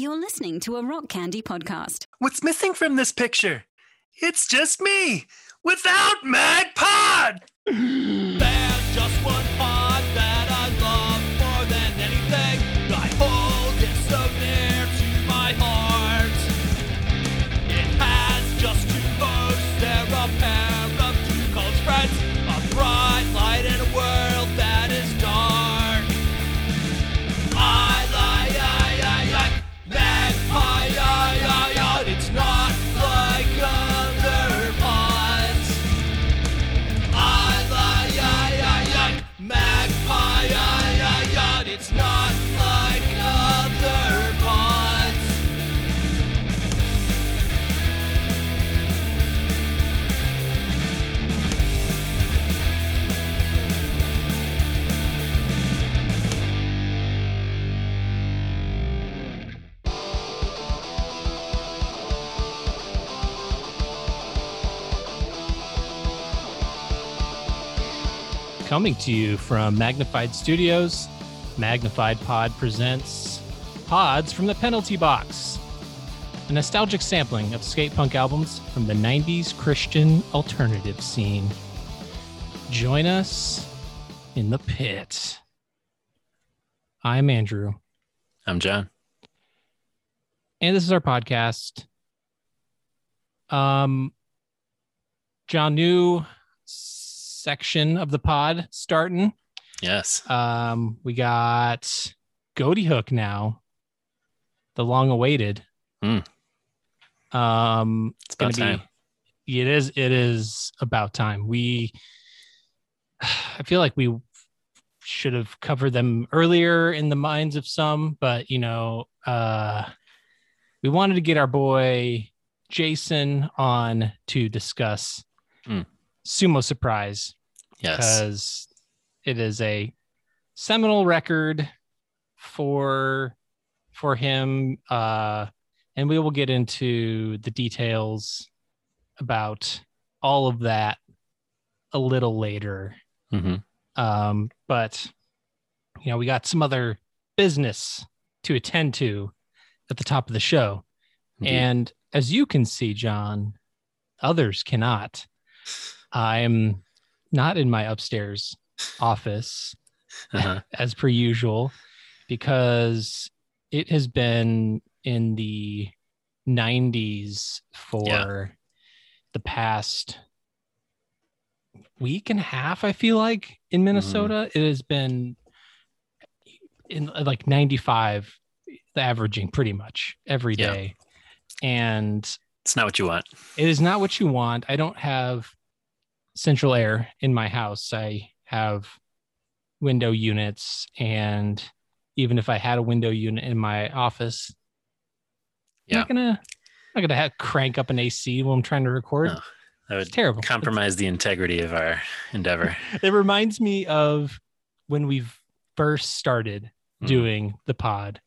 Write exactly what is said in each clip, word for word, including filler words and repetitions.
You're listening to a Rock Candy podcast. What's missing from this picture? It's just me without Mad Pod. There's just one pod that I love more than anything. I hold it so near to my heart. It has just two hosts. They're a pair of two college friends. A bright light in a world that is dark. I lie, I, I, I, Mad Pod, I, I, I, it's not like other pods. I lie, I, I, I, Mad Pod, I, I, I, it's not like other pods. Coming to you from Magnified Studios, Magnified Pod presents Pods from the Penalty Box, a nostalgic sampling of skate punk albums from the nineties Christian alternative scene. Join us in the pit. I'm Andrew. I'm John. And this is our podcast. Um, John, new section of the pod starting. Yes. Um, we got Goatee Hook now, the long awaited. Mm. Um, it's about time. Be, it is. It is about time. We. I feel like we should have covered them earlier in the minds of some, but you know, uh, we wanted to get our boy Jason on to discuss mm. Sumo Surprise. Yes. Because it is a seminal record for for him. Uh, and we will get into the details about all of that a little later. Mm-hmm. Um, but, you know, we got some other business to attend to at the top of the show. Mm-hmm. And as you can see, John, others cannot. I'm not in my upstairs office uh-huh. as per usual, because it has been in the nineties for yeah. the past week and a half. I feel like in Minnesota, mm. it has been in like ninety-five, the averaging pretty much every day. Yeah. And it's not what you want. It is not what you want. I don't have central air in my house. I have window units, and even if I had a window unit in my office, yeah, I'm not gonna, I'm not gonna have crank up an A C when I'm trying to record. No, that would it's terrible. Compromise it's, the integrity of our endeavor. It reminds me of when we first started mm. doing the pod,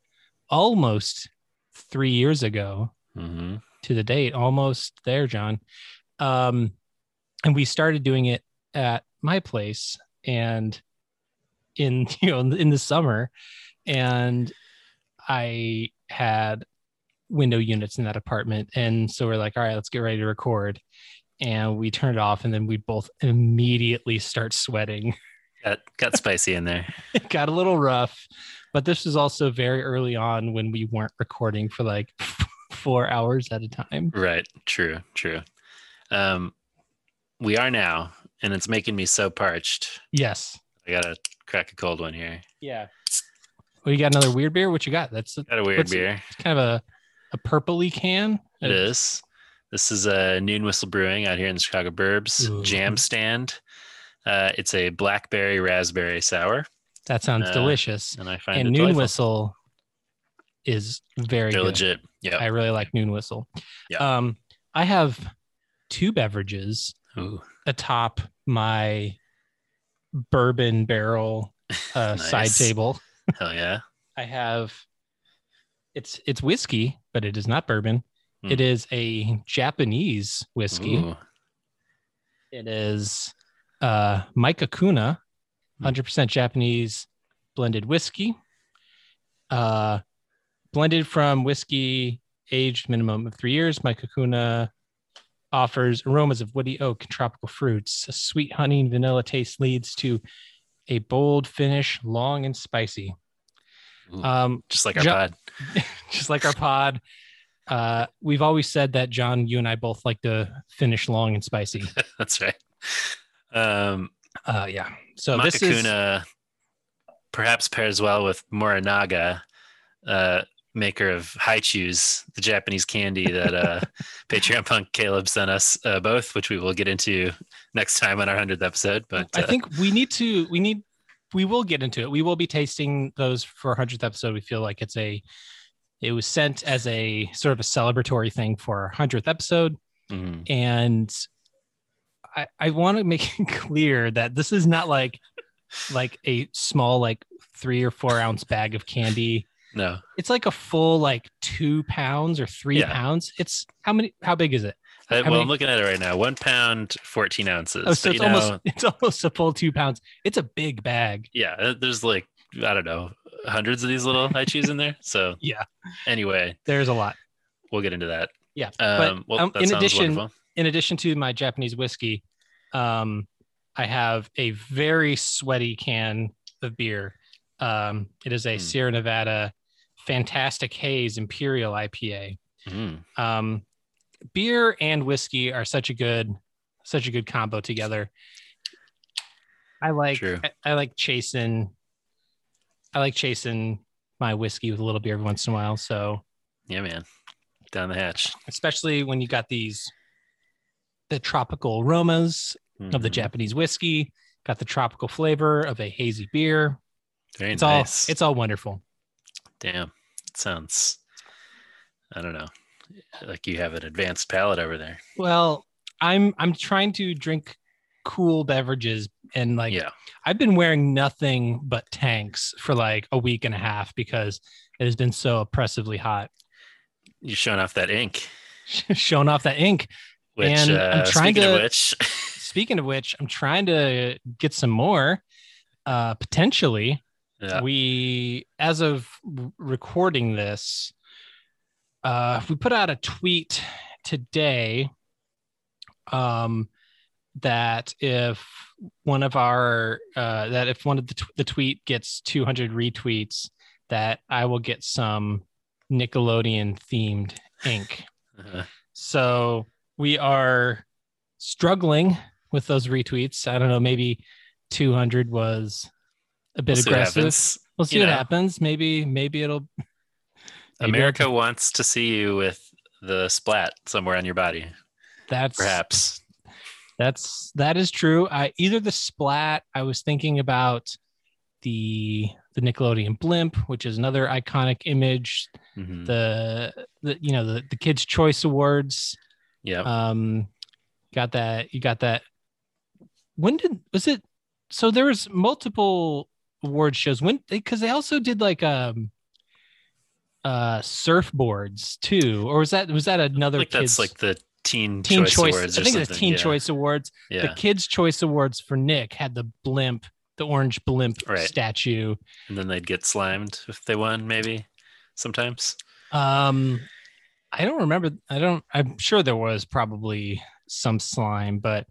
almost three years ago mm-hmm. to the date. Almost there, John. Um, And we started doing it at my place, and in you know in the summer, and I had window units in that apartment, and so we're like, all right, let's get ready to record, and we turn it off, and then we both immediately start sweating. Got got spicy in there. It got a little rough, but this was also very early on when we weren't recording for like four hours at a time. Right. True. True. Um. We are now, and it's making me so parched. Yes. I got to crack a cold one here. Yeah. Well, you got another weird beer? What you got? That's got a weird beer. It's kind of a, a purpley can. It is. This is a Noon Whistle Brewing out here in the Chicago Burbs. Ooh. Jam Stand. Uh, it's a blackberry raspberry sour. That sounds uh, delicious. And I find and it Noon delightful. Whistle is very They're good. Legit. Yeah. I really like Noon Whistle. Yep. Um, I have two beverages. Ooh. Atop my bourbon barrel uh, nice. Side table. Hell yeah. I have, it's it's whiskey, but it is not bourbon. Mm. It is a Japanese whiskey. Ooh. It is uh, Maikakuna, one hundred percent Japanese blended whiskey. Uh, blended from whiskey, aged minimum of three years. Maikakuna offers aromas of woody oak and tropical fruits. A sweet honey and vanilla taste leads to a bold finish, long and spicy. Ooh, um, just like our John, pod. Just like our pod. Uh, we've always said that, John, you and I both like to finish long and spicy. That's right. Um, uh, yeah. So Maikakuna this is... perhaps pairs well with Morinaga, uh, maker of haichus, the Japanese candy that uh, Patreon punk Caleb sent us uh, both, which we will get into next time on our hundredth episode. But uh, I think we need to, we need, we will get into it. We will be tasting those for our hundredth episode. We feel like it's a, it was sent as a sort of a celebratory thing for our hundredth episode. Mm-hmm. And I, I want to make it clear that this is not like, like a small, like three or four ounce bag of candy. No, it's like a full, like two pounds or three yeah. pounds. It's how many? How big is it? Uh, well, many? I'm looking at it right now. One pound, fourteen ounces. Oh, so but, it's you know, almost it's almost a full two pounds. It's a big bag. Yeah, there's like I don't know, hundreds of these little haichus in there. So yeah. Anyway, there's a lot. We'll get into that. Yeah. Um, but, well, um, that in addition, wonderful. in addition to my Japanese whiskey, um, I have a very sweaty can of beer. Um, it is a mm. Sierra Nevada Fantastic Haze Imperial I P A. Mm. Um, beer and whiskey are such a good, such a good combo together. I like, I, I like chasing, I like chasing my whiskey with a little beer every once in a while. So yeah, man, down the hatch. Especially when you got these, the tropical aromas mm-hmm. of the Japanese whiskey, got the tropical flavor of a hazy beer. Very it's nice. All, it's all wonderful. Damn. It sounds, I don't know, like you have an advanced palate over there. Well, I'm I'm trying to drink cool beverages and like yeah. I've been wearing nothing but tanks for like a week and a half because it has been so oppressively hot. You're showing off that ink. Showing off that ink. Which and uh, I'm trying speaking to of which speaking of which, I'm trying to get some more uh potentially. Yeah. We, as of recording this, uh, we put out a tweet today um, that if one of our, uh, that if one of the, t- the tweet gets two hundred retweets, that I will get some Nickelodeon themed ink. Uh-huh. So we are struggling with those retweets. I don't know, maybe two hundred was... a bit we'll aggressive. See we'll see you what know. happens. Maybe, maybe it'll. Maybe America it'll... wants to see you with the splat somewhere on your body. That's perhaps. That's that is true. I either the splat. I was thinking about the the Nickelodeon blimp, which is another iconic image. Mm-hmm. The the you know the the Kids' Choice Awards. Yeah. Um, got that. You got that. When did was it? So there was multiple award shows when because they, they also did like um uh surfboards too, or was that was that another I think kids, that's like the teen, teen choice, choice awards I think the teen yeah. choice awards yeah. The Kids' Choice Awards for Nick had the blimp, the orange blimp right. statue, and then they'd get slimed if they won maybe sometimes. um I don't remember I don't I'm sure there was probably some slime, but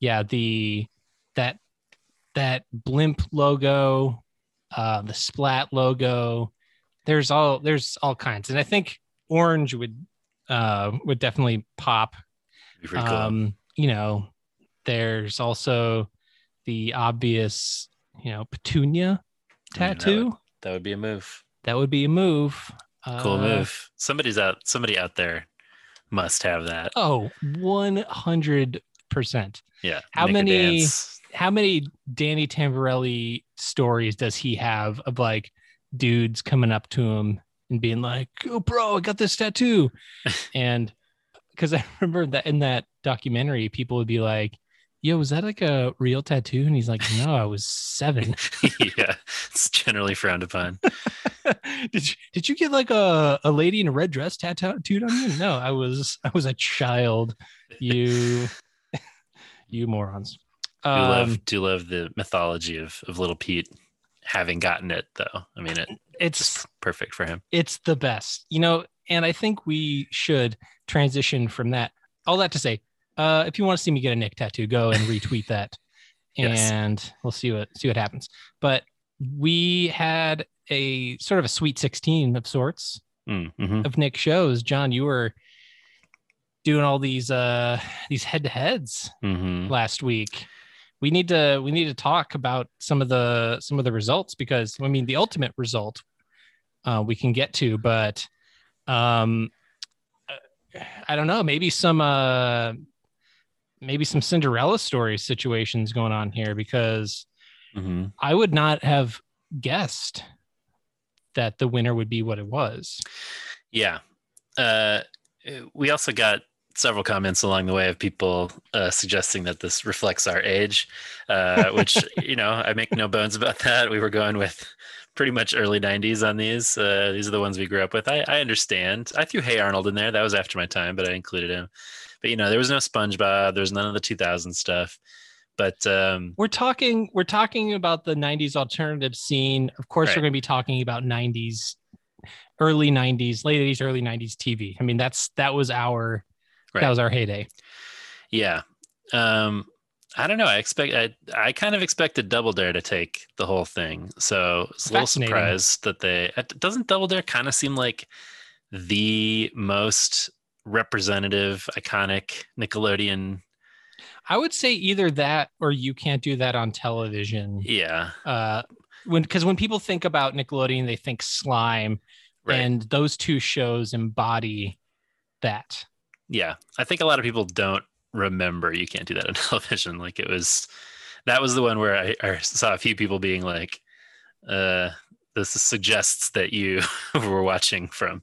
yeah the that that blimp logo, uh, the splat logo, there's all, there's all kinds. And I think orange would, uh, would definitely pop. Um, cool. You know, there's also the obvious, you know, petunia tattoo. I mean, that, would, that would be a move. That would be a move. Cool uh, move. Somebody's out. Somebody out there must have that. Oh, one hundred percent. Yeah. How many, How many Danny Tamborelli stories does he have of like dudes coming up to him and being like, "Oh, bro, I got this tattoo," and because I remember that in that documentary, people would be like, "Yo, was that like a real tattoo?" And he's like, "No, I was seven." Yeah, it's generally frowned upon. did you Did you get like a, a lady in a red dress tattooed on you? No, I was I was a child. You, you morons. I um, love, do love the mythology of, of Little Pete having gotten it, though. I mean, it, it's perfect for him. It's the best, you know, and I think we should transition from that. All that to say, uh, if you want to see me get a Nick tattoo, go and retweet that. Yes. And we'll see what see what happens. But we had a sort of a Sweet sixteen of sorts mm-hmm. of Nick shows. John, you were doing all these uh, these head-to-heads mm-hmm. last week. We need to we need to talk about some of the some of the results, because I mean the ultimate result uh, we can get to, but um, I don't know, maybe some. Uh, maybe some Cinderella story situations going on here, because mm-hmm. I would not have guessed that the winner would be what it was. Yeah. Uh, we also got several comments along the way of people uh, suggesting that this reflects our age, uh, which, you know, I make no bones about that. We were going with pretty much early nineties on these. Uh, these are the ones we grew up with. I, I understand. I threw Hey Arnold in there. That was after my time, but I included him. But, you know, there was no SpongeBob. There's none of the two thousand stuff. But um, we're talking we're talking about the nineties alternative scene. Of course, right. We're going to be talking about nineties, early nineties, late eighties, early nineties T V. I mean, that's that was our right. that was our heyday. Yeah. Um, I don't know. I expect I, I kind of expected Double Dare to take the whole thing. So it's a little surprised that they doesn't Double Dare kind of seem like the most representative, iconic Nickelodeon. I would say either that or You Can't Do That on Television. Yeah. Uh, when because when people think about Nickelodeon, they think slime, right. and those two shows embody that. Yeah, I think a lot of people don't remember You Can't Do That on Television. Like it was, that was the one where I, I saw a few people being like, uh, "This suggests that you were watching from."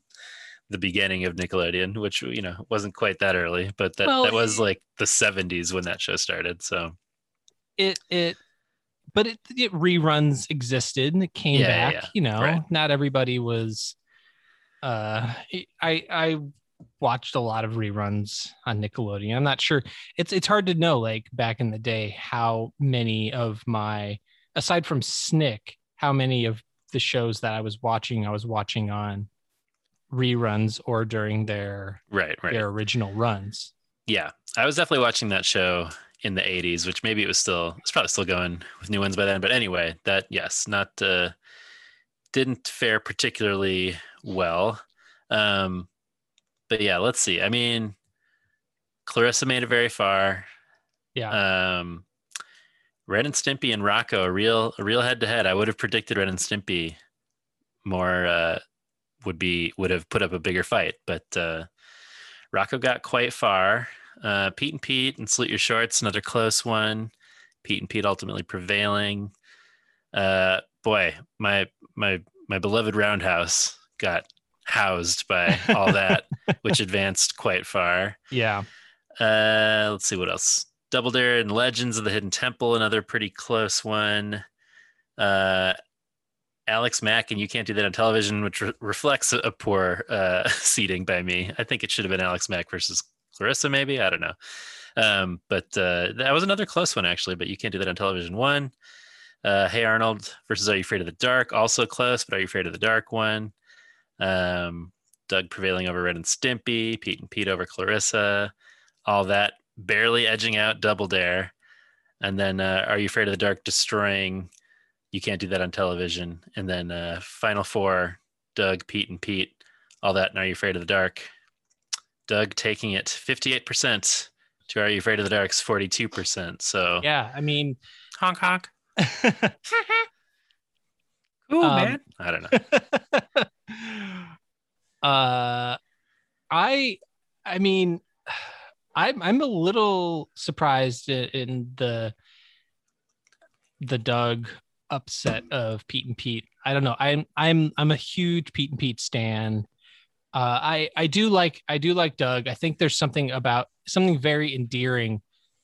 The beginning of Nickelodeon, which, you know, wasn't quite that early, but that, well, that was like the seventies when that show started. So it it but it, it reruns existed and it came yeah, back, yeah, you know, right. Not everybody was uh I I watched a lot of reruns on Nickelodeon. I'm not sure. It's it's hard to know, like back in the day, how many of my, aside from Snick, how many of the shows that I was watching I was watching on reruns or during their right, right their original runs. Yeah, I was definitely watching that show in the eighties, which maybe it was still it's probably still going with new ones by then. But anyway, that yes, not uh, didn't fare particularly well. Um, but yeah, let's see. I mean, Clarissa made it very far. Yeah. Um, Ren and Stimpy and Rocco, a real a real head to head. I would have predicted Ren and Stimpy more. Uh, would be would have put up a bigger fight, but uh Rocco got quite far. uh Pete and Pete and Salute Your Shorts, another close one. Pete and Pete ultimately prevailing. Uh boy, my my my beloved Roundhouse got housed by All That, which advanced quite far. Yeah. Uh let's see what else. Double Dare and Legends of the Hidden Temple, another pretty close one. uh Alex Mack and You Can't Do That on Television, which re- reflects a poor uh, seating by me. I think it should have been Alex Mack versus Clarissa, maybe. I don't know. Um, but uh, that was another close one, actually. But You Can't Do That on Television one. Uh, Hey Arnold versus Are You Afraid of the Dark? Also close, but Are You Afraid of the Dark one. Um, Doug prevailing over Ren and Stimpy. Pete and Pete over Clarissa. All That barely edging out Double Dare. And then uh, Are You Afraid of the Dark destroying You Can't Do That on Television. And then uh, final four, Doug, Pete, and Pete, All That, and Are You Afraid of the Dark? Doug taking it fifty-eight percent to Are You Afraid of the Dark's forty-two percent. So yeah, I mean, honk honk. Cool, um, man. I don't know. uh, I, I mean, I'm I'm a little surprised in the the Doug upset of Pete and Pete. I don't know. I'm I'm I'm a huge Pete and Pete stan. Uh, I I do like I do like Doug. I think there's something about something very endearing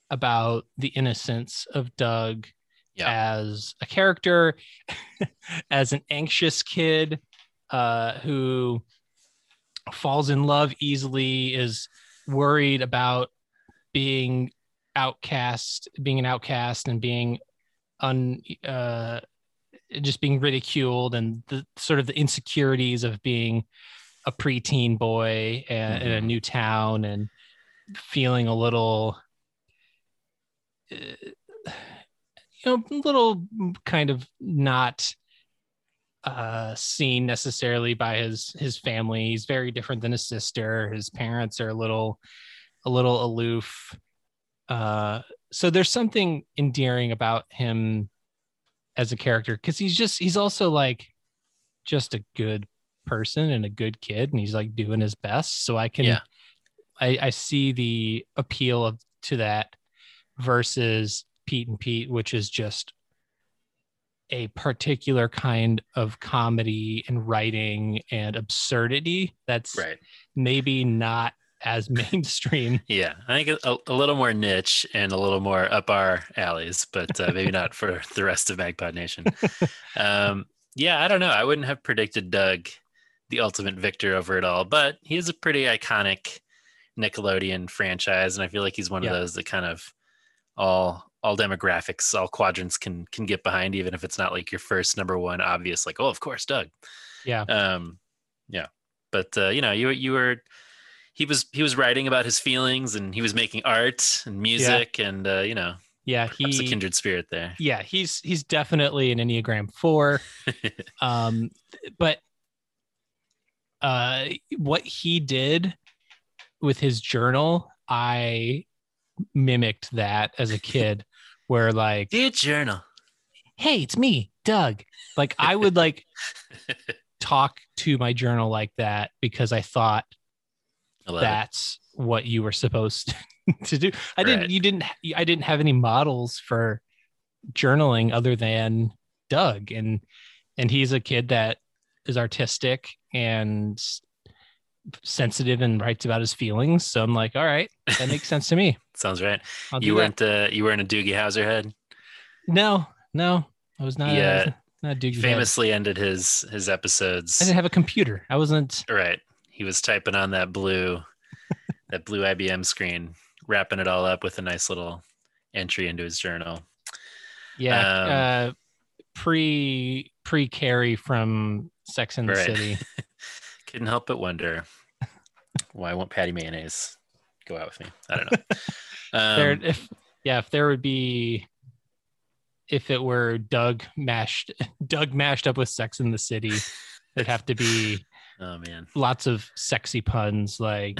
about the innocence of Doug yeah. as a character, as an anxious kid uh, who falls in love easily, is worried about being outcast, being an outcast, and being un uh just being ridiculed and the sort of the insecurities of being a preteen boy and, mm-hmm. in a new town and feeling a little, uh, you know, a little kind of not uh, seen necessarily by his, his family. He's very different than his sister. His parents are a little, a little aloof. Uh, so there's something endearing about him as a character, because he's just, he's also like just a good person and a good kid, and he's like doing his best. So I can, yeah. I, I see the appeal of to that versus Pete and Pete, which is just a particular kind of comedy and writing and absurdity that's right. maybe not as mainstream. Yeah, I think a, a little more niche and a little more up our alleys, but uh, maybe not for the rest of MagPod Nation. Um, yeah, I don't know. I wouldn't have predicted Doug the ultimate victor over it all, but he is a pretty iconic Nickelodeon franchise, and I feel like he's one yeah. of those that kind of all all demographics, all quadrants can can get behind, even if it's not like your first number one obvious, like, oh, of course, Doug. Yeah. Um, yeah. But, uh, you know, you you were... He was he was writing about his feelings, and he was making art and music, yeah. and uh, you know, yeah, he's a kindred spirit there. Yeah, he's he's definitely an Enneagram four, um, but uh, what he did with his journal, I mimicked that as a kid, where like, dear journal, hey, it's me, Doug. Like I would like talk to my journal like that because I thought. That's it. What you were supposed to do. I didn't, right. you didn't, I didn't have any models for journaling other than Doug. And, and he's a kid that is artistic and sensitive and writes about his feelings. So I'm like, all right, that makes sense to me. Sounds right. I'll you weren't, that. uh, you weren't a Doogie Howser head. No, no, I was not. Yeah. I was not a Doogie famously head. Ended his, his episodes. I didn't have a computer. I wasn't right. He was typing on that blue, that blue I B M screen, wrapping it all up with a nice little entry into his journal. Yeah, um, uh, pre pre Carrie from Sex and right. the City. Couldn't help but wonder why won't Patty Mayonnaise go out with me? I don't know. Um, there, if, yeah, if there would be, if it were Doug mashed, Doug mashed up with Sex and the City, it'd have to be. Oh man! Lots of sexy puns, like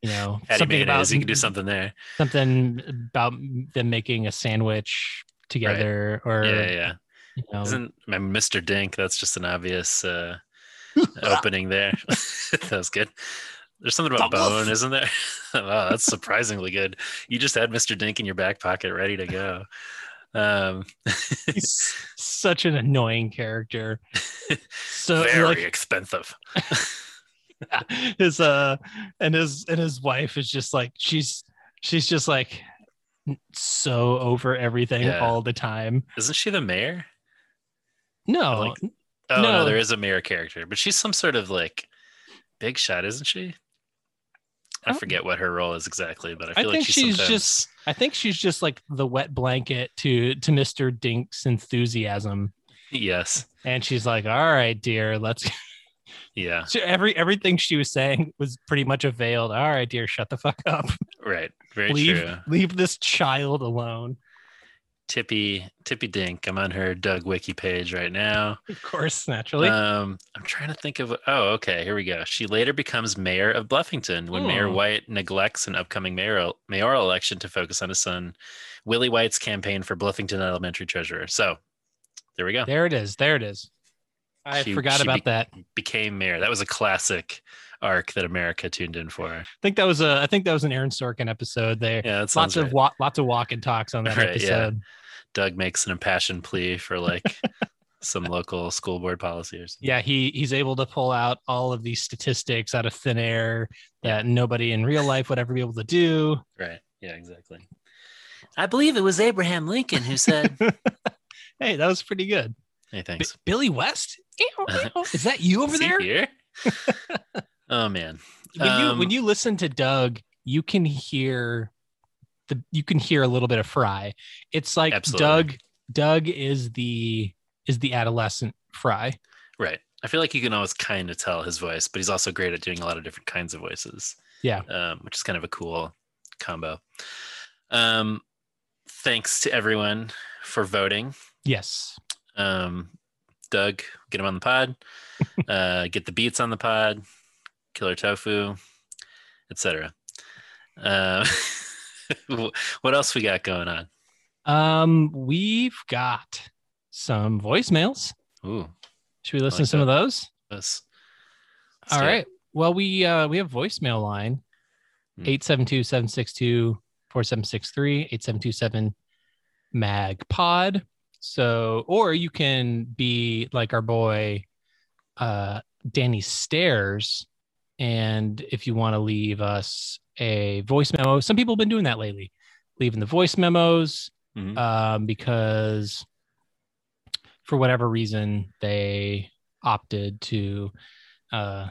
you know, something about you can do something there. Something about them making a sandwich together, right. or yeah, yeah. You know. Isn't I mean, Mister Dink? That's just an obvious uh, opening there. That was good. There's something about Bone, isn't there? Wow, that's surprisingly good. You just had Mister Dink in your back pocket, ready to go. Um he's such an annoying character, so very like, expensive. Yeah, his uh and his and his wife is just like she's she's just like so over everything yeah. all the time. Isn't she the mayor? No like, oh no. no there is a mayor character, but she's some sort of like big shot, isn't she? I forget what her role is exactly, but I feel I think like she's, she's sometimes... just. I think she's just like the wet blanket to to Mister Dink's enthusiasm. Yes, and she's like, "All right, dear, let's." Yeah. So every everything she was saying was pretty much a veiled. All right, dear, shut the fuck up. Right. Very leave, true. Leave this child alone. Tippy Tippy Dink. I'm on her Doug Wiki page right now. Of course, naturally. Um, I'm trying to think of. Oh, okay. Here we go. She later becomes mayor of Bluffington when oh. Mayor White neglects an upcoming mayoral mayoral election to focus on his son, Willie White's campaign for Bluffington Elementary treasurer. So, there we go. There it is. There it is. I she, forgot she about be- that. Became mayor. That was a classic arc that America tuned in for. I think that was a. I think that was an Aaron Sorkin episode. There. Yeah, that lots right. of wa- lots of walk and talks on that right, episode. Yeah. Doug makes an impassioned plea for like some local school board policy or something. Yeah, he he's able to pull out all of these statistics out of thin air that yeah. nobody in real life would ever be able to do. Right. Yeah, exactly. I believe it was Abraham Lincoln who said, hey, that was pretty good. Hey, thanks. B- Billy West? Is that you over there? Here? Oh, man. When, um, you, when you listen to Doug, you can hear... The, you can hear a little bit of Fry. It's like Absolutely. Doug. Doug is the is the adolescent Fry. Right. I feel like you can always kind of tell his voice, but he's also great at doing a lot of different kinds of voices. Yeah. Um, which is kind of a cool combo. Um, thanks to everyone for voting. Yes. Um, Doug, get him on the pod. uh, get the beats on the pod. Killer Tofu, et cetera. Uh, what else we got going on? Um, we've got some voicemails. Ooh. Should we listen like to some that. of those? Yes. Let's All right. It. Well, we uh, we have voicemail line eight seven two, seven six two, four seven six three, eight seven two seven Mag Pod. So, or you can be like our boy uh, Danny Stairs, and if you want to leave us a voice memo, some people have been doing that lately, leaving the voice memos mm-hmm. um, because. For whatever reason, they opted to uh,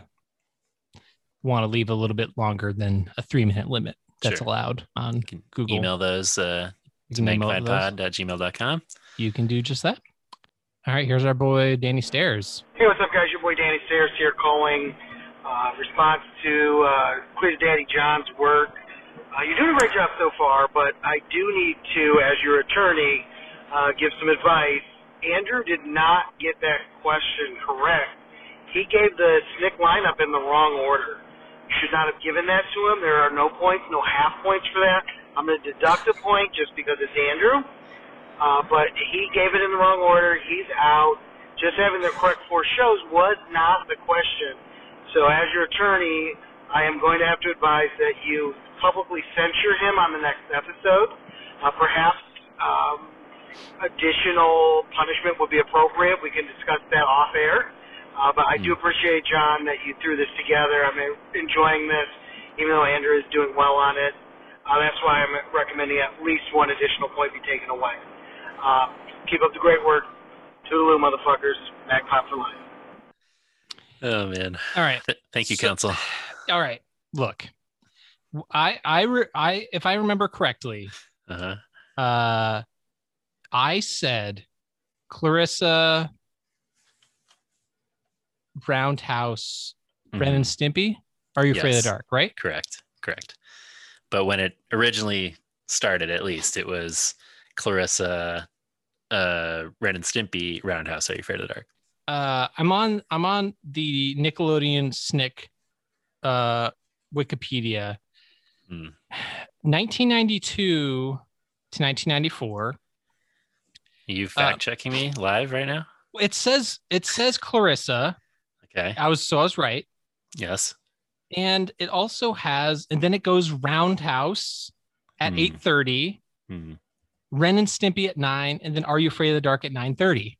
want to leave a little bit longer than a three-minute limit that's sure. allowed on Google. Email those uh, to magnified pod at gmail dot com. You can do just that. All right, here's our boy, Danny Stairs. Hey, what's up, guys? Your boy, Danny Stairs here calling uh, response to uh, Quiz Daddy John's work. Uh, you're doing a great job so far, but I do need to, as your attorney, uh, give some advice. Andrew did not get that question correct. He gave the S N C C lineup in the wrong order. You should not have given that to him. There are no points, no half points for that. I'm going to deduct a point just because it's Andrew. Uh, but he gave it in the wrong order. He's out. Just having the correct four shows was not the question. So as your attorney, I am going to have to advise that you publicly censure him on the next episode. Uh, perhaps... Um, additional punishment would be appropriate. We can discuss that off air. Uh, but I do appreciate, John, that you threw this together. I'm enjoying this, even though Andrew is doing well on it. Uh, that's why I'm recommending at least one additional point be taken away. Uh, keep up the great work. Toodaloo, motherfuckers. Back pop for life. Oh, man. All right. Th- thank you, so, counsel. All right. Look, I, I, re- I, if I remember correctly, uh-huh. uh, I said Clarissa, Roundhouse, mm-hmm. Ren and Stimpy. Are You yes. Afraid of the Dark? Right? Correct. Correct. But when it originally started, at least, it was Clarissa, uh, Ren and Stimpy, Roundhouse, Are You Afraid of the Dark? Uh, I'm on. I'm on the Nickelodeon S N C C uh, Wikipedia. Mm. nineteen ninety-two to nineteen ninety-four. Are you fact checking uh, me live right now? It says it says Clarissa. Okay. I was so I was right. Yes. And it also has, and then it goes Roundhouse at mm. eight thirty, mm. Ren and Stimpy at nine, and then Are You Afraid of the Dark at nine thirty.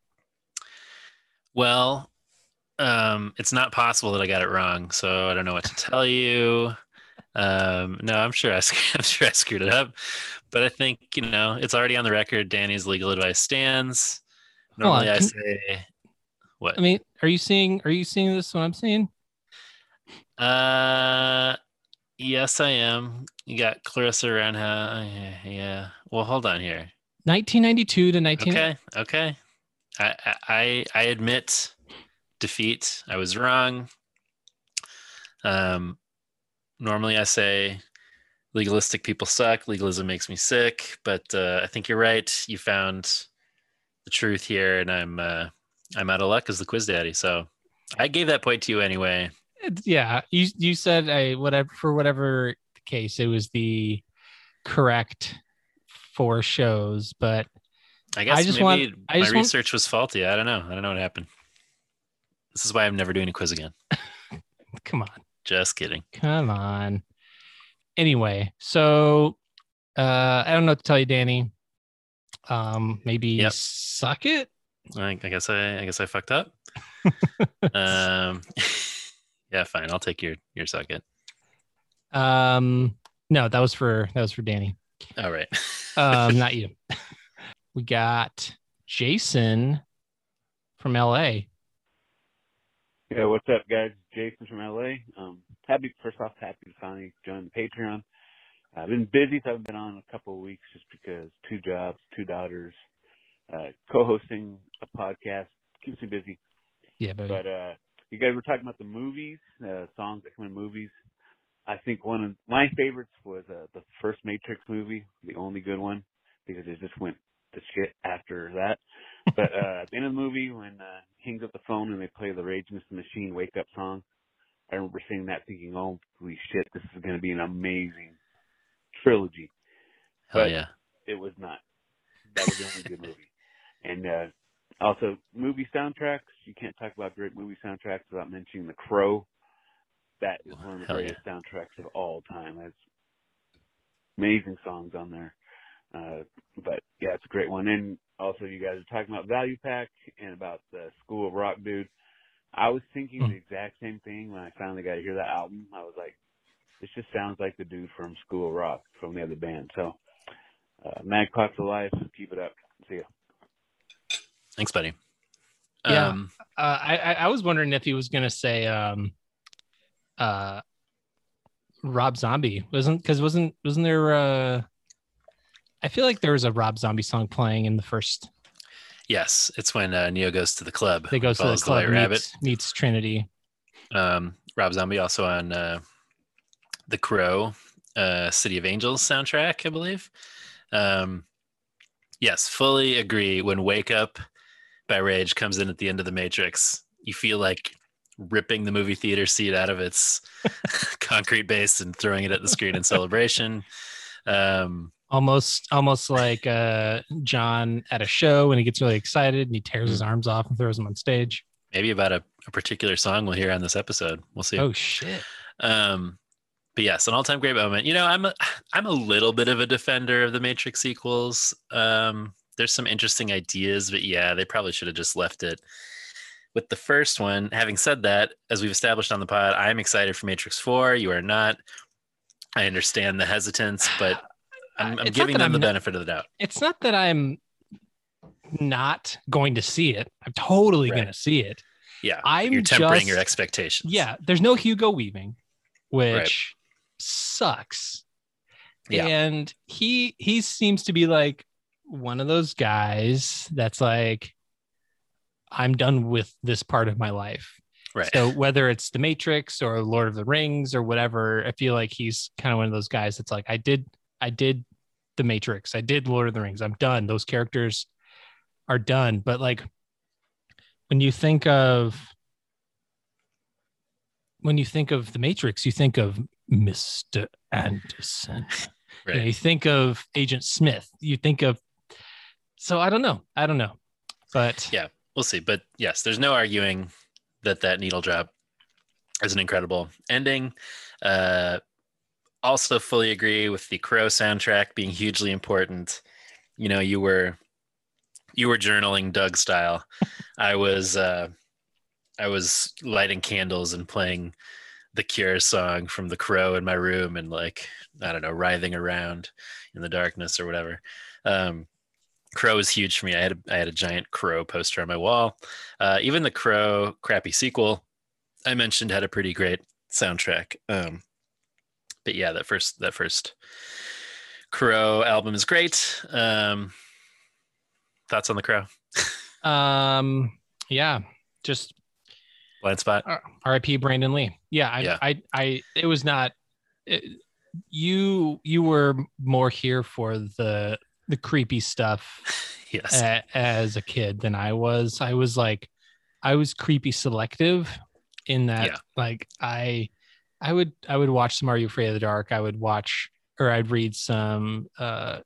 Well, um, it's not possible that I got it wrong, so I don't know what to tell you. Um, no, I'm sure I, I'm sure I screwed it up, but I think, you know, it's already on the record. Danny's legal advice stands. Normally on, I say, you, what? I mean, are you seeing, are you seeing this what I'm seeing? Uh, yes, I am. You got Clarissa Roundhouse. Yeah, yeah. Well, hold on here. nineteen ninety-two to nineteen. Okay. Okay. I, I, I admit defeat. I was wrong. Um, Normally I say legalistic people suck. Legalism makes me sick, but uh, I think you're right. You found the truth here, and I'm uh, I'm out of luck as the quiz daddy. So I gave that point to you anyway. Yeah, you you said I whatever for whatever case it was the correct four shows, but I guess I just maybe want, my just research want... was faulty. I don't know. I don't know what happened. This is why I'm never doing a quiz again. Come on. Just kidding. Come on. Anyway, so uh, I don't know what to tell you, Danny. Um, maybe yep. suck it. I, I guess I, I guess I fucked up. um, yeah, fine. I'll take your your suck it. Um, no, that was for that was for Danny. All right. um, not you. We got Jason from L A. Yeah, what's up, guys? Jason from L A. Um, happy, first off, happy to finally join the Patreon. I've been busy, so I haven't been on in a couple of weeks just because two jobs, two daughters, uh, co-hosting a podcast. Keeps me busy. Yeah, baby. But uh, you guys were talking about the movies, uh, songs that come in movies. I think one of my favorites was uh, the first Matrix movie, the only good one, because it just went to shit after that. But uh, at the end of the movie, when uh, he hangs up the phone and they play the Rage Against the Machine Wake Up song, I remember seeing that thinking, oh, holy shit, this is going to be an amazing trilogy. Hell but yeah. It was not. That was the only good movie. And uh, also, movie soundtracks. You can't talk about great movie soundtracks without mentioning The Crow. That is one of the Hell greatest yeah. soundtracks of all time. That's amazing songs on there. Uh, but, yeah, it's a great one. And also, you guys are talking about Value Pack and about the School of Rock dude. I was thinking the exact same thing when I finally got to hear that album. I was like, this just sounds like the dude from School of Rock, from the other band. So, uh, Mag Pops Alive, keep it up. See ya. Thanks, buddy. Yeah, um, uh, I, I was wondering if he was going to say um, uh, Rob Zombie. Wasn't, because wasn't, wasn't there uh, I feel like there was a Rob Zombie song playing in the first... Yes, it's when uh, Neo goes to the club. They go to the club. The Rabbit meets, meets Trinity. Um, Rob Zombie also on uh, The Crow, uh, City of Angels soundtrack, I believe. Um, yes, fully agree. When Wake Up by Rage comes in at the end of The Matrix, you feel like ripping the movie theater seat out of its concrete base and throwing it at the screen in celebration. Um, Almost, almost like uh, John at a show when he gets really excited and he tears his arms off and throws them on stage. Maybe about a, a particular song we'll hear on this episode. We'll see. Oh shit! Um, but yes, an all-time great moment. You know, I'm a, I'm a little bit of a defender of the Matrix sequels. Um, there's some interesting ideas, but yeah, they probably should have just left it with the first one. Having said that, as we've established on the pod, I'm excited for Matrix four. You are not. I understand the hesitance, but. I'm, I'm giving them I'm the benefit not, of the doubt. It's not that I'm not going to see it. I'm totally right. going to see it. Yeah, I'm you're tempering just, your expectations. Yeah, there's no Hugo Weaving, which right. sucks. Yeah. And he he seems to be like one of those guys that's like, I'm done with this part of my life. Right. So whether it's The Matrix or Lord of the Rings or whatever, I feel like he's kind of one of those guys that's like, I did... I did The Matrix. I did Lord of the Rings. I'm done. Those characters are done. But like when you think of when you think of The Matrix, you think of Mister Anderson. Right. You know, you think of Agent Smith. You think of so I don't know. I don't know. But yeah, we'll see. But yes, there's no arguing that that needle drop is an incredible ending. Uh Also fully agree with the Crow soundtrack being hugely important. You know, you were you were journaling Doug style. I was uh, I was lighting candles and playing the Cure song from The Crow in my room and like, I don't know, writhing around in the darkness or whatever. Um, Crow is huge for me. I had a, I had a giant Crow poster on my wall. Uh, even the Crow crappy sequel I mentioned had a pretty great soundtrack. Um, But yeah, that first that first Crow album is great. Um, thoughts on the Crow? um, yeah, just blind spot. R I P Brandon Lee. Yeah, I, yeah. I, I, it was not. It, you, you were more here for the the creepy stuff. Yes. A, as a kid than I was. I was like, I was creepy selective in that, yeah. like I. I would I would watch some Are You Afraid of the Dark? I would watch or I'd read some uh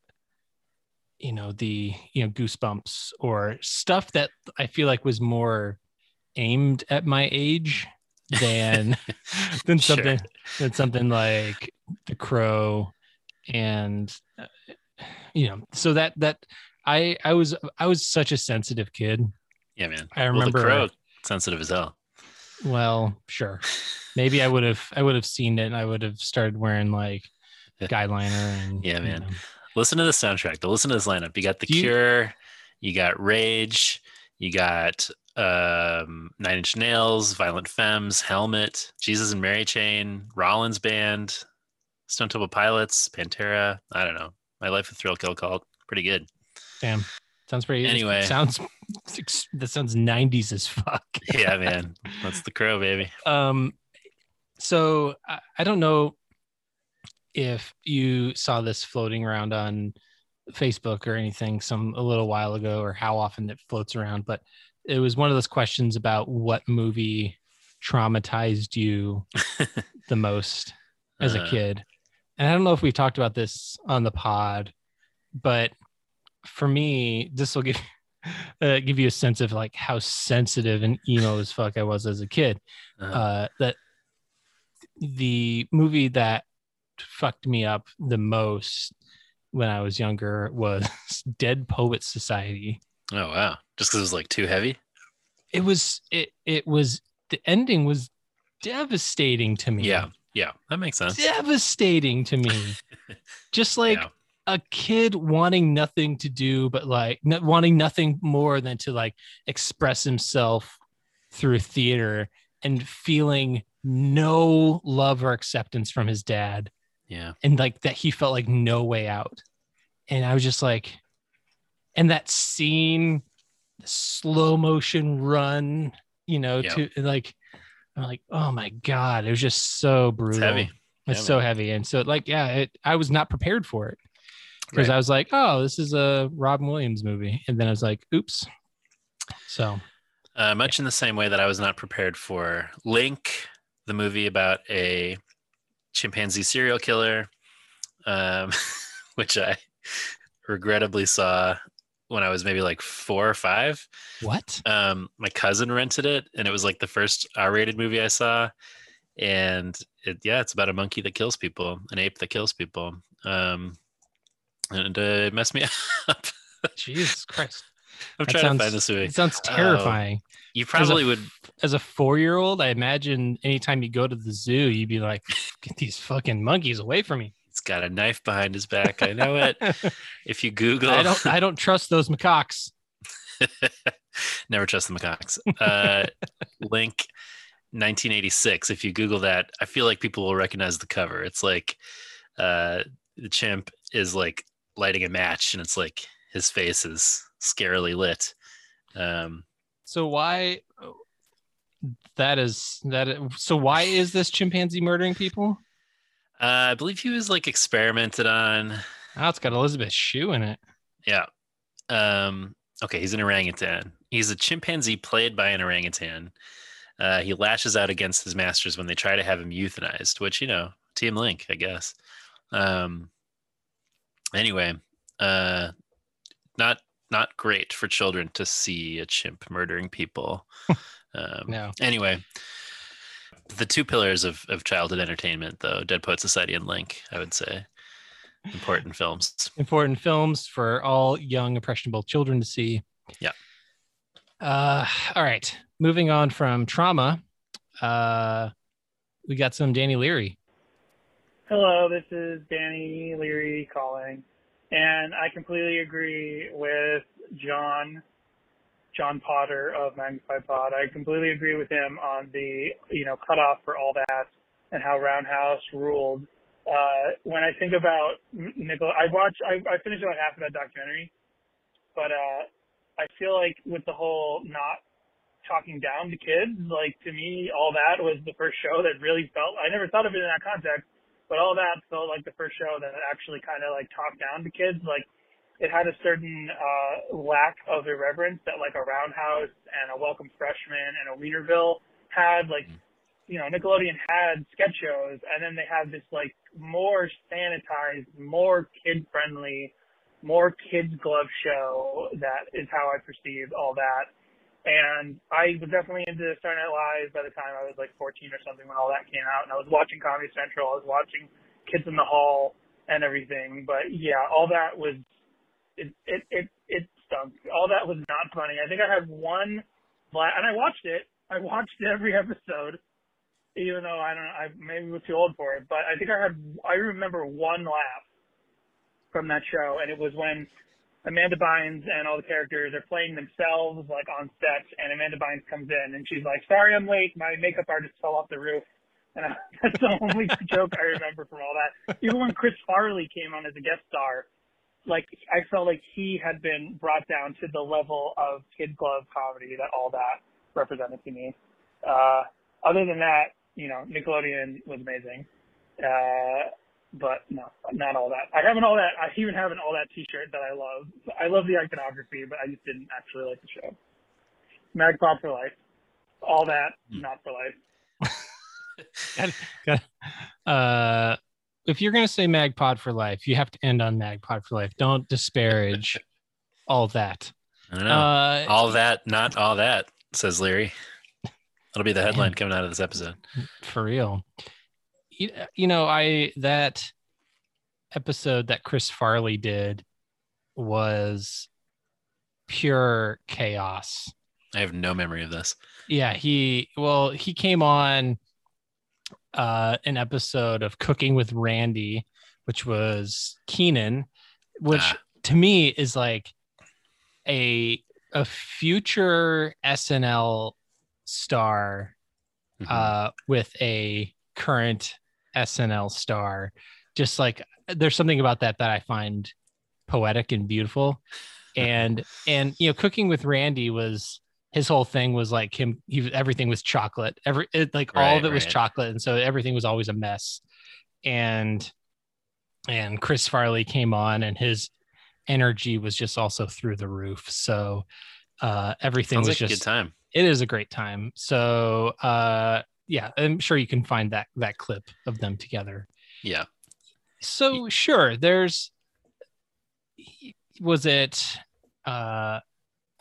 you know the you know Goosebumps or stuff that I feel like was more aimed at my age than than something sure. than something like The Crow and uh, you know so that that I I was I was such a sensitive kid. Yeah, man. I remember well, The Crow, sensitive as hell. Well, sure. Maybe I would have I would have seen it and I would have started wearing like guyliner and yeah, man. Know. Listen to the soundtrack. Though. Listen to this lineup. You got The Do Cure, you... you got Rage, you got um, Nine Inch Nails, Violent Femmes, Helmet, Jesus and Mary Chain, Rollins Band, Stone Temple Pilots, Pantera. I don't know. My Life with Thrill Kill Cult. Pretty good. Damn. Sounds pretty. Anyway, sounds that sounds nineties as fuck. Yeah, man, that's The Crow, baby. Um, so I, I don't know if you saw this floating around on Facebook or anything some a little while ago, or how often it floats around, but it was one of those questions about what movie traumatized you the most as uh, a kid. And I don't know if we've talked about this on the pod, but for me, this will give uh, give you a sense of like how sensitive and emo as fuck I was as a kid. Uh-huh. Uh, that the movie that fucked me up the most when I was younger was Dead Poets Society. Oh wow! Just because it was like too heavy. It was. It. It was. The ending was devastating to me. Yeah. Yeah, that makes sense. Devastating to me. Just like yeah. a kid wanting nothing to do, but like not wanting nothing more than to like express himself through theater and feeling no love or acceptance from his dad. Yeah. And like that he felt like no way out. And I was just like, and that scene, the slow motion run, you know, yep. to like, I'm like, oh my God, it was just so brutal. It's heavy. It's yeah, so man. heavy. And so like, yeah, it, I was not prepared for it because right. I was like, oh, this is a Robin Williams movie. And then I was like, oops. So uh, much yeah. in the same way that I was not prepared for Link, the movie about a chimpanzee serial killer, um, which I regrettably saw when I was maybe like four or five. What? Um, my cousin rented it, and it was like the first R-rated movie I saw. And it, yeah, it's about a monkey that kills people, an ape that kills people. Um, and uh, it messed me up. Jesus Christ. I'm that trying sounds, to find this movie. It sounds terrifying. Uh, you probably as a, would. As a four-year-old, I imagine anytime you go to the zoo, you'd be like, get these fucking monkeys away from me. He's got a knife behind his back. I know it. If you Google, I don't. I don't trust those macaques. Never trust the macaques. Uh, Link, nineteen eighty-six. If you Google that, I feel like people will recognize the cover. It's like uh, the chimp is like lighting a match, and it's like his face is scarily lit. Um, so why? That is that. So why is this chimpanzee murdering people? Uh, I believe he was like experimented on. Oh, it's got Elizabeth Shue in it. Yeah. Um, okay, he's an orangutan. He's a chimpanzee played by an orangutan. Uh, he lashes out against his masters when they try to have him euthanized, which, you know, Team Link, I guess. Um, anyway, uh, not not great for children to see a chimp murdering people. um, no. Anyway. The two pillars of, of childhood entertainment, though, Dead Poets Society and Link, I would say. Important films. Important films for all young, impressionable children to see. Yeah. Uh, all right. Moving on from trauma, uh, we got some Danny Leary. Hello, this is Danny Leary calling. And I completely agree with John. John Potter of Magnified Pod. I completely agree with him on the, you know, cutoff for All That and how Roundhouse ruled. Uh, when I think about Nickel, I watch, I, I finished about half of that documentary, but uh, I feel like with the whole not talking down to kids, like to me, All That was the first show that really felt, I never thought of it in that context, but All That felt like the first show that actually kind of like talked down to kids. Like, it had a certain uh, lack of irreverence that like a Roundhouse and a Welcome Freshman and a Wienerville had. Like, you know, Nickelodeon had sketch shows, and then they had this like more sanitized, more kid-friendly, more kids' glove show. That is how I perceived All That. And I was definitely into Saturday Night Live by the time I was like fourteen or something when All That came out. And I was watching Comedy Central. I was watching Kids in the Hall and everything. But yeah, All That was... It, it it it stunk. All That was not funny. I think I had one, and I watched it. I watched every episode, even though I don't know. I maybe was too old for it, but I think I had. I remember one laugh from that show, and it was when Amanda Bynes and all the characters are playing themselves, like on set, and Amanda Bynes comes in and she's like, "Sorry, I'm late. My makeup artist fell off the roof." And I, that's the only joke I remember from All That. Even when Chris Farley came on as a guest star. like I felt like he had been brought down to the level of kid glove comedy that All That represented to me. Uh, other than that, you know, Nickelodeon was amazing. Uh, but no, not All That. I have an All That. I even have an All That t-shirt that I love. I love the iconography, but I just didn't actually like the show. Magpop for life. All That, not for life. Got it. Got it. Uh, if you're going to say Magpod for life, you have to end on Magpod for life. Don't disparage All That. I don't know. Uh, all that, not all that, says Leary. That'll be the headline man. Coming out of this episode. For real. You, you know, I that episode that Chris Farley did was pure chaos. I have no memory of this. Yeah, he, well, he came on uh, an episode of Cooking with Randy, which was Keenan, which ah. to me is like a a future S N L star mm-hmm. uh, with a current S N L star. Just like, there's something about that that I find poetic and beautiful. And, and you know, Cooking with Randy was... his whole thing was like him. He, everything was chocolate. Every it, like right, all of it right. was chocolate, and so everything was always a mess. And and Chris Farley came on, and his energy was just also through the roof. So uh, everything Sounds was like just a good time. It is a great time. So uh, yeah, I'm sure you can find that that clip of them together. Yeah. So sure, there's. Was it? Uh,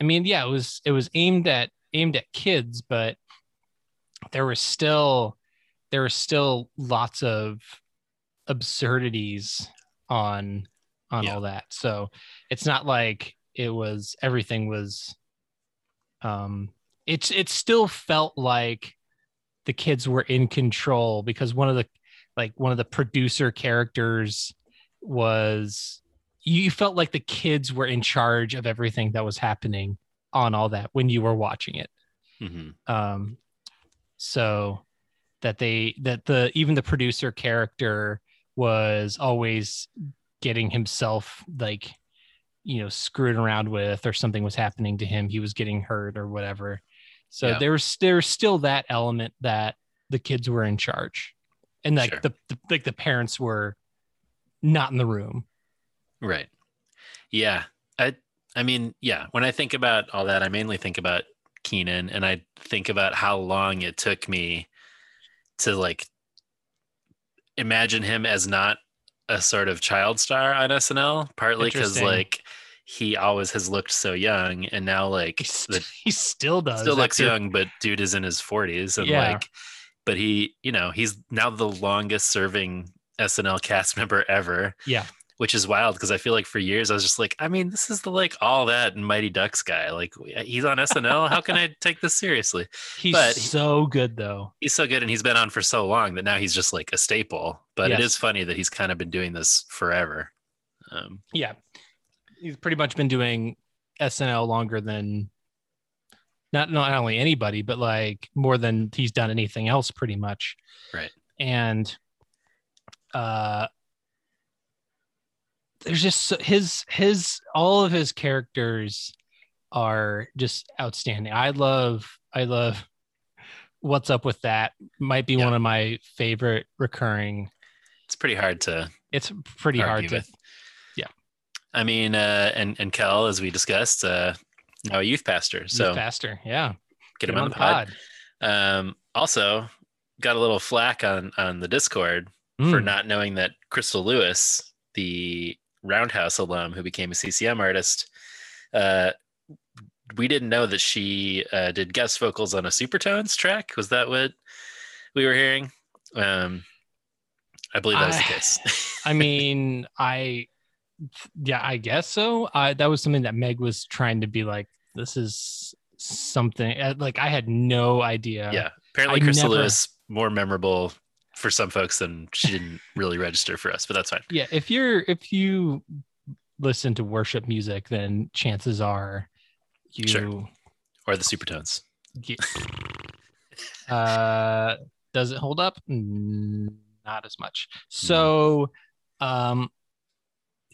I mean, yeah, it was it was aimed at aimed at kids, but there were still there were still lots of absurdities on on yeah. All That. So it's not like it was everything was. Um, it's it still felt like the kids were in control because one of the like one of the producer characters was. You felt like the kids were in charge of everything that was happening on All That when you were watching it. Mm-hmm. Um, so that they, that the, even the producer character was always getting himself like, you know, screwed around with, or something was happening to him. He was getting hurt or whatever. So yeah. there was, there's still that element that the kids were in charge and like sure. the, the, like the parents were not in the room. Right. Yeah. I I mean, yeah, when I think about All That, I mainly think about Keenan, and I think about how long it took me to like imagine him as not a sort of child star on S N L, partly because like he always has looked so young, and now like he, st- the, he still does still looks after... young, but dude is in his forties and yeah. like but he, you know, he's now the longest serving S N L cast member ever. Yeah. Which is wild because I feel like for years I was just like, I mean, this is the like All That and Mighty Ducks guy. Like he's on S N L. How can I take this seriously? He's but so good though. He's so good, and he's been on for so long that now he's just like a staple. But yes. It is funny that he's kind of been doing this forever. Um, yeah, he's pretty much been doing S N L longer than not not only anybody, but like more than he's done anything else, pretty much. Right. And. Uh. There's just his, his, all of his characters are just outstanding. I love, I love What's Up With That. Might be yeah. one of my favorite recurring. It's pretty hard to, it's pretty hard to, with. yeah. I mean, uh, and, and Kel, as we discussed, uh, now a youth pastor. So youth pastor. Yeah. Get, get him on, on the pod. pod. Um, also got a little flack on, on the Discord mm. for not knowing that Crystal Lewis, the Roundhouse alum who became a C C M artist, uh, we didn't know that she uh, did guest vocals on a Supertones track. Was that what we were hearing? Um, I believe that was I, the case. I mean, I, yeah, I guess so. Uh, that was something that Meg was trying to be like, this is something uh, like I had no idea. Yeah. Apparently I Crystal never... Lewis, more memorable for some folks than she didn't really register for us, but that's fine. Yeah. If you're, if you listen to worship music, then chances are you sure. or the Supertones. Yeah. uh, does it hold up? Not as much. So, um,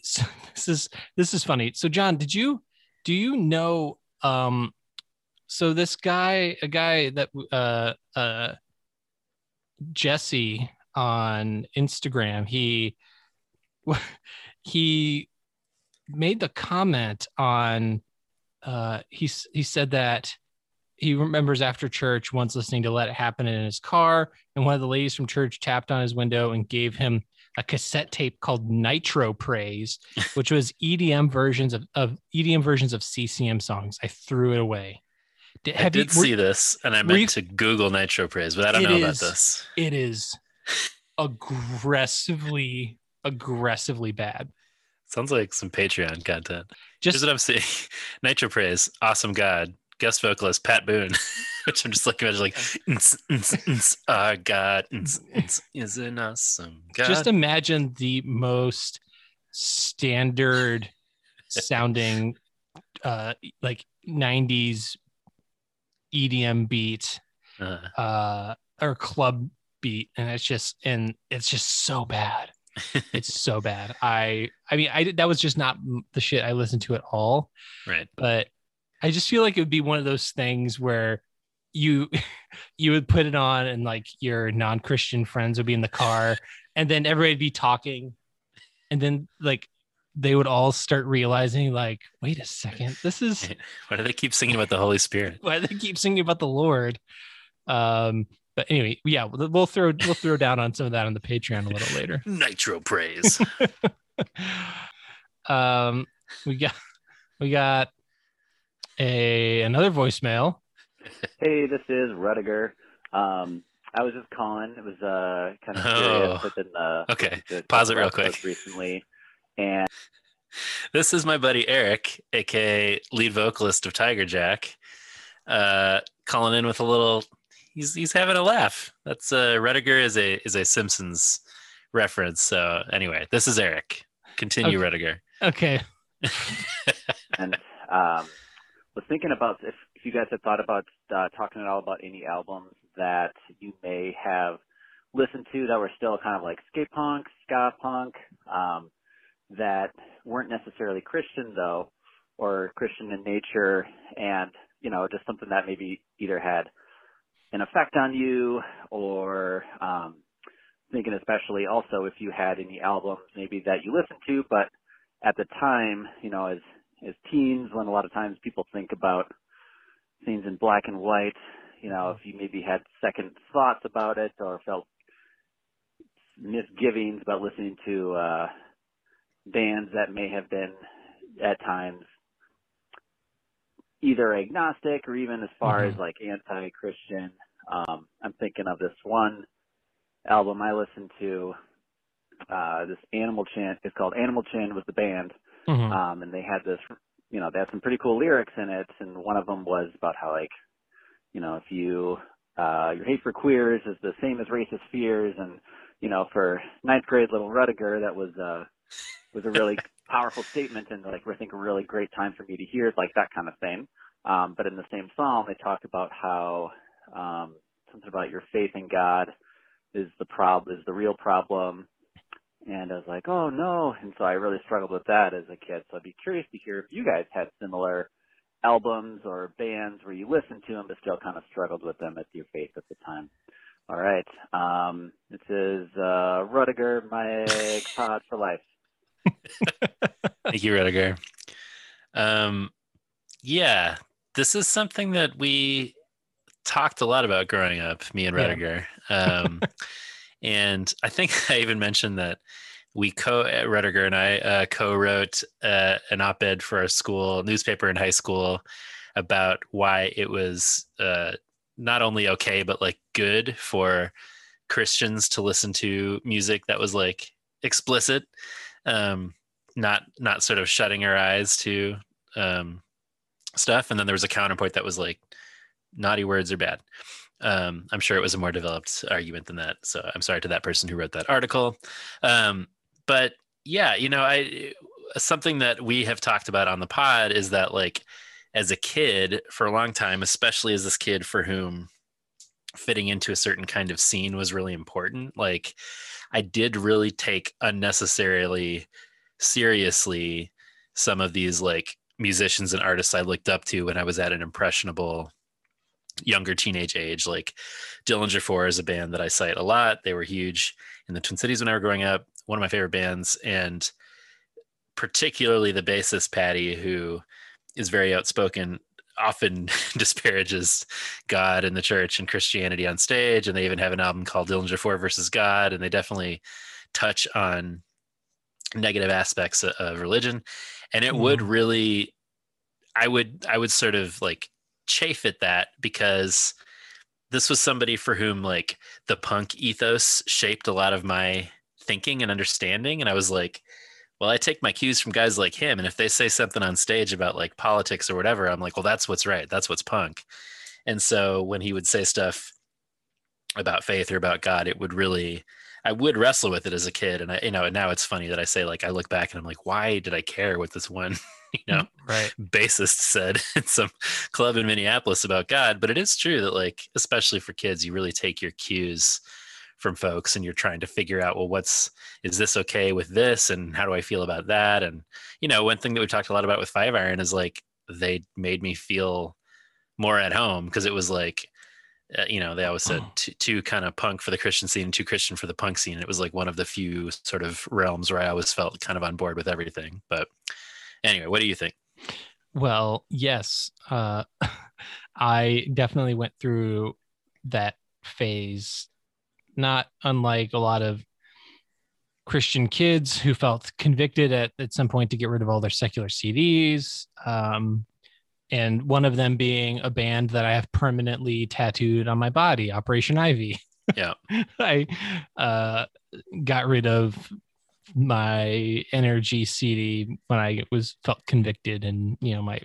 so this is this is funny. So John, did you do you know? Um, so this guy, a guy that uh, uh, Jesse on Instagram, he he made the comment on. Uh, he he said that he remembers after church once listening to Let It Happen in his car, and one of the ladies from church tapped on his window and gave him a cassette tape called Nitro Praise, which was E D M versions of, of E D M versions of C C M songs. I threw it away. Did, I did you, see were, this, and I meant you, to Google Nitro Praise, but I don't know is, about this. It is aggressively, aggressively bad. Sounds like some Patreon content. Just, Here's what I'm seeing. Nitro Praise, Awesome God, guest vocalist Pat Boone, which I'm just like, imagine like, nts, nts, nts, our God nts, nts, is an awesome God. Just imagine the most standard sounding uh, like nineties E D M beat uh-huh. uh, or club beat. And it's just, and it's just so bad. It's so bad. I, I mean, I that was just not the shit I listened to at all. Right. But I just feel like it would be one of those things where you, you would put it on and like your non-Christian friends would be in the car and then everybody would be talking. And then like, they would all start realizing like, wait a second, this is. Why do they keep singing about the Holy Spirit? Why do they keep singing about the Lord? Um, But anyway, yeah, we'll throw we'll throw down on some of that on the Patreon a little later. Nitro Praise. um, we got we got a another voicemail. Hey, this is Rudiger. Um, I was just calling. It was uh kind of curious, oh. but then uh, okay, pause it real quick. Recently, and this is my buddy Eric, aka lead vocalist of Tiger Jack, uh, calling in with a little. He's he's having a laugh. That's uh, Rudiger is a is a Simpsons reference. So anyway, this is Eric. Continue, okay. Rudiger. Okay. And um, was thinking about if, if you guys had thought about uh, talking at all about any albums that you may have listened to that were still kind of like skate punk, ska punk, um, that weren't necessarily Christian though, or Christian in nature, and you know just something that maybe either had an effect on you, or um, thinking especially also if you had any albums maybe that you listened to, but at the time, you know, as as teens, when a lot of times people think about things in black and white, you know, if you maybe had second thoughts about it or felt misgivings about listening to uh, bands that may have been at times either agnostic or even as far mm-hmm. as like anti-Christian. Um, I'm thinking of this one album I listened to, uh, this Animal Chin. It's called Animal Chin was the band. Mm-hmm. Um, and they had this, you know, they had some pretty cool lyrics in it. And one of them was about how like, you know, if you, uh, your hate for queers is the same as racist fears. And, you know, for ninth grade little Rudiger, that was, uh, was a really powerful statement, and like I think a really great time for me to hear, like that kind of thing. Um, but in the same song, they talk about how um, something about your faith in God is the problem, is the real problem. And I was like, oh no! And so I really struggled with that as a kid. So I'd be curious to hear if you guys had similar albums or bands where you listened to them but still kind of struggled with them at your faith at the time. All right, um, this is uh, Rudiger, my pod for life. Thank you, Rudiger. Um, yeah, this is something that we talked a lot about growing up, me and Rudiger. Yeah. Um, and I think I even mentioned that we co Rudiger and I uh, co-wrote uh, an op-ed for our school newspaper in high school about why it was uh, not only okay but like good for Christians to listen to music that was like explicit. Um, not, not sort of shutting our eyes to, um, stuff. And then there was a counterpoint that was like naughty words are bad. Um, I'm sure it was a more developed argument than that. So I'm sorry to that person who wrote that article. Um, but yeah, you know, I, something that we have talked about on the pod is that like, as a kid for a long time, especially as this kid for whom fitting into a certain kind of scene was really important. Like I did really take unnecessarily seriously some of these like musicians and artists I looked up to when I was at an impressionable younger teenage age. Like Dillinger Four is a band that I cite a lot. They were huge in the Twin Cities when I were growing up, one of my favorite bands, and particularly the bassist Patty, who is very outspoken, often disparages God and the church and Christianity on stage. And they even have an album called Dillinger Four versus God, and they definitely touch on negative aspects of religion. And it mm. would really, I would, I would sort of like chafe at that, because this was somebody for whom like the punk ethos shaped a lot of my thinking and understanding. And I was like, well, I take my cues from guys like him. And if they say something on stage about like politics or whatever, I'm like, well, that's what's right. That's what's punk. And so when he would say stuff about faith or about God, it would really, I would wrestle with it as a kid. And I, you know, and now it's funny that I say, like, I look back and I'm like, why did I care what this one, you know, right. bassist said in some club in Minneapolis about God? But it is true that like, especially for kids, you really take your cues from folks, and you're trying to figure out, well, what's, is this okay with this? And how do I feel about that? And, you know, one thing that we talked a lot about with Five Iron is like, they made me feel more at home, because it was like, Uh, you know, they always said oh. too, too kind of punk for the Christian scene and too Christian for the punk scene. And it was like one of the few sort of realms where I always felt kind of on board with everything. But anyway, what do you think? Well, yes, uh, I definitely went through that phase, not unlike a lot of Christian kids who felt convicted at, at some point to get rid of all their secular C Ds. Um, And one of them being a band that I have permanently tattooed on my body, Operation Ivy. Yeah. I uh, got rid of my Energy C D when I was felt convicted in, you know, my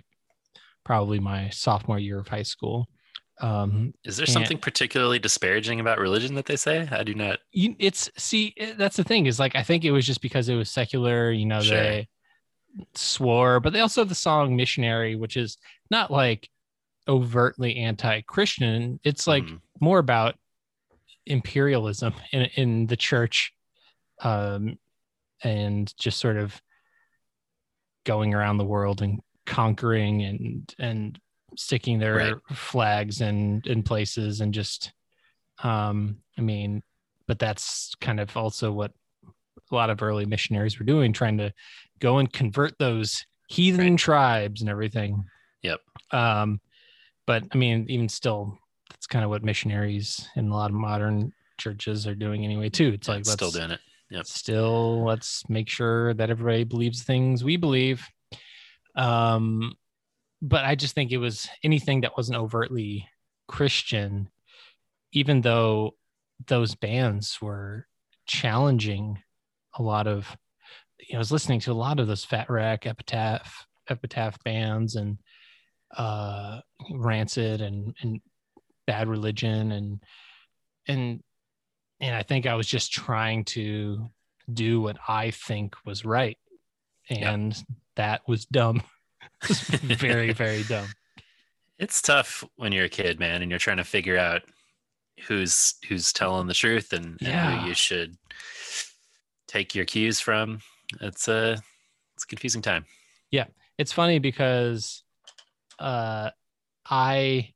probably my sophomore year of high school. Um, Is there something and, particularly disparaging about religion that they say? I do not. You, it's see, that's the thing is like, I think it was just because it was secular, you know, sure. they. swore, but they also have the song Missionary, which is not like overtly anti-Christian. It's like mm. more about imperialism in, in the church, um, and just sort of going around the world and conquering and and sticking their right. flags in, in places and just, um, I mean, but that's kind of also what a lot of early missionaries were doing, trying to go and convert those heathen right. tribes and everything. Yep. Um, but I mean, even still, that's kind of what missionaries in a lot of modern churches are doing anyway, too. It's yeah, like, it's let's, still doing it. Yep. Still, let's make sure that everybody believes things we believe. Um, but I just think it was anything that wasn't overtly Christian, even though those bands were challenging a lot of, you know, I was listening to a lot of those Fat Wreck, Epitaph, Epitaph bands, and uh, Rancid, and and Bad Religion, and and and I think I was just trying to do what I think was right, and yep. that was dumb. It was very very dumb. It's tough when you're a kid, man, and you're trying to figure out who's who's telling the truth and, yeah. and who you should take your cues from. It's a, it's a confusing time. Yeah. It's funny because uh, I,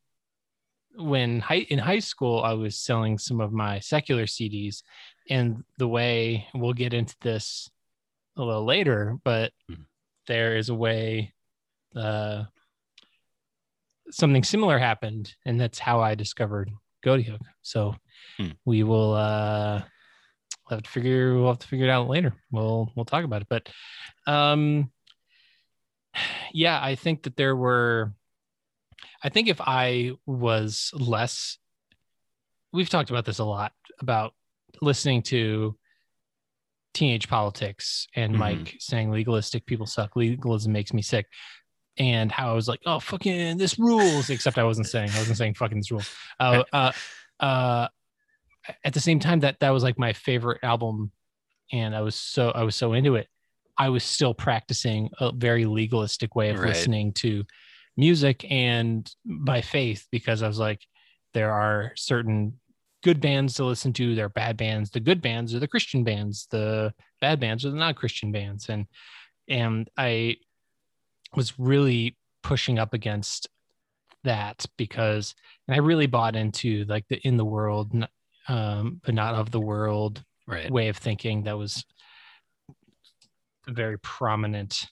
when high, in high school, I was selling some of my secular C Ds, and the way we'll get into this a little later, but mm-hmm. there is a way uh, something similar happened. And that's how I discovered Goatee Hook. So mm. we will, uh, We'll have to figure we'll have to figure it out later. We'll we'll talk about it. But um yeah, I think that there were I think if I was less we've talked about this a lot about listening to teenage politics and mm-hmm. Mike saying legalistic people suck, legalism makes me sick. And how I was like, oh fucking this rules, except I wasn't saying I wasn't saying fucking this rules. Uh uh uh at the same time that that was like my favorite album and I was so, I was so into it. I was still practicing a very legalistic way of right. listening to music and by faith, because I was like, there are certain good bands to listen to. They're bad bands. The good bands are the Christian bands. The bad bands are the non-Christian bands. And, and I was really pushing up against that because, and I really bought into like the, in the world, um, but not of the world right. way of thinking. That was a very prominent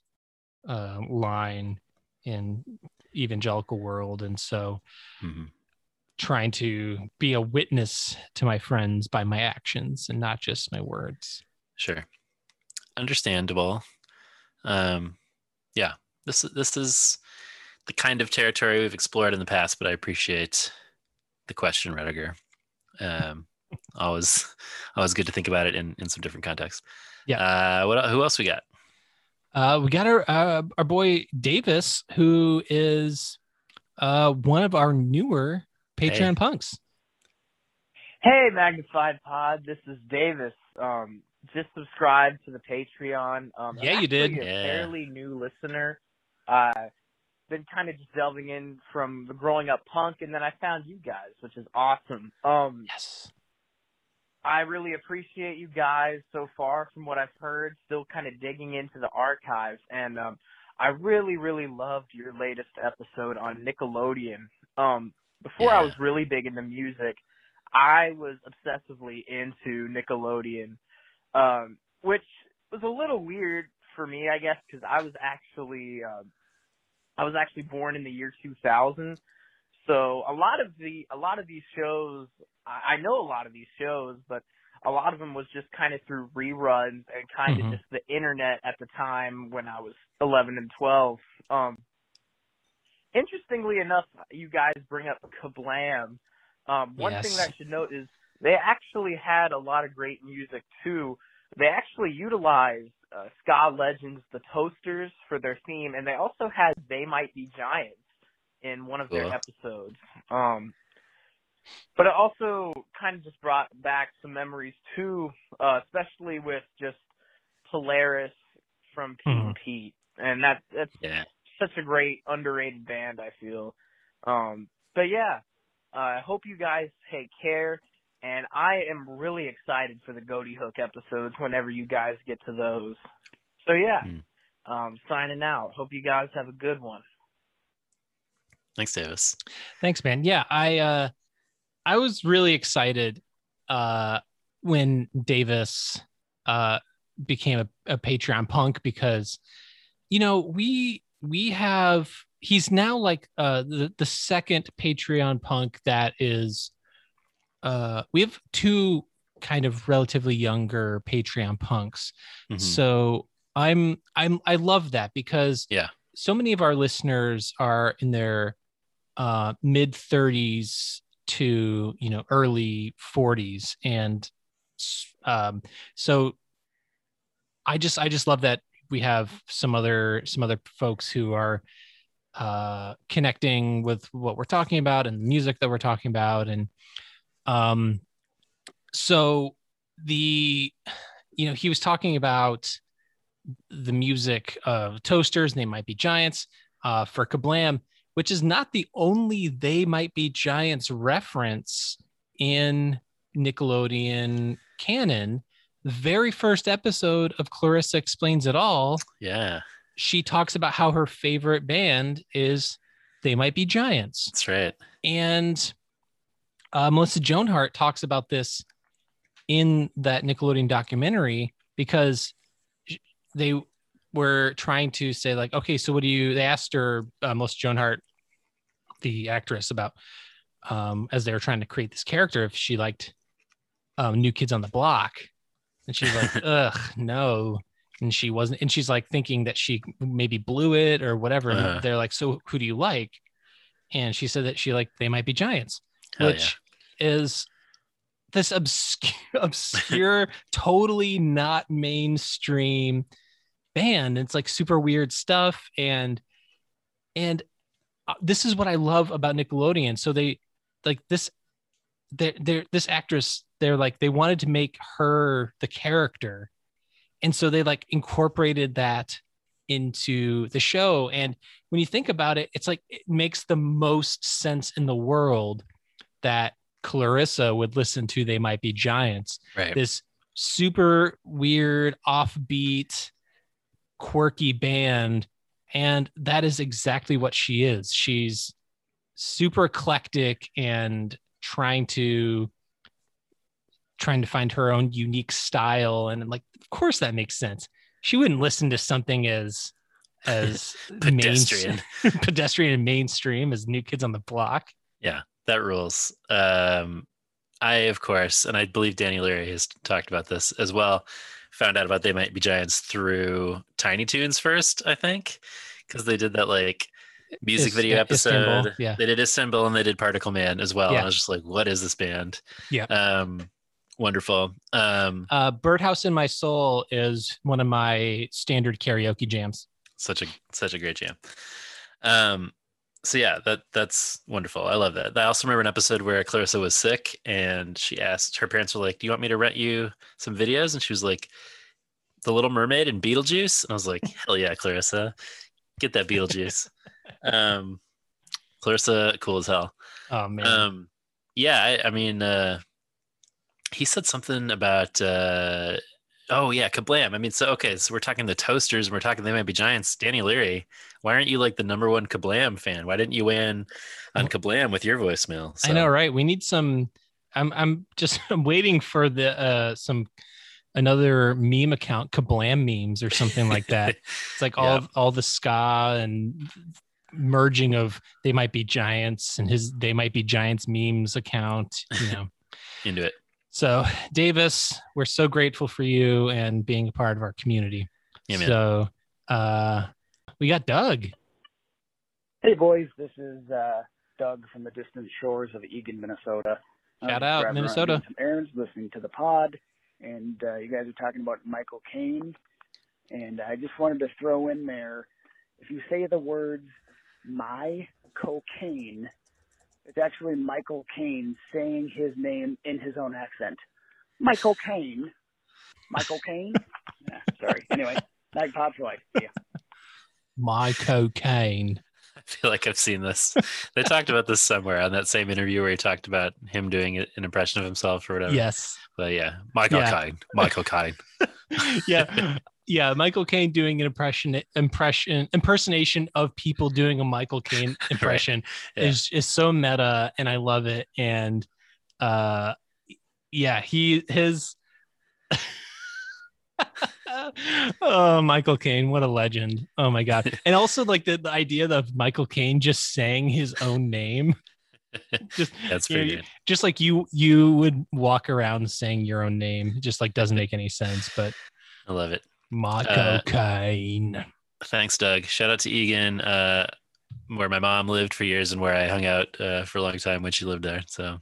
uh, line in evangelical world. And so mm-hmm. trying to be a witness to my friends by my actions and not just my words. Sure. Understandable. Um, yeah, this, this is the kind of territory we've explored in the past, but I appreciate the question, Rediger. Um, always, always good to think about it in, in some different contexts. Yeah. Uh, what, who else we got? Uh, we got our, uh, our boy Davis, who is uh, one of our newer Patreon hey. punks. Hey, Magnified Pod. This is Davis. Um, just subscribed to the Patreon. Um, yeah, you did. A yeah. fairly new listener. Uh, been kind of just delving in from the growing up punk, and then I found you guys, which is awesome. Um, yes. I really appreciate you guys so far from what I've heard, still kind of digging into the archives. And um, I really, really loved your latest episode on Nickelodeon. Um, before yeah. I was really big into music, I was obsessively into Nickelodeon, um, which was a little weird for me, I guess, because I was actually uh, I was actually born in the year two thousand. So a lot of the a lot of these shows, I know a lot of these shows, but a lot of them was just kind of through reruns and kind mm-hmm. of just the internet at the time when I was eleven and twelve. Um, interestingly enough, you guys bring up Kablam. Um, one yes. thing that I should note is they actually had a lot of great music too. They actually utilized uh, ska legends, the Toasters, for their theme, and they also had They Might Be Giants in one of cool. their episodes. Um, but it also kind of just brought back some memories too, uh, especially with just Polaris from Pete and Pete. And that, that's yeah. such a great underrated band, I feel. Um, but yeah, I uh, hope you guys take care. And I am really excited for the Goatee Hook episodes whenever you guys get to those. So yeah, mm. um, signing out. Hope you guys have a good one. Thanks, Davis. Thanks, man. Yeah, I uh, I was really excited uh, when Davis uh, became a, a Patreon punk because, you know, we we have he's now like uh, the the second Patreon punk that is. Uh, we have two kind of relatively younger Patreon punks, mm-hmm. so I'm I'm I love that because yeah, so many of our listeners are in their Uh, mid thirties to, you know, early forties. And um, so I just, I just love that we have some other, some other folks who are uh, connecting with what we're talking about and the music that we're talking about. And um, so the, you know, he was talking about the music of Toasters and They Might Be Giants uh, for Kablam, which is not the only They Might Be Giants reference in Nickelodeon canon. The very first episode of Clarissa Explains It All, yeah, she talks about how her favorite band is They Might Be Giants. That's right. And uh, Melissa Joan Hart talks about this in that Nickelodeon documentary because they were trying to say like, okay, so what do you, they asked her, uh, Melissa Joan Hart, the actress, about um as they were trying to create this character if she liked um New Kids on the Block, and she's like ugh no, and she wasn't, and she's like thinking that she maybe blew it or whatever, uh-huh. and they're like, so who do you like, and she said that she liked They Might Be Giants. Hell which yeah. is this obscure obscure totally not mainstream band. It's like super weird stuff, and and this is what I love about Nickelodeon. So they like this, they're, they're this actress, they're like, they wanted to make her the character. And so they like incorporated that into the show. And when you think about it, it's like, it makes the most sense in the world that Clarissa would listen to They Might Be Giants. Right. This super weird, offbeat, quirky band. And that is exactly what she is. She's super eclectic and trying to trying to find her own unique style. And like, of course that makes sense. She wouldn't listen to something as as pedestrian pedestrian and mainstream as New Kids on the Block. Yeah, that rules. Um, I, of course, and I believe Danny Leary has talked about this as well, found out about They Might Be Giants through Tiny Toons first, I think, because they did that like music Is- video episode. Istanbul, yeah. They did Istanbul and they did Particle Man as well. Yeah. And I was just like, what is this band? Yeah. Um, wonderful. Um, uh, Birdhouse in My Soul is one of my standard karaoke jams. Such a such a great jam. Um, so yeah, that that's wonderful. I love that. I also remember an episode where Clarissa was sick and she asked, her parents were like, do you want me to rent you some videos? And she was like, The Little Mermaid and Beetlejuice. And I was like, hell yeah, Clarissa, get that Beetlejuice. um, Clarissa, cool as hell. Oh man. Um, yeah, I, I mean, uh, he said something about, uh, oh yeah, Kablam. I mean, so okay, so we're talking the Toasters and we're talking They Might Be Giants. Danny Leary, why aren't you like the number one Kablam fan? Why didn't you win on Kablam with your voicemail? So. I know, right? We need some. I'm I'm just I'm waiting for the uh some another meme account, Kablam memes or something like that. It's like all yeah. of, all the ska and merging of They Might Be Giants and his They Might Be Giants memes account. You know, into it. So Davis, we're so grateful for you and being a part of our community. Yeah, man. So uh, we got Doug. Hey, boys. This is uh, Doug from the distant shores of Eagan, Minnesota. Shout um, out, Minnesota. Some errands, listening to the pod. And uh, you guys are talking about Michael Caine. And I just wanted to throw in there, if you say the words, my cocaine, it's actually Michael Caine saying his name in his own accent. Michael Caine. Michael Caine? Yeah, sorry. Anyway, that pops like, yeah. My cocaine. I feel like I've seen this. They talked about this somewhere on that same interview where he talked about him doing an impression of himself or whatever. Yes. But yeah, Michael yeah. Caine. Michael Caine. yeah. Yeah, Michael Caine doing an impression, impression, impersonation of people doing a Michael Caine impression right. yeah. is is so meta, and I love it. And uh, yeah, he his oh Michael Caine, what a legend! Oh my god! And also like the, the idea of Michael Caine just saying his own name, just that's pretty you know, good. Just like you you would walk around saying your own name, it just like doesn't make any sense. But I love it. My cocaine. Uh, thanks, Doug. Shout out to Egan, uh, where my mom lived for years and where I hung out uh, for a long time when she lived there. So,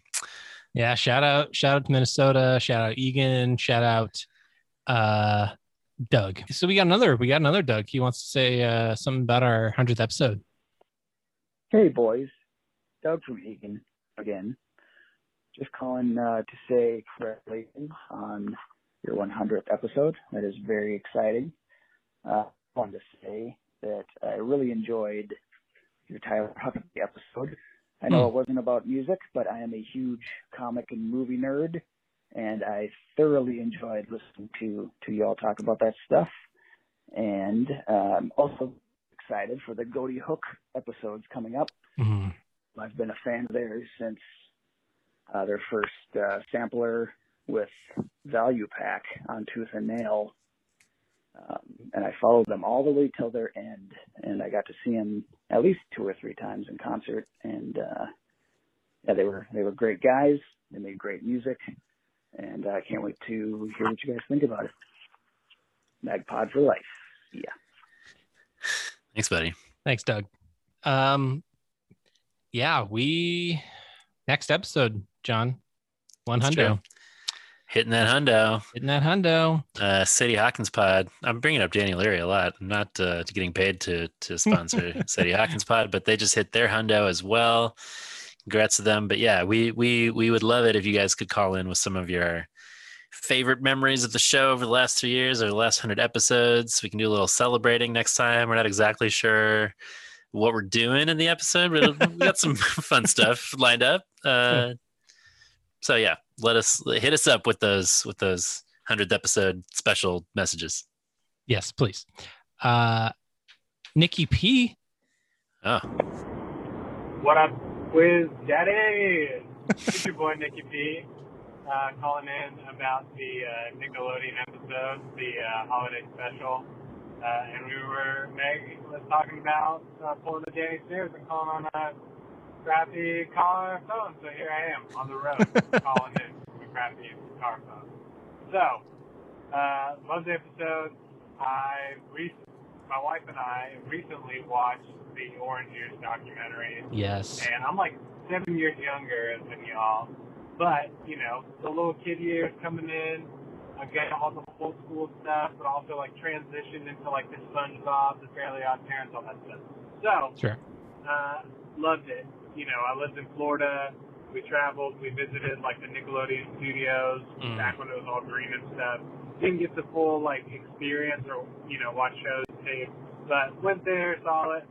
yeah, shout out, shout out to Minnesota. Shout out Egan. Shout out uh, Doug. So we got another, we got another Doug. He wants to say uh, something about our hundredth episode. Hey, boys, Doug from Egan again. Just calling uh, to say congratulations on your one hundredth episode. That is very exciting. Uh, I wanted to say that I really enjoyed your Tyler Huckabee episode. I know mm. it wasn't about music, but I am a huge comic and movie nerd, and I thoroughly enjoyed listening to, to y'all talk about that stuff. And uh, I'm also excited for the Goatee Hook episodes coming up. Mm. I've been a fan of theirs since uh, their first uh, sampler with Value Pack on Tooth and Nail, um, and I followed them all the way till their end, and I got to see them at least two or three times in concert, and uh, yeah, they were they were great guys. They made great music, and I uh, can't wait to hear what you guys think about it. MagPod for life. Yeah. Thanks, buddy. Thanks, Doug. Um, yeah, we next episode, John, one hundred. Hitting that hundo. Hitting that hundo. Uh, Sadie Hawkins Pod. I'm bringing up Danny Leary a lot. I'm not uh, getting paid to to sponsor Sadie Hawkins Pod, but they just hit their hundo as well. Congrats to them. But yeah, we we we would love it if you guys could call in with some of your favorite memories of the show over the last three years or the last hundred episodes. We can do a little celebrating next time. We're not exactly sure what we're doing in the episode, but we got some fun stuff lined up. Uh, So yeah, let us hit us up with those with those hundredth episode special messages. Yes, please. Uh, Nikki P. Oh. What up, Wiz Daddy? It's your boy Nikki P. Uh, calling in about the uh, Nickelodeon episode, the uh, holiday special. Uh, and we were, Meg was talking about uh, pulling the Danny Sneers and calling on a crappy car phone. So here I am on the road calling in with a crappy car phone. So, uh, love the episode. I recently, my wife and I recently watched the Orange Juice documentary. Yes. And I'm like seven years younger than y'all. But, you know, the little kid years coming in, I've got all the old school stuff, but also, like, transitioned into, like, the SpongeBob, the Fairly Odd Parents, all that stuff. So, sure. uh, loved it. You know, I lived in Florida. We traveled. We visited, like, the Nickelodeon studios mm. back when it was all green and stuff. Didn't get the full, like, experience or, you know, watch shows, tape. But went there, saw it,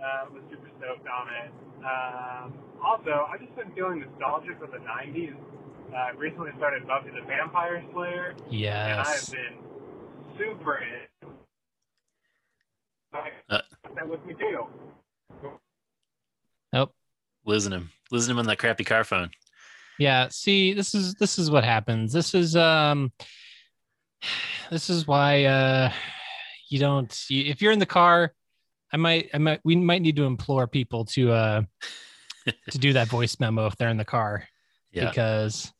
uh, was super stoked on it. Um, also, I've just been feeling nostalgia for the nineties. I uh, recently started Buffy the Vampire Slayer. Yes. And I've been super in. Uh, that with me too. Nope. Losing him. Losing him on that crappy car phone. Yeah. See, this is this is what happens. This is um. This is why uh, you don't. If you're in the car, I might. I might. We might need to implore people to uh to do that voice memo if they're in the car. Yeah. Because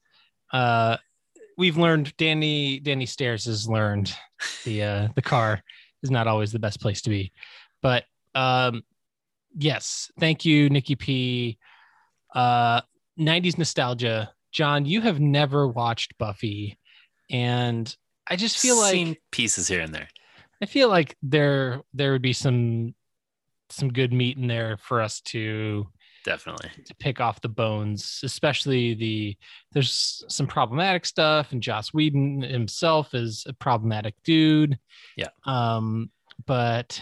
uh, we've learned, Danny Danny Stairs has learned the uh, the car is not always the best place to be. But um, yes, thank you, Nikki P. Uh, nineties nostalgia. John, you have never watched Buffy. And I just feel like... Seen pieces here and there. I feel like there there would be some some good meat in there for us to... Definitely to pick off the bones, especially the there's some problematic stuff, and Joss Whedon himself is a problematic dude. Yeah. Um, but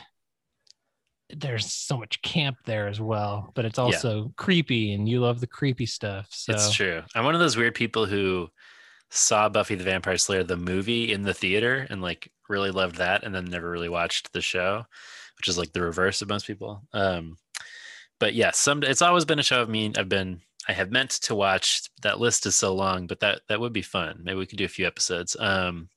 there's so much camp there as well. But it's also yeah. creepy, and you love the creepy stuff. So it's true. I'm one of those weird people who saw Buffy the Vampire Slayer the movie in the theater and like really loved that, and then never really watched the show, which is like the reverse of most people. Um But yeah, some it's always been a show of mine. I've been I have meant to watch. That list is so long, but that that would be fun. Maybe we could do a few episodes. Um,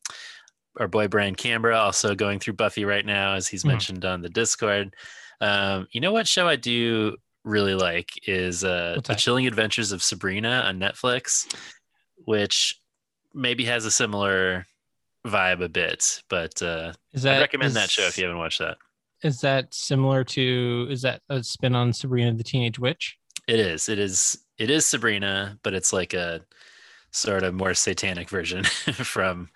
our boy Brian Canberra also going through Buffy right now, as he's mm-hmm. mentioned on the Discord. Um, you know what show I do really like is uh, The Chilling Adventures of Sabrina on Netflix, which maybe has a similar vibe a bit. But uh, is that, I recommend is... that show if you haven't watched that. Is that similar to, is that a spin on Sabrina the Teenage Witch? It is. It is. It is Sabrina, but it's like a sort of more satanic version from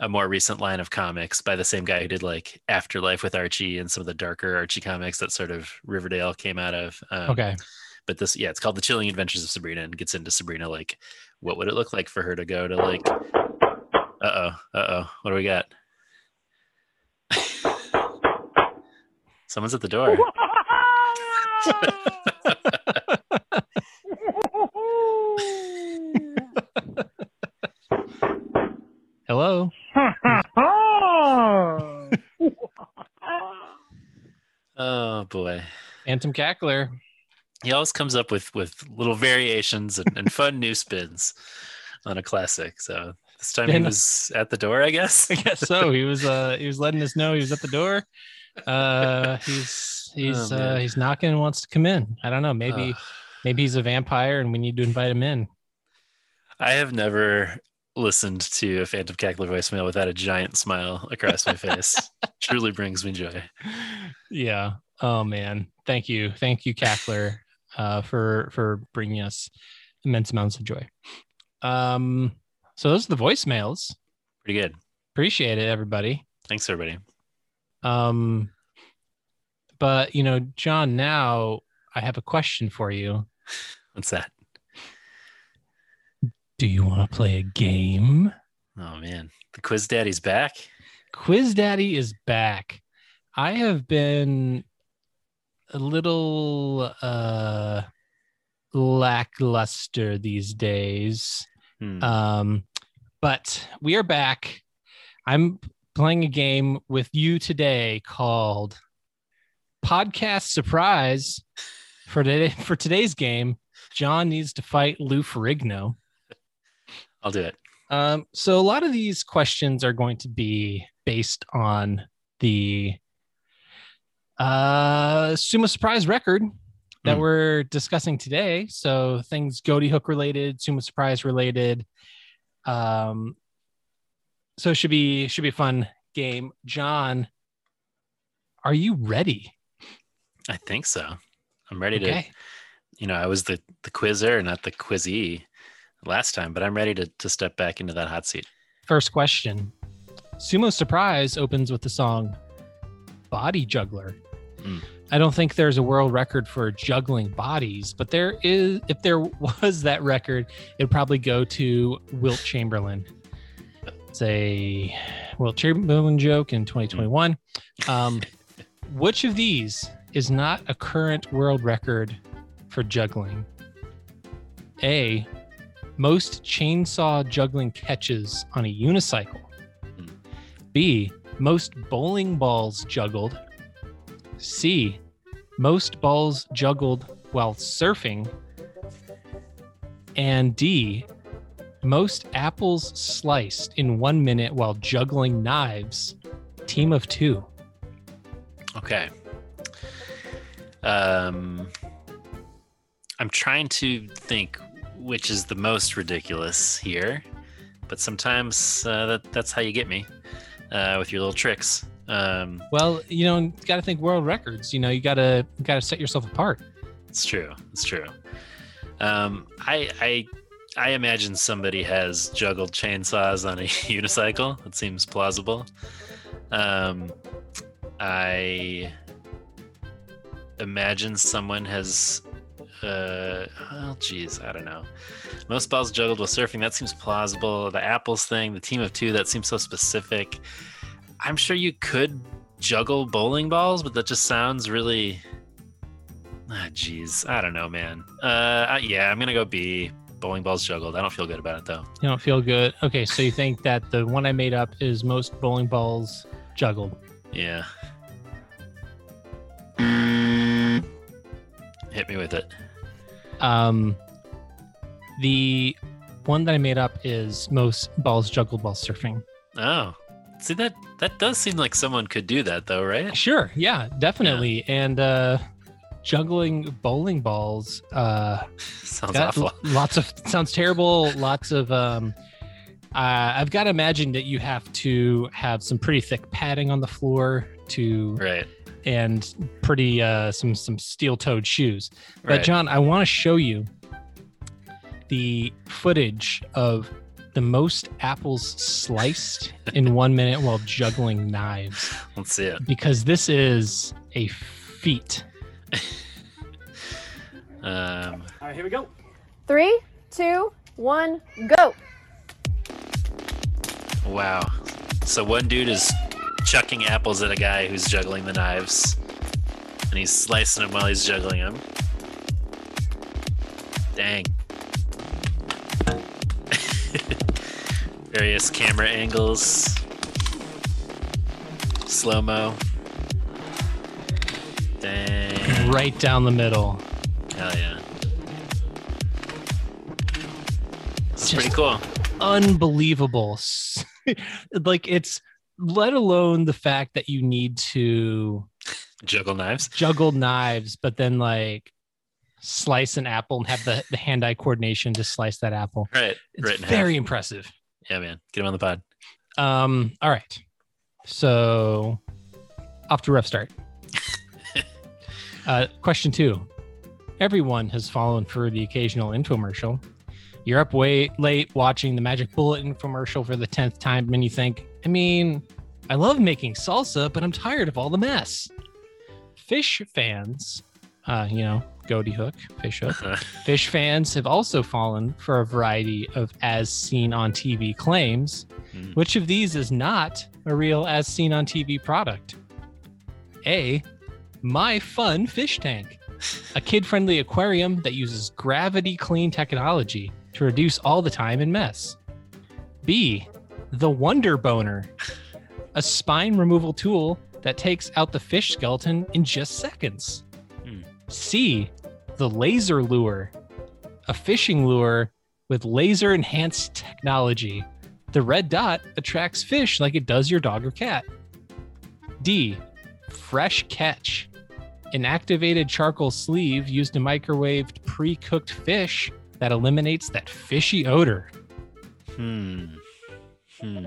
a more recent line of comics by the same guy who did like Afterlife with Archie and some of the darker Archie comics that sort of Riverdale came out of. Um, okay. But this, yeah, it's called The Chilling Adventures of Sabrina, and gets into Sabrina, like, what would it look like for her to go to like, uh-oh, uh-oh, what do we got? Someone's at the door. Hello. Oh boy. Phantom Cackler. He always comes up with, with little variations and, and fun new spins on a classic. So this time he was at the door, I guess. I guess so. He was uh he was letting us know he was at the door. uh he's he's oh, uh he's knocking and wants to come in. I don't know, maybe uh, maybe he's a vampire and we need to invite him in. I have never listened to a Phantom Cackler voicemail without a giant smile across my face. Truly brings me joy. Yeah. Oh man, thank you thank you Cackler uh for for bringing us immense amounts of joy. Um so those are the voicemails. Pretty good. Appreciate it, everybody. Thanks, everybody. Um, but you know, John, now I have a question for you. What's that? Do you want to play a game? Oh man, the Quiz Daddy's back. Quiz Daddy is back. I have been a little, uh, lackluster these days. Hmm. Um, but we are back. I'm playing a game with you today called Podcast Surprise. For today, for today's game, John needs to fight Lou Ferrigno. I'll do it. Um, so a lot of these questions are going to be based on the uh, Sumo Surprise record that mm. we're discussing today. So things Goatee Hook related, Sumo Surprise related. Um, so it should be should be a fun game. John, are you ready? I think so. I'm ready okay. to, you know, I was the, the quizzer, not the quizzee last time, but I'm ready to, to step back into that hot seat. First question. Sumo Surprise opens with the song Body Juggler. Mm. I don't think there's a world record for juggling bodies, but there is. If there was that record, it'd probably go to Wilt Chamberlain. It's a Wilt Chamberlain joke in twenty twenty-one. Mm. Um, which of these is not a current world record for juggling? A, most chainsaw juggling catches on a unicycle. B, most bowling balls juggled. C, most balls juggled while surfing. And D, most apples sliced in one minute while juggling knives. Team of two. Okay. Um, I'm trying to think which is the most ridiculous here, but sometimes uh, that, that's how you get me uh, with your little tricks. Um, well, you know, you got to think world records. You know, you got to got to set yourself apart. It's true. It's true. Um, I I I imagine somebody has juggled chainsaws on a unicycle. It seems plausible. Um, I. Imagine someone has, uh, oh, geez, I don't know. Most balls juggled while surfing. That seems plausible. The apples thing, the team of two, that seems so specific. I'm sure you could juggle bowling balls, but that just sounds really, ah, geez, I don't know, man. Uh, yeah, I'm going to go B, bowling balls juggled. I don't feel good about it, though. You don't feel good? Okay, so you think that the one I made up is most bowling balls juggled. Yeah. Hit me with it. Um, the one that I made up is most balls juggled while surfing. Oh, see that that does seem like someone could do that though, right? Sure, yeah, definitely. Yeah. And uh, juggling bowling balls uh, sounds awful. Lots of sounds terrible. Lots of um, uh, I've got to imagine that you have to have some pretty thick padding on the floor to right. and pretty uh some some steel-toed shoes. Right. But John, I want to show you the footage of the most apples sliced in one minute while juggling knives. Let's see it. Because this is a feat. um, all right, here we go. Three, two, one, go. Wow. So one dude is chucking apples at a guy who's juggling the knives, and he's slicing them while he's juggling them. Dang. Various camera angles, slow-mo. Dang. Right down the middle. Hell yeah. This Just is pretty cool. Unbelievable. Like, it's let alone the fact that you need to juggle knives, juggle knives, but then like slice an apple and have the, the hand-eye coordination to slice that apple. Right. It's right very impressive. Yeah, man. Get him on the pod. Um, all right. So off to a rough start. uh, question two. Everyone has fallen for the occasional infomercial. You're up way late watching the Magic Bullet infomercial for the tenth time, and you think, I mean, I love making salsa, but I'm tired of all the mess. Fish fans, uh, you know, Goatee Hook, Fish Hook. Uh-huh. Fish fans have also fallen for a variety of as seen on T V claims. Mm. Which of these is not a real as seen on T V product? A, My Fun Fish Tank, a kid-friendly aquarium that uses gravity clean technology. to reduce all the time and mess. B, the Wonder Boner, a spine removal tool that takes out the fish skeleton in just seconds. Mm. C, the Laser Lure, a fishing lure with laser-enhanced technology. The red dot attracts fish like it does your dog or cat. D, Fresh Catch, an activated charcoal sleeve used to microwave pre-cooked fish that eliminates that fishy odor. Hmm. Hmm.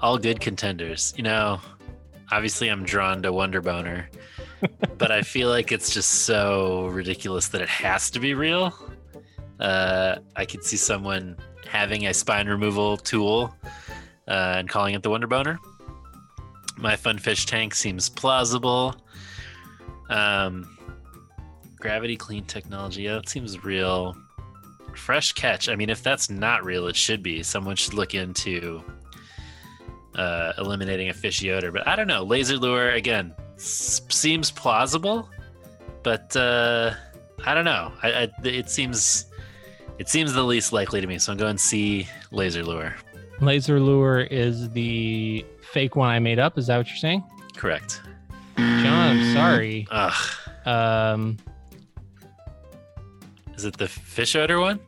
All good contenders. You know, obviously I'm drawn to Wonder Boner, but I feel like it's just so ridiculous that it has to be real. Uh, I could see someone having a spine removal tool uh, and calling it the Wonder Boner. My fun fish tank seems plausible. Um, gravity clean technology, yeah, that seems real. Fresh Catch, I mean, if that's not real, it should be. Someone should look into uh, eliminating a fishy odor. But I don't know. Laser lure, again, s- seems plausible, but uh, I don't know. I, I, it seems it seems the least likely to me. So I'm going C, laser lure. Laser lure is the fake one I made up. Is that what you're saying? Correct. John, I'm sorry. Ugh. Um, is it the fish odor one?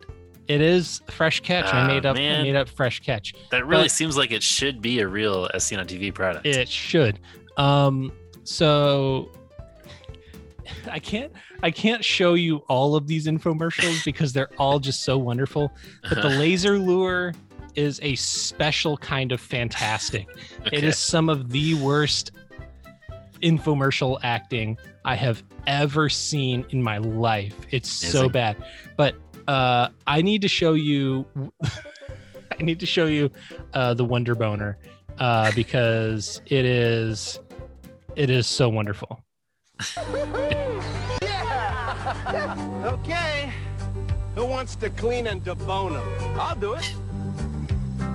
It is Fresh Catch. Oh, I made up. I made up Fresh Catch. That really but seems like it should be a real as seen on T V product. It should. Um, so I can't. I can't show you all of these infomercials because they're all just so wonderful. But the laser lure is a special kind of fantastic. Okay. It is some of the worst infomercial acting I have ever seen in my life. It's Amazing. So bad. But uh, I need to show you. I need to show you uh, the Wonder Boner uh, because it is. It is so wonderful. Yeah. Okay. Who wants to clean and debone them? I'll do it.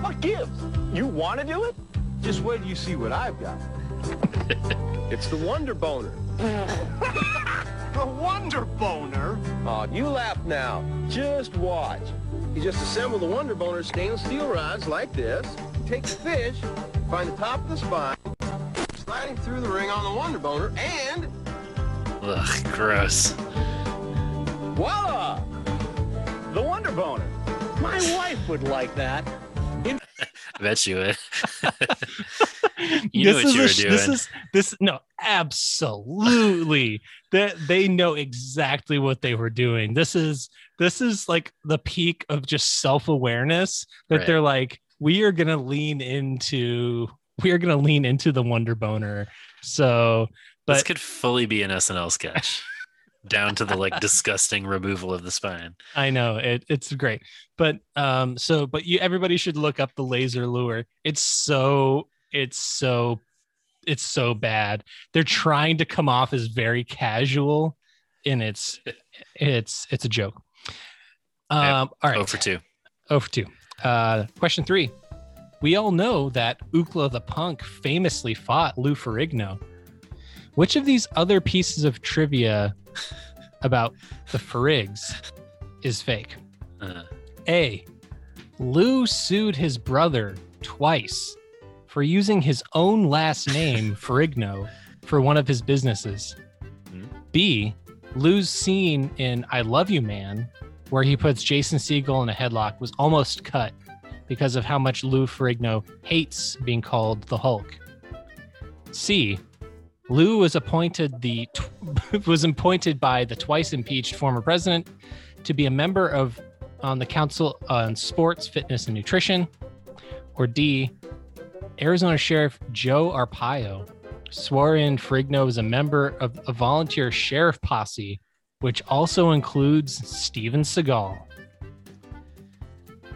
What gives? You want to do it? Just wait till you see what I've got. It's the Wonder Boner. The Wonder Boner? Oh, you laugh now. Just watch. You just assemble the Wonder Boner stainless steel rods like this. Take the fish, find the top of the spine, sliding through the ring on the Wonder Boner, and... Ugh, gross. Voila! The Wonder Boner. My wife would like that. I bet you would. You knew what you were doing. This is this no, absolutely. That they, they know exactly what they were doing. This is this is like the peak of just self-awareness that right. They're like, we are gonna lean into we are gonna lean into the Wonder Boner. So but this could fully be an S N L sketch. Down to the like disgusting removal of the spine. I know it, it's great, but um, so but you everybody should look up the laser lure. It's so it's so it's so bad. They're trying to come off as very casual, and it's it's it's a joke. Um, yeah. All right, oh for two, oh for two. Uh, question three. We all know that Ukla the Punk famously fought Lou Ferrigno. Which of these other pieces of trivia about the Ferrigs is fake? Uh-huh. A, Lou sued his brother twice for using his own last name, Ferrigno, for one of his businesses. Mm-hmm. B, Lou's scene in I Love You Man, where he puts Jason Segel in a headlock, was almost cut because of how much Lou Ferrigno hates being called the Hulk. C, Lou was appointed the was appointed by the twice impeached former president to be a member of on the Council on Sports, Fitness, and Nutrition. Or D, Arizona Sheriff Joe Arpaio swore in Ferrigno as a member of a volunteer sheriff posse, which also includes Steven Seagal.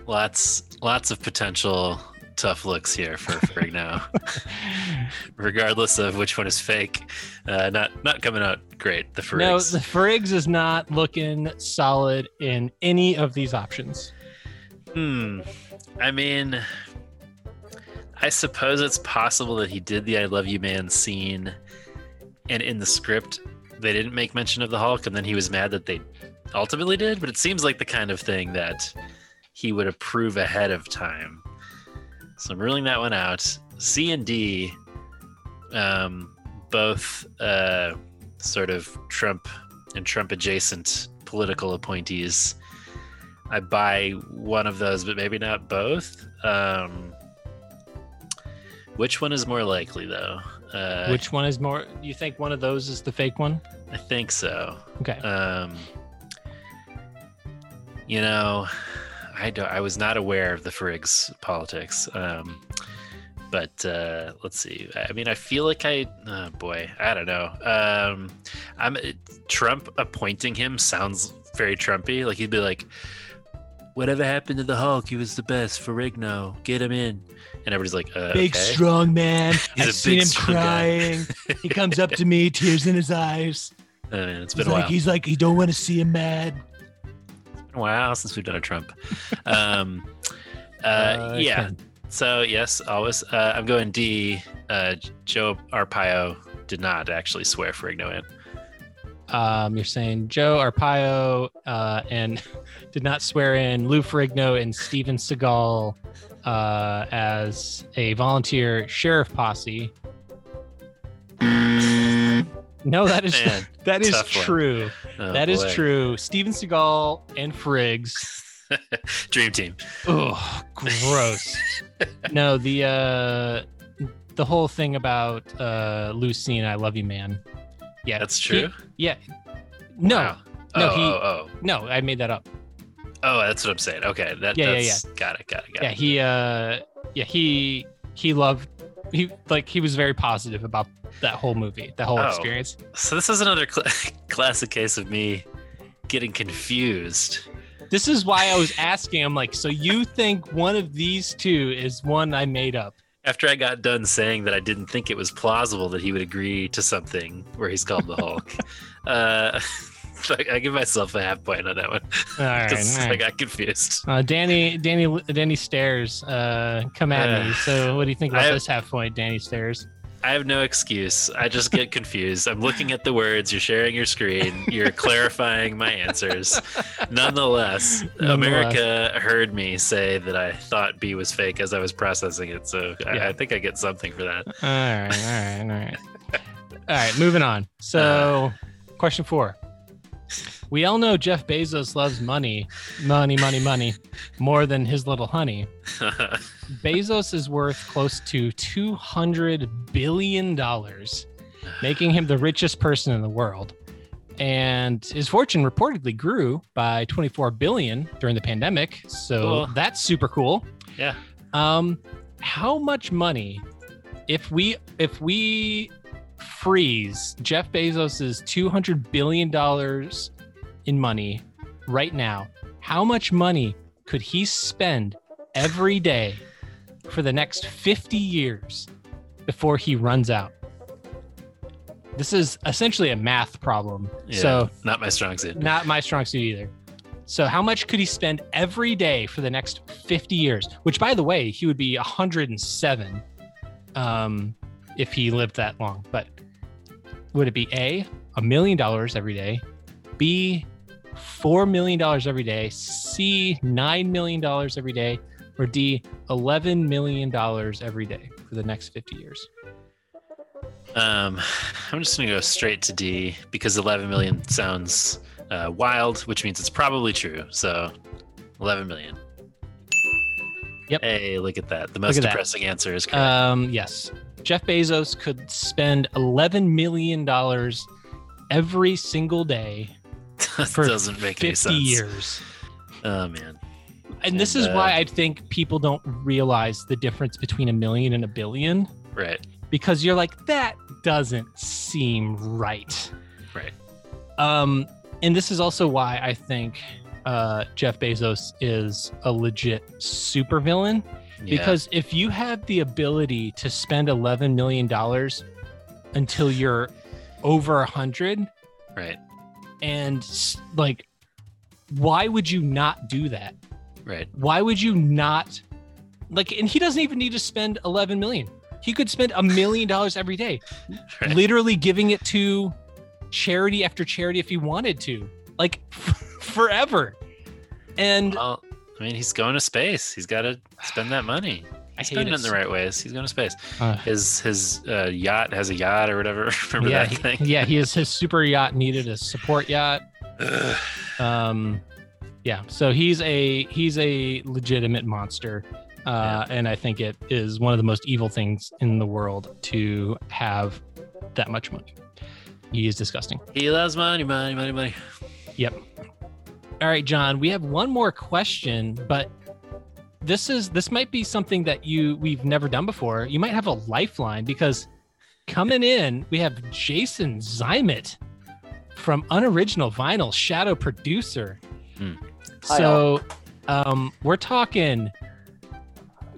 Lots, lots of potential. Tough looks here for Ferrigno. Regardless of which one is fake, uh, not not coming out great. The Ferrigs. No, the Ferrigs is not looking solid in any of these options. Hmm. I mean, I suppose it's possible that he did the "I Love You Man" scene, and in the script they didn't make mention of the Hulk, and then he was mad that they ultimately did, but it seems like the kind of thing that he would approve ahead of time. So I'm ruling that one out. C and D, um, both uh, sort of Trump and Trump-adjacent political appointees. I buy one of those, but maybe not both. Um, which one is more likely, though? Uh, which one is more... You think one of those is the fake one? I think so. Okay. Um, you know, I don't, I was not aware of the Friggs politics. Um, but uh, let's see. I mean, I feel like I... Oh, boy. I don't know. Um, I'm Trump appointing him sounds very Trumpy. Like, he'd be like, whatever happened to the Hulk, he was the best. Ferrigno, get him in. And everybody's like, uh, big, okay. Strong man. He's I've seen him crying. He comes up to me, tears in his eyes. Uh, it's been he's a while. Like, he's like, you don't want to see him mad. It's been a while since we've done a Trump. um, uh, uh, yeah. So, yes, always. Uh, I'm going D. Uh, Joe Arpaio did not actually swear Ferrigno in. Um, you're saying Joe Arpaio uh, and did not swear in Lou Ferrigno and Steven Seagal uh, as a volunteer sheriff posse. No, that is Man, that is true. Oh, that boy. is true. Steven Seagal and Friggs. Dream team. Oh, gross. No, the uh, the whole thing about uh, Lucine, I love you, man. Yeah, that's true. He, yeah, no, wow. no, oh, he, oh, oh. no. I made that up. Oh, that's what I'm saying. Okay, that, yeah, that's, yeah, yeah. Got it, got it, got yeah, it. Yeah, he, uh, yeah, he, he loved, he like he was very positive about that whole movie, that whole oh. experience. So this is another cl- classic case of me getting confused. This is why I was asking. I'm like, so you think one of these two is one I made up? After I got done saying that I didn't think it was plausible that he would agree to something where he's called the Hulk, uh, I give myself a half point on that one. All right, all right. I got confused. Uh, Danny, Danny, Danny Stairs, uh, come at uh, me. So, what do you think about have, this half point, Danny Stairs? I have no excuse. I just get confused. I'm looking at the words. You're sharing your screen. You're clarifying my answers. Nonetheless, Nonetheless, America heard me say that I thought B was fake as I was processing it. So yeah. I, I think I get something for that. All right. All right. All right. All right. Moving on. So uh, question four. We all know Jeff Bezos loves money, money, money, money, more than his little honey. Bezos is worth close to two hundred billion dollars, making him the richest person in the world. And his fortune reportedly grew by twenty-four billion dollars during the pandemic. So cool. That's super cool. Yeah. Um, how much money, if we, if we freeze Jeff Bezos's two hundred billion dollars in money right now, how much money could he spend every day for the next fifty years before he runs out? This is essentially a math problem. Yeah, so not my strong suit. Not my strong suit either. So how much could he spend every day for the next fifty years? Which, by the way, he would be one hundred seven um, if he lived that long. But would it be A, a million dollars every day, B, four million dollars every day, C, nine million dollars every day, or D, eleven million dollars every day for the next fifty years? Um, I'm just going to go straight to D because eleven million sounds uh, wild, which means it's probably true. So eleven million. Yep. Hey, look at that. The most depressing that. answer is correct. Um, yes. Jeff Bezos could spend eleven million dollars every single day. That doesn't make any sense. fifty years. Oh, man. And, and this is uh, why I think people don't realize the difference between a million and a billion. Right. Because you're like, that doesn't seem right. Right. Um, and this is also why I think uh, Jeff Bezos is a legit supervillain. Yeah. Because if you have the ability to spend eleven million dollars until you're over one hundred, right. And like, why would you not do that? Right. Why would you not like, and he doesn't even need to spend eleven million. He could spend a million dollars every day, right. Literally giving it to charity after charity if he wanted to. like forever. And well, I mean, he's going to space. He's got to spend that money. I spend it in the right ways. He's going to space. Uh, his his uh, yacht has a yacht or whatever. Remember yeah, that thing? Yeah, he is, his super yacht needed a support yacht. Ugh. Um, yeah. So he's a he's a legitimate monster, uh, yeah. and I think it is one of the most evil things in the world to have that much money. He is disgusting. He loves money, money, money, money. Yep. All right, John. We have one more question, but. This is this might be something that you we've never done before. You might have a lifeline because coming in, we have Jason Zimet from Unoriginal Vinyl, shadow producer. Hmm. So um, we're talking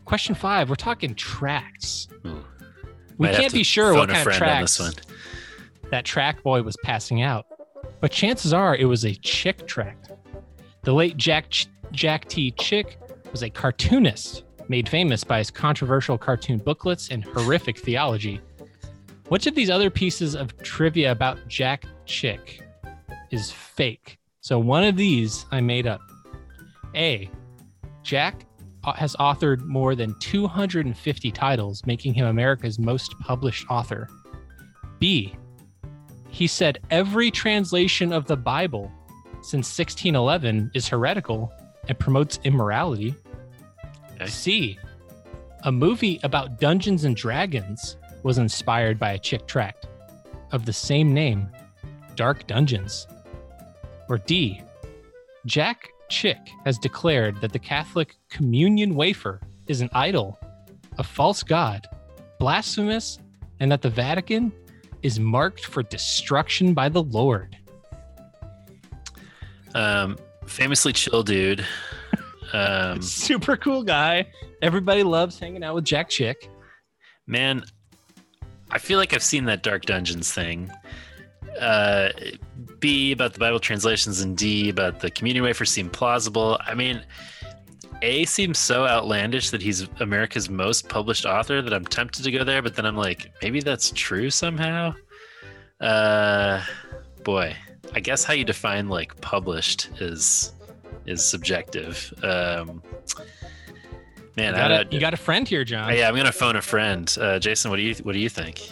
question five. We're talking tracks. Ooh. We might can't be sure what kind of tracks that track boy was passing out, but chances are it was a chick track. The late Jack Jack T. Chick was a cartoonist made famous by his controversial cartoon booklets and horrific theology. Which of these other pieces of trivia about Jack Chick is fake? So one of these I made up. A, Jack has authored more than two hundred fifty titles, making him America's most published author. B, he said every translation of the Bible since sixteen eleven is heretical and promotes immorality. Okay. C, a movie about Dungeons and Dragons was inspired by a chick tract of the same name, Dark Dungeons. Or D, Jack Chick has declared that the Catholic communion wafer is an idol, a false god, blasphemous, and that the Vatican is marked for destruction by the Lord. Um. Famously chill dude. Um, Super cool guy. Everybody loves hanging out with Jack Chick. Man, I feel like I've seen that Dark Dungeons thing. Uh, B, about the Bible translations, and D, about the communion wafer seem plausible. I mean, A seems so outlandish that he's America's most published author that I'm tempted to go there, but then I'm like, maybe that's true somehow? Uh, boy. I guess how you define like published is is subjective. Um, man, you got, I, a, you got a friend here, John. Yeah, I'm gonna phone a friend. Uh, Jason, what do you what do you think?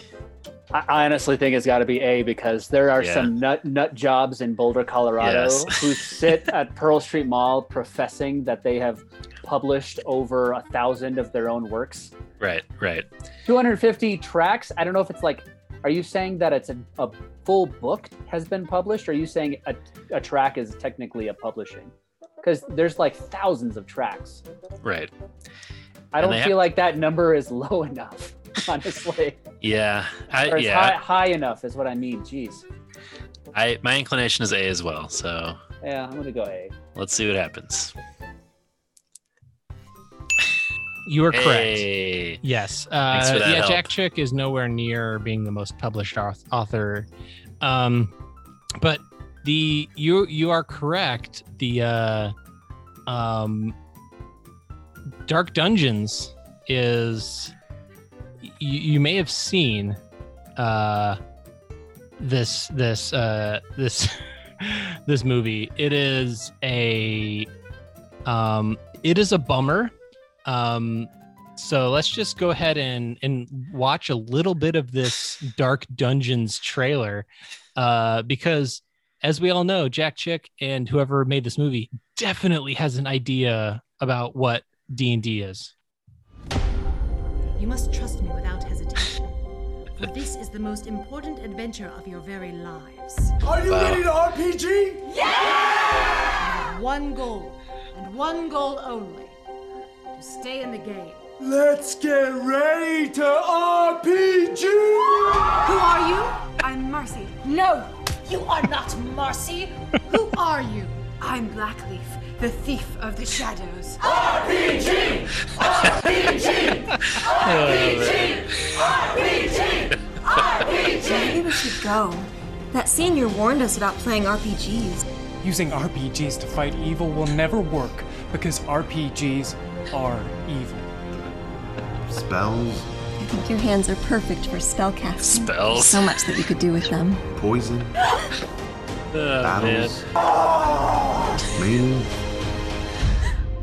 I honestly think it's got to be A because there are yeah. some nut nut jobs in Boulder, Colorado, yes. who sit at Pearl Street Mall professing that they have published over a thousand of their own works. Right, right. two hundred fifty tracks. I don't know if it's like. Are you saying that it's a, a full book has been published? Or are you saying a, a track is technically a publishing? Because there's like thousands of tracks. Right. I don't feel have... like that number is low enough, honestly. yeah. I, or it's yeah. High, high enough is what I mean. Jeez. I my inclination is A as well. So yeah, I'm gonna go A. Let's see what happens. You are correct. Hey. Yes. Uh, yeah, help. Jack Chick is nowhere near being the most published author. Um, but the you you are correct. The uh, um, Dark Dungeons is you, you may have seen uh, this this uh, this this movie. It is a um, it is a bummer. Um, so let's just go ahead and, and watch a little bit of this Dark Dungeons trailer, uh, because as we all know, Jack Chick and whoever made this movie definitely has an idea about what D and D is. You must trust me without hesitation, for this is the most important adventure of your very lives. Are you wow. ready to R P G? Yeah! One goal, and one goal only. Stay in the game. Let's get ready to R P G! Who are you? I'm Marcy. No, you are not Marcy. Who are you? I'm Blackleaf, the thief of the shadows. R P G! R P G! R P G! R P G! R P G! Maybe we should go. That senior warned us about playing R P Gs. Using R P Gs to fight evil will never work because R P Gs are evil. Spells. I think your hands are perfect for spellcasting. Spells. There's so much that you could do with them. Poison. Oh, battles, man. Mating,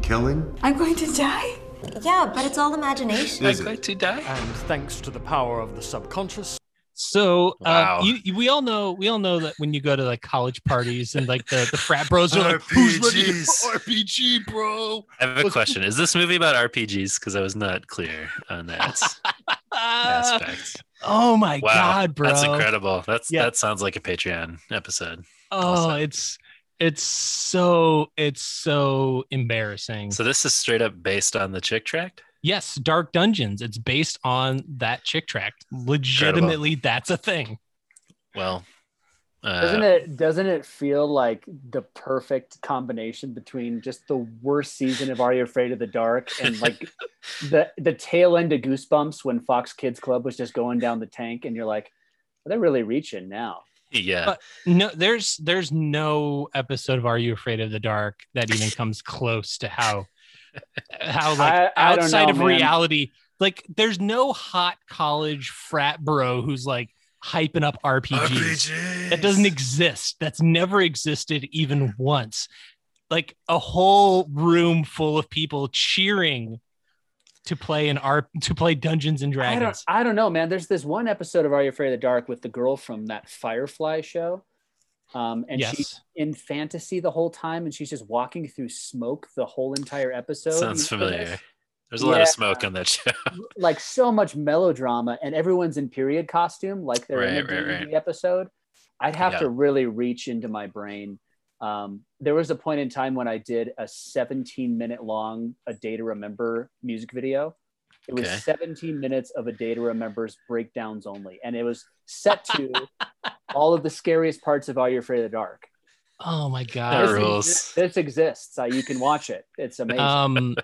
killing. I'm going to die. Yeah, but it's all imagination. I'm going to die. And thanks to the power of the subconscious. So uh, wow. you, you, we all know we all know that when you go to like college parties and like the, the frat bros are like, who's ready for R P G, bro? I have a question. Is this movie about R P Gs? Because I was not clear on that aspect. Oh my wow. God, bro! That's incredible. That's yeah. that sounds like a Patreon episode. Oh, also. it's it's so it's so embarrassing. So this is straight up based on the Chick Tract? Yes, Dark Dungeons. It's based on that Chick Tract. Legitimately, incredible. That's a thing. Well, uh, doesn't it? Doesn't it feel like the perfect combination between just the worst season of Are You Afraid of the Dark and like the the tail end of Goosebumps when Fox Kids Club was just going down the tank, and you're like, well, they're really reaching now. Yeah. But no, there's there's no episode of Are You Afraid of the Dark that even comes close to how. How like I, I outside know, of man. reality, like there's no hot college frat bro who's like hyping up R P Gs. R P Gs. That doesn't exist. That's never existed even once. Like a whole room full of people cheering to play an R to play Dungeons and Dragons. I don't, I don't know, man. There's this one episode of Are You Afraid of the Dark with the girl from that Firefly show. Um, and yes. she's in fantasy the whole time, and she's just walking through smoke the whole entire episode. Sounds familiar. There's a yeah. lot of smoke on that show. Like so much melodrama, and everyone's in period costume, like they're right, in the, right, right. the episode. I'd have yeah. to really reach into my brain. Um, there was a point in time when I did a seventeen minute long A Day to Remember music video. It was okay. seventeen minutes of A Day to Remember's breakdowns only. And it was set to all of the scariest parts of Are You Afraid of the Dark? Oh my God. This rules. Exists. This exists. Uh, you can watch it. It's amazing. Um,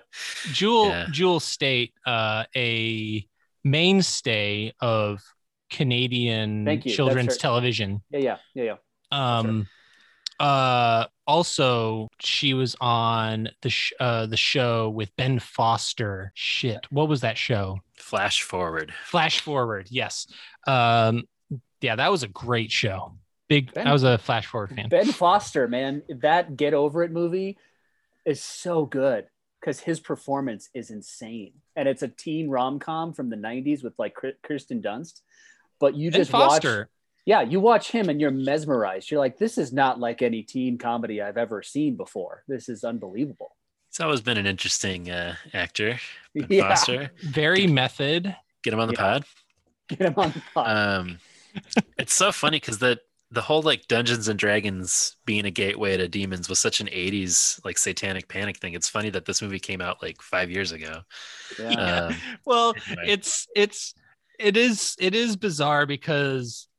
Jewel, yeah. Jewel State, uh, a mainstay of Canadian children's right. television. Yeah, yeah, yeah, yeah. Um, right. uh, also, she was on the sh- uh, the show with Ben Foster. Shit, what was that show? Flash Forward. Flash Forward, yes. Um, Yeah, that was a great show. Big, Ben, I was a Flash Forward fan. Ben Foster, man, that Get Over It movie is so good because his performance is insane, and it's a teen rom-com from the nineties with like Kirsten Dunst. But you just Ben Foster. watch, yeah, you watch him and you're mesmerized. You're like, this is not like any teen comedy I've ever seen before. This is unbelievable. He's always been an interesting uh, actor, Ben yeah. Foster. Very get, method. Get him on the yeah. pod. Get him on the pod. Um, it's so funny because the the whole like Dungeons and Dragons being a gateway to demons was such an eighties like satanic panic thing. It's funny that this movie came out like five years ago. Yeah. Um, well, anyway. it's it's it is it is bizarre because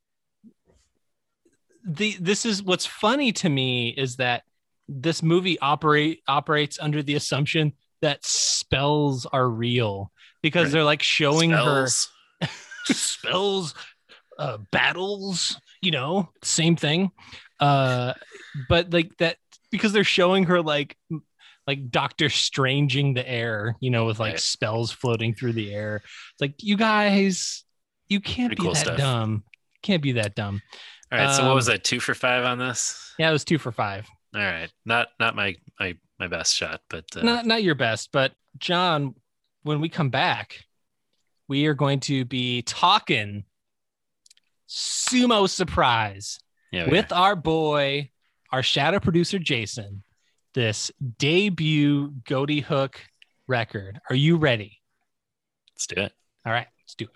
the this is what's funny to me is that this movie operate operates under the assumption that spells are real because right. they're like showing spells. her spells. Uh, battles, you know, same thing. Uh, but like that, because they're showing her like, like Doctor Stranging the air, you know, with like right. spells floating through the air. It's like, you guys, you can't Pretty be cool that stuff. dumb. Can't be that dumb. All right. Um, so what was that? Two for five on this? Yeah, it was two for five. All right. Not, not my, my, my best shot, but uh... not, not your best, but John, when we come back, we are going to be talking Sumo Surprise yeah, with are. our boy, our shadow producer Jason, this debut Goatee Hook record. Are you ready? Let's do it. All right, let's do it.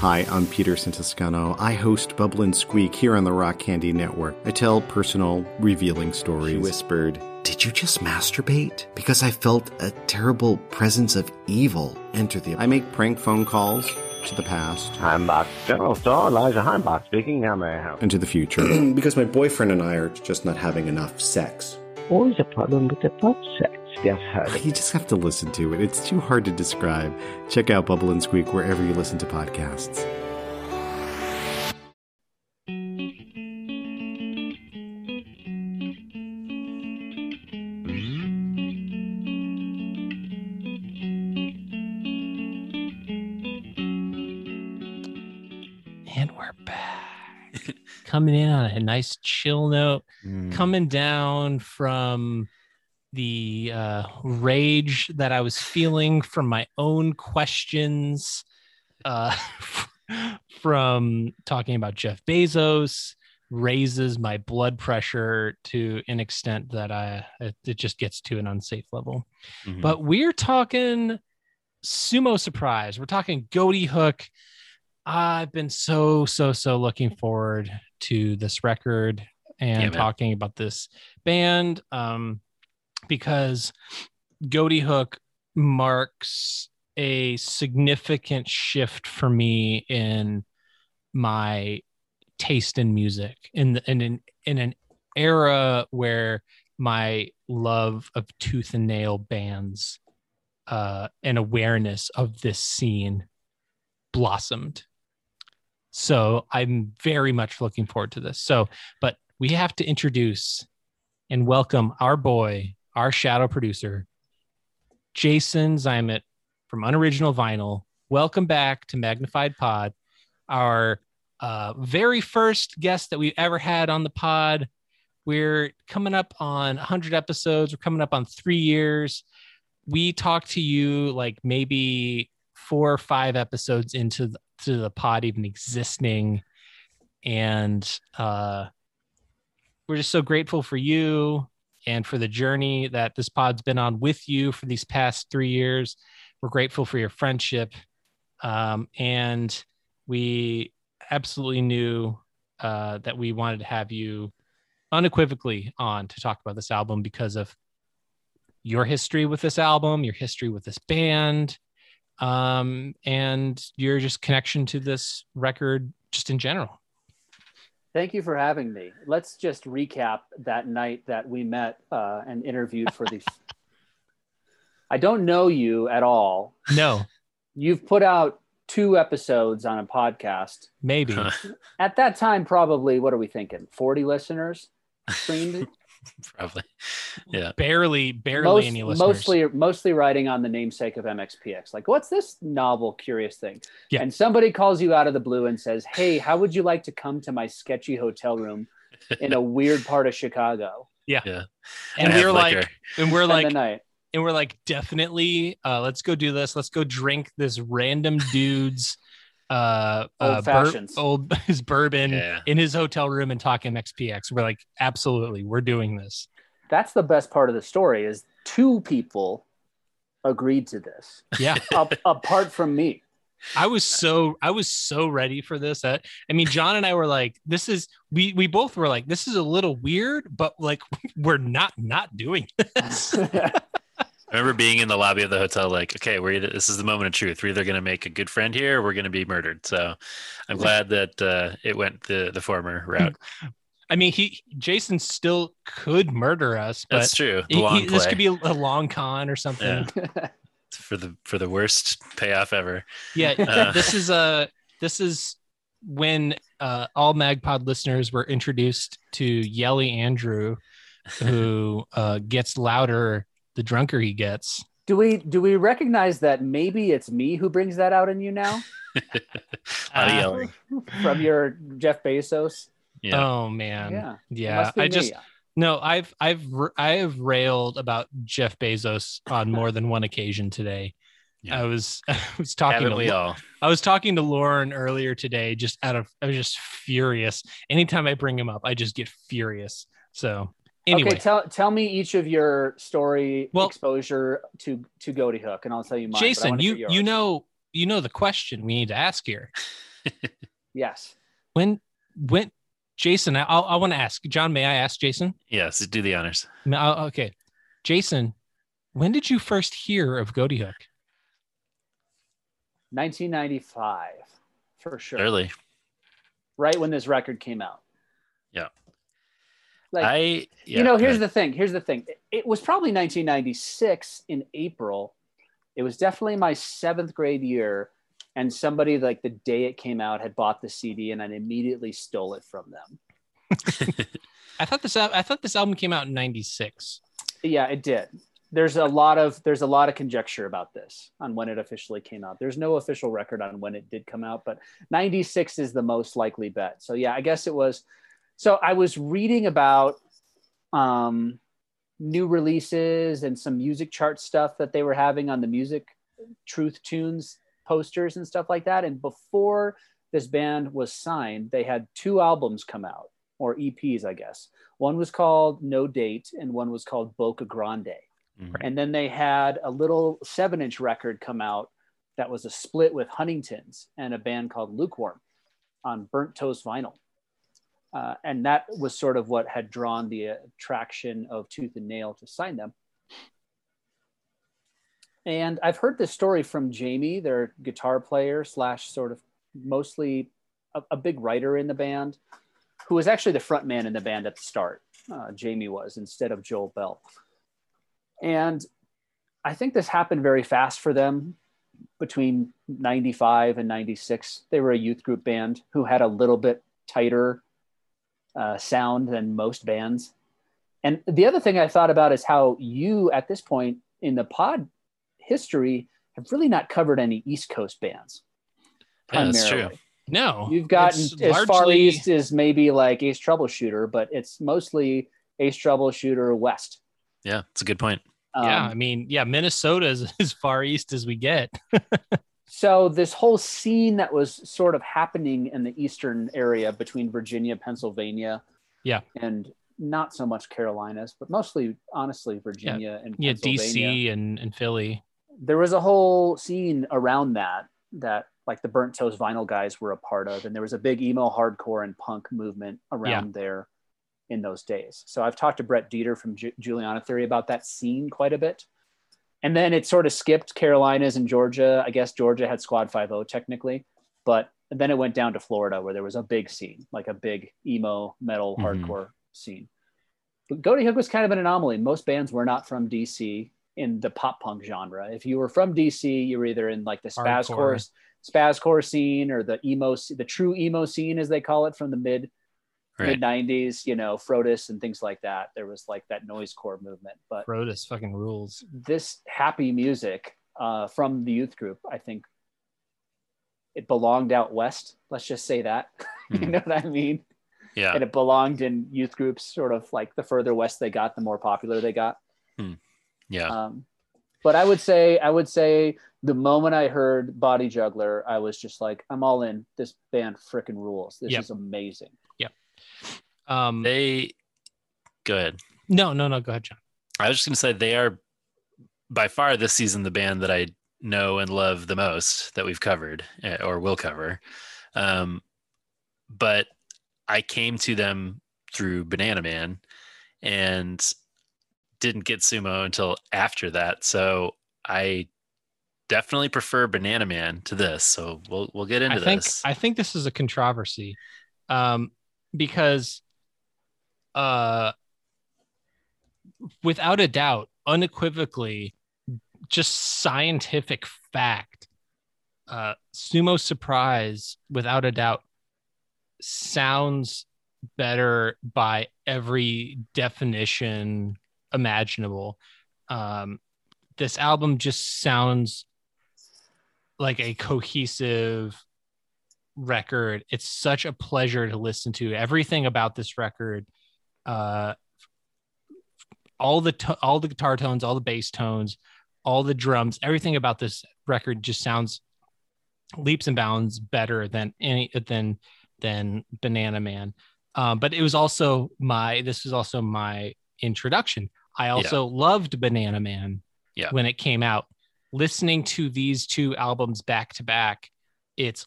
Hi, I'm Peter Santiscano. I host Bubble and Squeak here on the Rock Candy Network. I tell personal, revealing stories. He whispered, "Did you just masturbate?" Because I felt a terrible presence of evil enter the... I make prank phone calls to the past. Heimbach. General Store, Elijah Heimbach speaking. How may I help? And to the future. Because my boyfriend and I are just not having enough sex. Always a problem with the butt sex. Yes, honey. You just have to listen to it. It's too hard to describe. Check out Bubble and Squeak wherever you listen to podcasts. And we're back. coming in on a nice chill note, mm. coming down from the uh, rage that I was feeling from my own questions, uh, from talking about Jeff Bezos, raises my blood pressure to an extent that I it, it just gets to an unsafe level. Mm-hmm. But we're talking Sumo Surprise. We're talking Goatee Hook. I've been so, so, so looking forward to this record and yeah, talking about this band, um, because Goatee Hook marks a significant shift for me in my taste in music, in the, in, in in an era where my love of Tooth and Nail bands uh, and awareness of this scene blossomed. So I'm very much looking forward to this. So, but we have to introduce and welcome our boy, our shadow producer, Jason Zimet from Unoriginal Vinyl. Welcome back to Magnified Pod, our uh, very first guest that we've ever had on the pod. We're coming up on one hundred episodes. We're coming up on three years. We talked to you like maybe four or five episodes into the, to the pod even existing. And uh, we're just so grateful for you and for the journey that this pod's been on with you for these past three years. We're grateful for your friendship. Um, and we absolutely knew uh, that we wanted to have you unequivocally on to talk about this album because of your history with this album, your history with this band, um, and your just connection to this record just in general. Thank you for having me. Let's just recap that night that we met uh, and interviewed for the... I don't know you at all. No. You've put out two episodes on a podcast. Maybe. Huh. At that time, probably, what are we thinking? forty listeners streamed? Probably. Yeah. Barely, barely Most, any listeners. Mostly, mostly writing on the namesake of M X P X. Like, what's this novel, curious thing? Yeah. And somebody calls you out of the blue and says, hey, how would you like to come to my sketchy hotel room in a weird part of Chicago? Yeah. yeah. And, and, we're like, and we're like, and we're like, And we're like, definitely, uh, let's go do this. Let's go drink this random dude's uh, old, uh, bur- old his bourbon yeah. in his hotel room and talk M X P X. We're like, absolutely, we're doing this. That's the best part of the story is two people agreed to this. Yeah. Up, apart from me. I was so I was so ready for this. I, I mean, John and I were like, this is we we both were like, this is a little weird, but like, we're not not doing this. I remember being in the lobby of the hotel, like, okay, we're either, this is the moment of truth. We're either going to make a good friend here, or we're going to be murdered. So, I'm glad that uh, it went the the former route. I mean, he Jason still could murder us. But that's true. The long he, play. This could be a, a long con or something. Yeah. for the for the worst payoff ever. Yeah, uh, this is a uh, this is when uh, all MagPod listeners were introduced to Yelly Andrew, who uh, gets louder the drunker he gets. Do we do we recognize that maybe it's me who brings that out in you now? uh, from your Jeff Bezos. Yeah. Oh man. Yeah. Yeah. I me. just no. I've I've I have railed about Jeff Bezos on more than one occasion today. Yeah. I was I was talking Haven't to we all? I was talking to Lauren earlier today. Just out of I was just furious. Anytime I bring him up, I just get furious. So. Anyway. Okay, tell tell me each of your story well, exposure to to Goatee Hook, and I'll tell you mine. Jason, you you know you know the question we need to ask here. Yes. When when Jason, I I want to ask John. May I ask Jason? Yes, do the honors. I'll, okay, Jason, when did you first hear of Goatee Hook? nineteen ninety-five, for sure. Early. Right when this record came out. Yeah. Like, I, yeah, you know, here's I, the thing. Here's the thing. It, it was probably nineteen ninety-six in April. It was definitely my seventh grade year. And somebody, like the day it came out, had bought the C D and I immediately stole it from them. I thought this I thought this album came out in ninety-six. Yeah, it did. there's a lot of there's a lot of conjecture about this on when it officially came out. There's no official record on when it did come out, but ninety-six is the most likely bet. So yeah, I guess it was. So I was reading about um, new releases and some music chart stuff that they were having on the Music Truth Tunes posters and stuff like that. And before this band was signed, they had two albums come out, or E Ps, I guess. One was called No Date and one was called Boca Grande. Right. And then they had a little seven inch record come out that was a split with Huntingtons and a band called Lukewarm on Burnt Toast Vinyl. Uh, and that was sort of what had drawn the attraction of Tooth and Nail to sign them. And I've heard this story from Jamie, their guitar player slash sort of mostly a, a big writer in the band, who was actually the front man in the band at the start. Uh, Jamie was, instead of Joel Bell. And I think this happened very fast for them between ninety-five and ninety-six. They were a youth group band who had a little bit tighter uh, sound than most bands. And the other thing I thought about is how you, at this point in the pod history, have really not covered any East Coast bands. Yeah, that's true. No. You've gotten as largely... far east as maybe like Ace Troubleshooter, but it's mostly Ace Troubleshooter West. Yeah, it's a good point. Um, yeah, I mean, yeah, Minnesota is as far east as we get. So this whole scene that was sort of happening in the eastern area between Virginia, Pennsylvania, yeah, and not so much Carolinas, but mostly, honestly, Virginia yeah. and yeah, Pennsylvania. D C and, and Philly. There was a whole scene around that that like the Burnt Toast Vinyl guys were a part of, and there was a big emo, hardcore, and punk movement around yeah. there. In those days. So I've talked to Brett Dieter from Ju- Juliana Theory about that scene quite a bit. And then it sort of skipped Carolinas and Georgia. I guess Georgia had Squad five oh technically, but then it went down to Florida where there was a big scene, like a big emo, metal, mm-hmm. hardcore scene. But Goatee Hook was kind of an anomaly. Most bands were not from D C in the pop punk genre. If you were from D C, you were either in like the spazcore, spazcore scene or the emo, the true emo scene, as they call it, from the mid Right. mid nineties, you know, Frotus and things like that. There was like that noisecore movement, but Frotus fucking rules. This happy music uh, from the youth group, I think it belonged out west. Let's just say that. Mm. You know what I mean? Yeah. And it belonged in youth groups, sort of like the further west they got, the more popular they got. Mm. Yeah. Um, but I would say, I would say the moment I heard Body Juggler, I was just like, I'm all in. This band freaking rules. This yep. is amazing. Yep. Um, they go ahead. No, no, no. Go ahead, John. I was just going to say they are by far this season the band that I know and love the most that we've covered or will cover. Um, but I came to them through Banana Man and didn't get Sumo until after that. So I definitely prefer Banana Man to this. So we'll we'll get into I think, this. I think this is a controversy. Um, Because uh, without a doubt, unequivocally, just scientific fact, uh, Sumo Surprise, without a doubt, sounds better by every definition imaginable. Um, this album just sounds like a cohesive record. It's such a pleasure to listen to. Everything about this record, uh all the to- all the guitar tones, all the bass tones, all the drums, everything about this record just sounds leaps and bounds better than any than than Banana Man. Um, but it was also my this was also my introduction. I also yeah. loved Banana Man yeah. when it came out. Listening to these two albums back to back, it's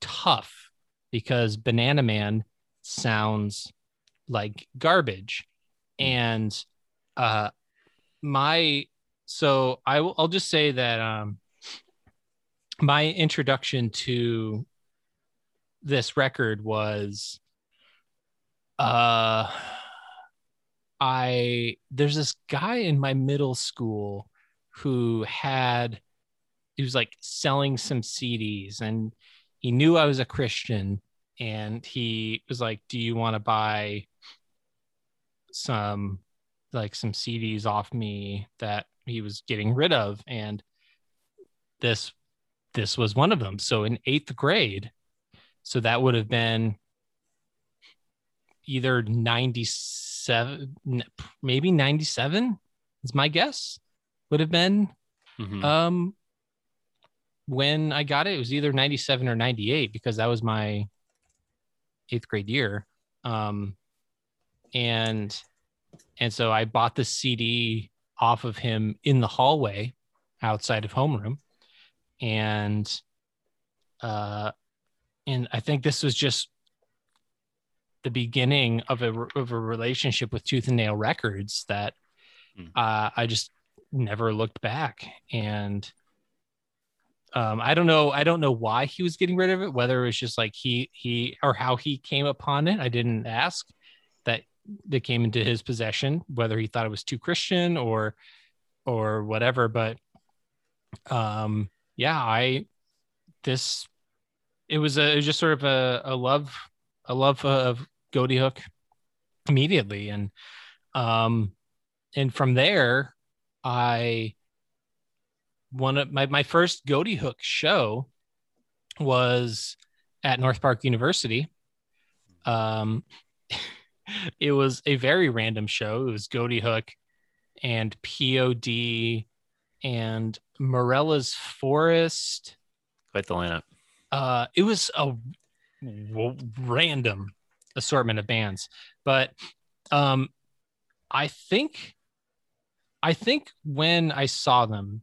tough because Banana Man sounds like garbage. And uh my so I will I'll just say that um my introduction to this record was uh I there's this guy in my middle school who had he was like selling some C Ds, and he knew I was a Christian, and he was like, do you want to buy some, like some C Ds off me that he was getting rid of. And this, this was one of them. So in eighth grade, so that would have been either ninety-seven, maybe ninety-seven is my guess, would have been mm-hmm. um, when I got it. It was either ninety-seven or ninety-eight because that was my eighth grade year. Um, and, and so I bought the C D off of him in the hallway outside of homeroom. And, uh, and I think this was just the beginning of a, of a relationship with Tooth and Nail Records that uh, I just never looked back. And um, I don't know, I don't know why he was getting rid of it, whether it was just like he, he, or how he came upon it. I didn't ask that that came into his possession, whether he thought it was too Christian or, or whatever. But um, yeah, I, this, it was a, it was just sort of a, a love, a love of Goatee Hook immediately. And, um, and from there, I, one of my, my first Goatee Hook show was at North Park University. Um, it was a very random show. It was Goatee Hook and P O D and Morella's Forest. Quite the lineup. Uh, it was a w- random assortment of bands, but um, I think, I think when I saw them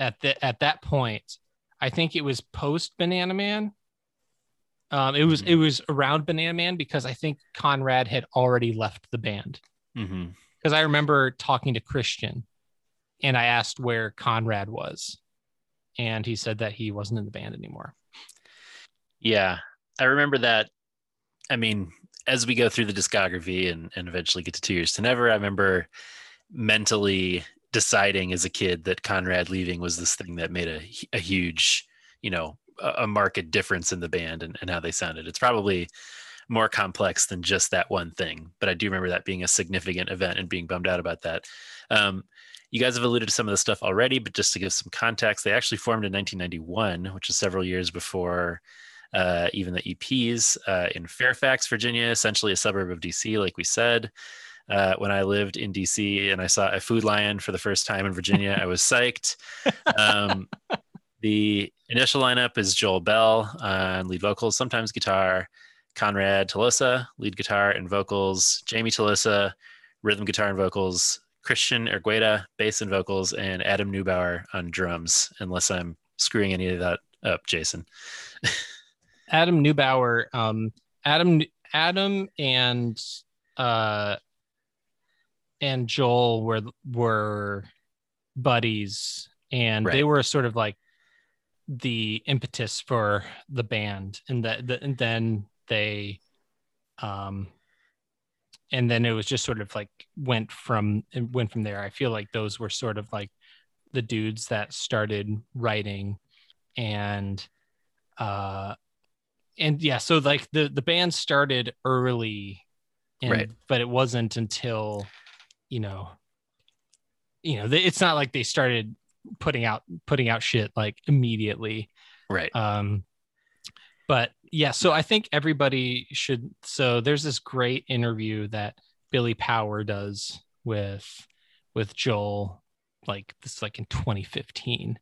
at the at that point, I think it was post Banana Man. Um, it was mm-hmm. it was around Banana Man because I think Conrad had already left the band. Because mm-hmm. I remember talking to Christian, and I asked where Conrad was, and he said that he wasn't in the band anymore. Yeah, I remember that. I mean, as we go through the discography and, and eventually get to Two Years to Never, I remember mentally deciding as a kid that Conrad leaving was this thing that made a, a huge, you know, a marked difference in the band and, and how they sounded. It's probably more complex than just that one thing, but I do remember that being a significant event and being bummed out about that. Um, you guys have alluded to some of the stuff already, but just to give some context, they actually formed in nineteen ninety-one, which is several years before uh, even the E Ps, uh, in Fairfax, Virginia, essentially a suburb of D C, like we said. Uh, when I lived in D C and I saw a Food Lion for the first time in Virginia, I was psyched. Um, the initial lineup is Joel Bell on lead vocals, sometimes guitar, Conrad Tolosa, lead guitar and vocals, Jamie Tolosa, rhythm guitar and vocals, Christian Ergueda, bass and vocals, and Adam Neubauer on drums, unless I'm screwing any of that up, Jason. Adam Neubauer, um, Adam, Adam and... Uh... and Joel were were buddies, and right. they were sort of like the impetus for the band, and that the, and then they um and then it was just sort of like went from it went from there. I feel like those were sort of like the dudes that started writing, and uh and yeah, so like the the band started early, and, right but it wasn't until You know, you know, it's not like they started putting out putting out shit like immediately, right? Um, but yeah, so I think everybody should. So there's this great interview that Billy Power does with with Joel, like this, like in twenty fifteen.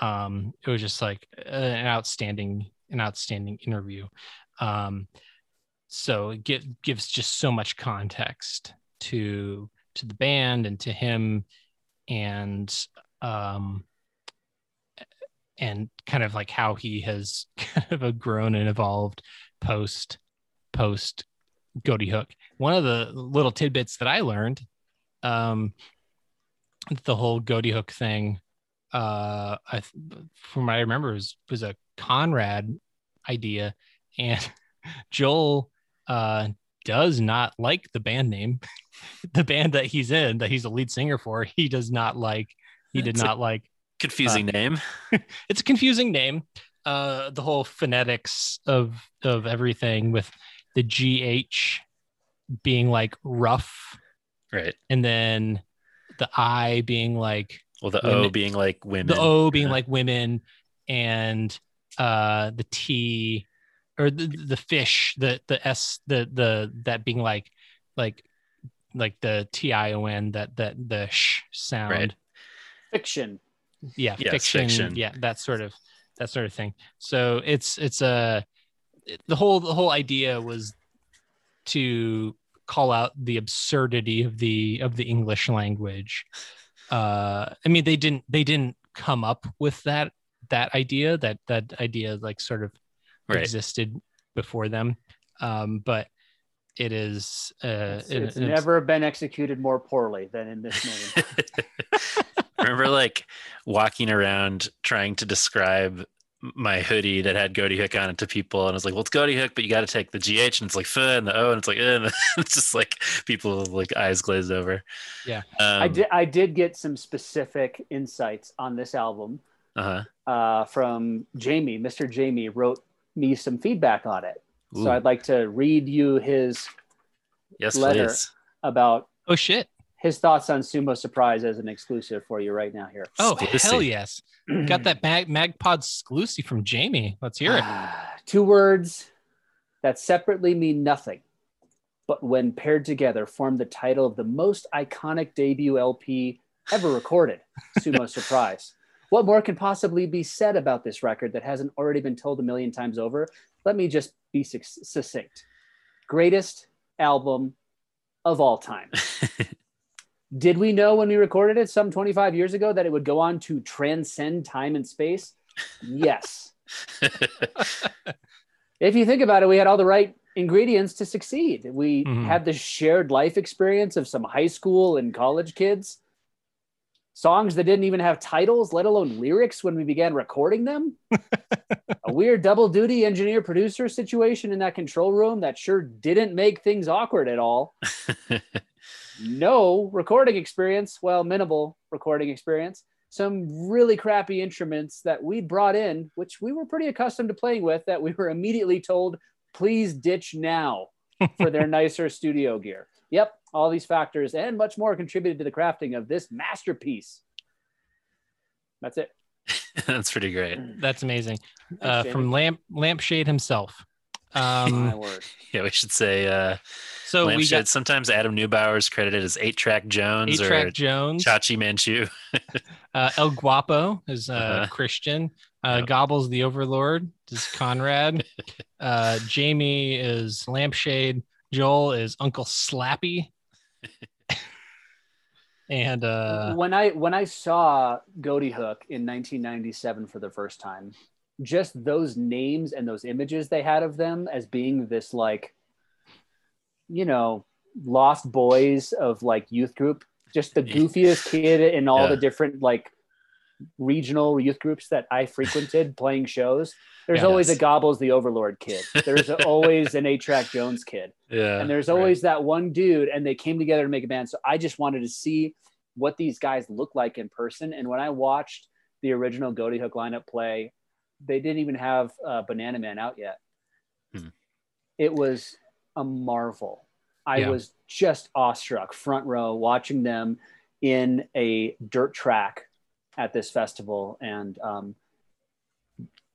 Um, it was just like an outstanding, an outstanding interview. Um, so it give, gives just so much context to. to the band and to him, and um and kind of like how he has kind of grown and evolved post post Goatee Hook. One of the little tidbits that I learned, um the whole Goatee Hook thing, uh I, from what I remember, was was a Conrad idea, and Joel uh does not like the band name. The band that he's in, that he's a lead singer for, he does not like. He did it's not like. Confusing uh, name. It's a confusing name. Uh, the whole phonetics of of everything, with the G H being like rough, right? And then the I being like, well, the women, O being like women, the O being yeah. like women, and uh, the T or the, the fish, the the S, the the that being like like like the T I O N, that that the sh sound, right. Fiction, yeah, yes, fiction, fiction, yeah, that sort of that sort of thing. So it's it's a uh, the whole the whole idea was to call out the absurdity of the of the English language. Uh, I mean, they didn't they didn't come up with that that idea. That that idea like sort of right. existed before them, um, but it is uh, it's, it's it, never it's, been executed more poorly than in this movie. Remember, like walking around trying to describe my hoodie that had Goatee Hook on it to people, and I was like, "Well, it's Goatee Hook, but you got to take the G H, and it's like F and the O, and it's like eh, and it's just like people with, like eyes glazed over." Yeah, um, I did. I did get some specific insights on this album uh-huh. uh, from Jamie. Mister Jamie wrote me some feedback on it, Ooh. So I'd like to read you his yes, letter please. About oh shit his thoughts on Sumo Surprise as an exclusive for you right now here. Oh, Spacey. Hell yes. Got that mag, MagPod exclusive from Jamie. Let's hear it. Ah, two words that separately mean nothing, but when paired together form the title of the most iconic debut L P ever recorded, Sumo Surprise. What more can possibly be said about this record that hasn't already been told a million times over? Let me just be succinct. Greatest album of all time. Did we know when we recorded it some twenty-five years ago that it would go on to transcend time and space? Yes. If you think about it, we had all the right ingredients to succeed. We mm-hmm. had the shared life experience of some high school and college kids. Songs that didn't even have titles, let alone lyrics, when we began recording them. A weird double duty engineer producer situation in that control room that sure didn't make things awkward at all. No recording experience, well, minimal recording experience. Some really crappy instruments that we brought in, which we were pretty accustomed to playing with, that we were immediately told, please ditch now for their nicer studio gear. Yep, all these factors and much more contributed to the crafting of this masterpiece. That's it. That's pretty great. That's amazing. Uh, from Lamp Lampshade himself. Um, My word. Yeah, we should say. Uh, so Lampshade, we got sometimes Adam Neubauer is credited as Eight Track Jones, Eight Track or Jones, Chachi Manchu. uh, El Guapo is uh, uh-huh. Christian. Uh, yep. Gobbles the Overlord is Conrad. uh, Jamie is Lampshade. Joel is Uncle Slappy. And uh, when I when I saw Goatee Hook in nineteen ninety-seven for the first time, just those names and those images they had of them as being this, like, you know, lost boys of like youth group, just the goofiest kid in all yeah. the different like regional youth groups that I frequented playing shows. There's yeah, always yes. a Gobbles the Overlord kid. There's always an eight-track Jones kid. Yeah, and there's always right. that one dude, and they came together to make a band. So I just wanted to see what these guys look like in person. And when I watched the original Goatee Hook lineup play, they didn't even have uh, Banana Man out yet. Hmm. It was a marvel. I yeah. was just awestruck, front row, watching them in a dirt track at this festival. And um,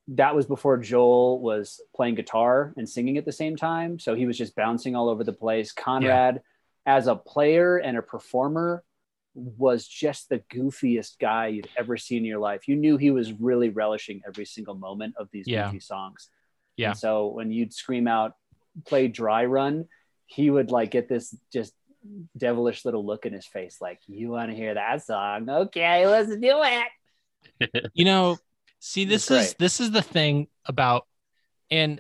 that was before Joel was playing guitar and singing at the same time. So he was just bouncing all over the place. Conrad, yeah. as a player and a performer, was just the goofiest guy you'd ever seen in your life. You knew he was really relishing every single moment of these yeah. goofy songs. Yeah. And so when you'd scream out, play Dry Run, he would like get this just devilish little look in his face. Like, you want to hear that song? Okay, let's do it. You know, see, this That's is, right. this is the thing about, and,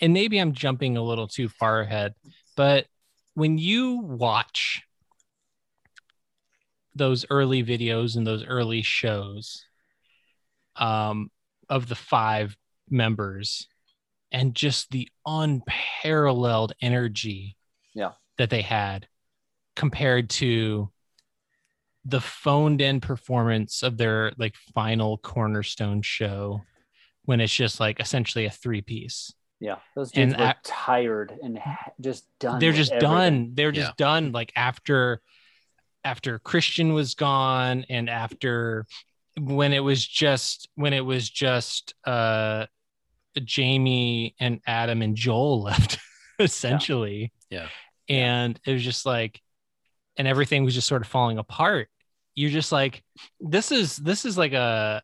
and maybe I'm jumping a little too far ahead, but when you watch those early videos and those early shows um, of the five members and just the unparalleled energy yeah. that they had compared to the phoned in performance of their like final cornerstone show, when it's just like essentially a three piece. Yeah. Those dudes and were a- tired and just done. They're just everything. done. They're yeah. just done. Like after, after Christian was gone and after when it was just when it was just uh, Jamie and Adam and Joel left, essentially. Yeah. yeah. And it was just like, and everything was just sort of falling apart. You're just like, this is this is like a,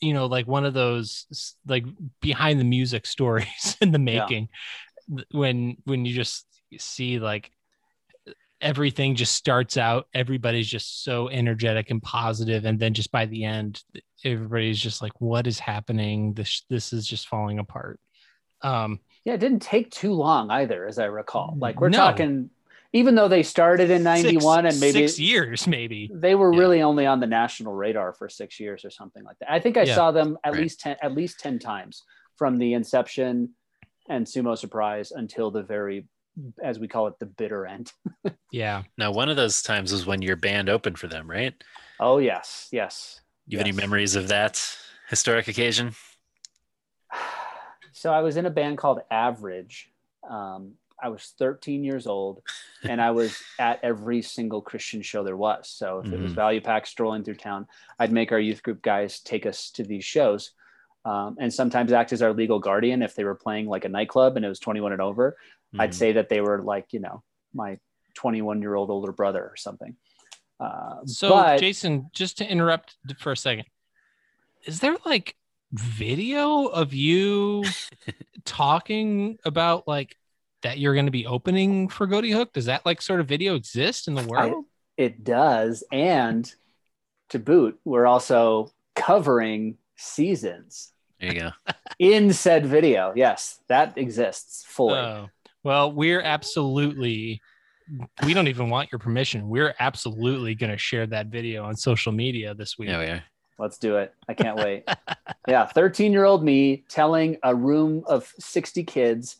you know, like one of those like behind the music stories in the making, yeah. when when you just see like everything just starts out, everybody's just so energetic and positive, and then just by the end everybody's just like, what is happening? This this is just falling apart. Um yeah, it didn't take too long either, as I recall. Like we're no. talking, even though they started in ninety-one six, and maybe six years, maybe they were yeah. really only on the national radar for six years or something like that. I think I yeah. saw them at right. least ten, at least ten times from the inception and Sumo Surprise until the very, as we call it, the bitter end. yeah. Now, one of those times was when your band opened for them, right? Oh yes, yes. You have yes. any memories of that historic occasion? So I was in a band called Average. Um, I was thirteen years old, and I was at every single Christian show there was. So if mm-hmm. it was Value Pack strolling through town, I'd make our youth group guys take us to these shows, um, and sometimes act as our legal guardian if they were playing like a nightclub and it was twenty-one and over. Mm-hmm. I'd say that they were like, you know, my twenty-one-year-old older brother or something. Uh, so, but... Jason, just to interrupt for a second, is there like video of you talking about like that you're going to be opening for Goatee Hook? Does that like sort of video exist in the world? I, it does. And to boot, we're also covering Seasons. There you go. In said video. Yes, that exists fully. Oh, well, we're absolutely, we don't even want your permission. We're absolutely going to share that video on social media this week. Yeah, we are. Let's do it. I can't wait. Yeah. thirteen-year-old me telling a room of sixty kids,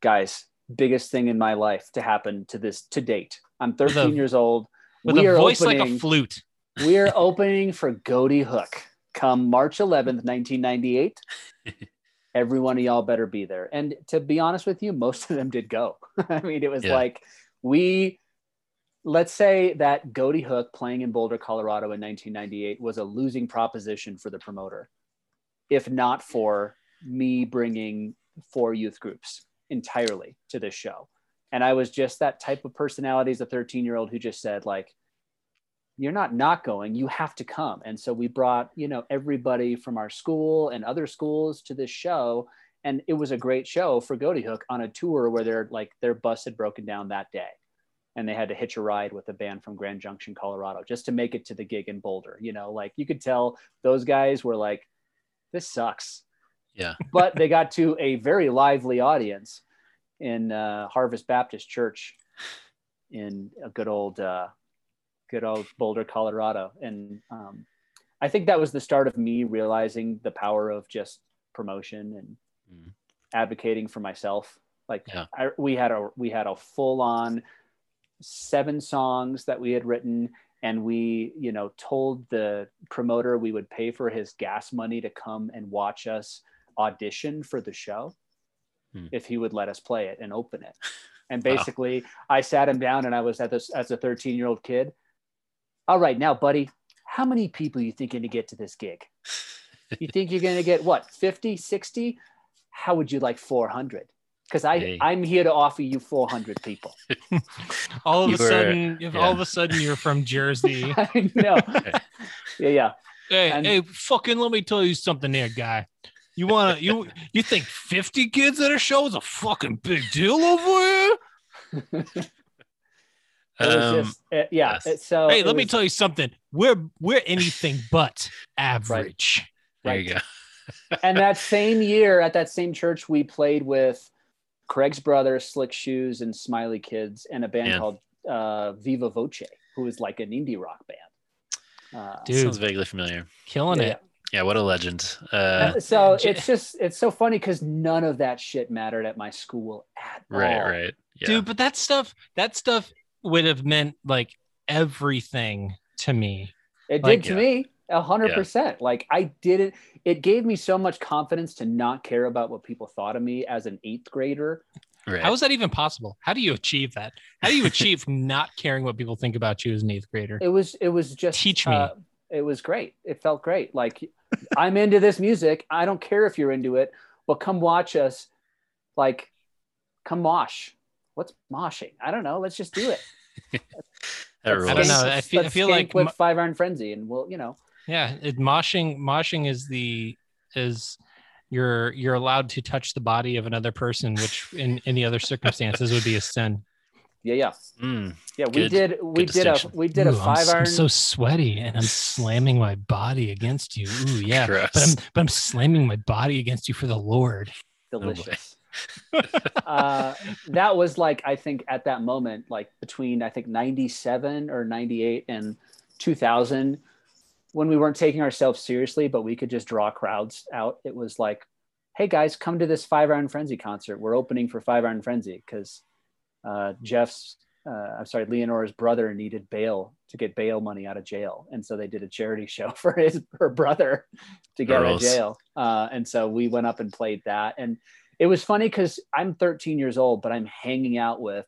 guys, biggest thing in my life to happen to this to date. I'm thirteen a, years old. With we a are voice opening, like a flute. We are opening for Goatee Hook come March eleventh, nineteen ninety-eight. Every one of y'all better be there. And to be honest with you, most of them did go. I mean, it was yeah. like we, let's say that Goatee Hook playing in Boulder, Colorado in nineteen ninety-eight was a losing proposition for the promoter, if not for me bringing four youth groups entirely to this show. And I was just that type of personality as a thirteen-year-old who just said, like, you're not not going, you have to come. And so we brought, you know, everybody from our school and other schools to this show. And it was a great show for Goatee Hook on a tour where they're like, their bus had broken down that day and they had to hitch a ride with a band from Grand Junction, Colorado, just to make it to the gig in Boulder. You know, like you could tell those guys were like, this sucks. Yeah. But they got to a very lively audience in uh, Harvest Baptist Church in a good old, uh, good old Boulder, Colorado. And um, I think that was the start of me realizing the power of just promotion and mm. advocating for myself. Like yeah. I, we had a, we had a full on seven songs that we had written, and we, you know, told the promoter we would pay for his gas money to come and watch us audition for the show hmm. if he would let us play it and open it. And basically wow. I sat him down and I was at this as a thirteen year old kid. All right, now buddy, how many people you think you're gonna get to this gig? You think you're gonna get what, fifty, sixty? How would you like four hundred? Because I hey. I'm here to offer you four hundred people. all of you a were, sudden, if yeah. all of a sudden you're from Jersey. I know. yeah, yeah. Hey, and, hey, fucking let me tell you something there, guy. You wanna you you think fifty kids at a show is a fucking big deal over here? It um, was just, it, yeah. Yes. So hey, let was, me tell you something. We're we're anything but average. Right. There right. you go. And that same year, at that same church, we played with Craig's brother, Slick Shoes, and Smiley Kids, and a band yeah. called uh, Viva Voce, who is like an indie rock band. Uh, Dude, sounds vaguely familiar. Killing yeah. it. Yeah, what a legend. Uh, so it's just, it's so funny because none of that shit mattered at my school at right, all. Right, right. Yeah. Dude, but that stuff, that stuff would have meant like everything to me. It like, did to yeah. me, one hundred percent. Yeah. Like I didn't, it gave me so much confidence to not care about what people thought of me as an eighth grader Right. How is that even possible? How do you achieve that? How do you achieve not caring what people think about you as an eighth grader? It was, it was just, teach me. Uh, it was great. It felt great. Like, I'm into this music. I don't care if you're into it, but come watch us. Like, come mosh. What's moshing? I don't know. Let's just do it. I don't know. I feel, I feel like with Five Iron Frenzy, and we'll, you know. Yeah, it, moshing. Moshing is the is. You're you're allowed to touch the body of another person, which in any other circumstances would be a sin. Yeah, yeah, mm, yeah. We good, did we did a we did Ooh, a five I'm, iron. I'm so sweaty, and I'm slamming my body against you. Ooh, yeah. Gross. But I'm but I'm slamming my body against you for the Lord. Delicious. Oh, uh, that was like, I think at that moment, like between I think ninety-seven or ninety-eight and two thousand. When we weren't taking ourselves seriously, but we could just draw crowds out. It was like, hey guys, come to this Five Iron Frenzy concert. We're opening for Five Iron Frenzy because uh, Jeff's, uh, I'm sorry, Leonora's brother needed bail to get bail money out of jail. And so they did a charity show for his her brother to get Girls. out of jail. Uh, and so we went up and played that. And it was funny because I'm thirteen years old, but I'm hanging out with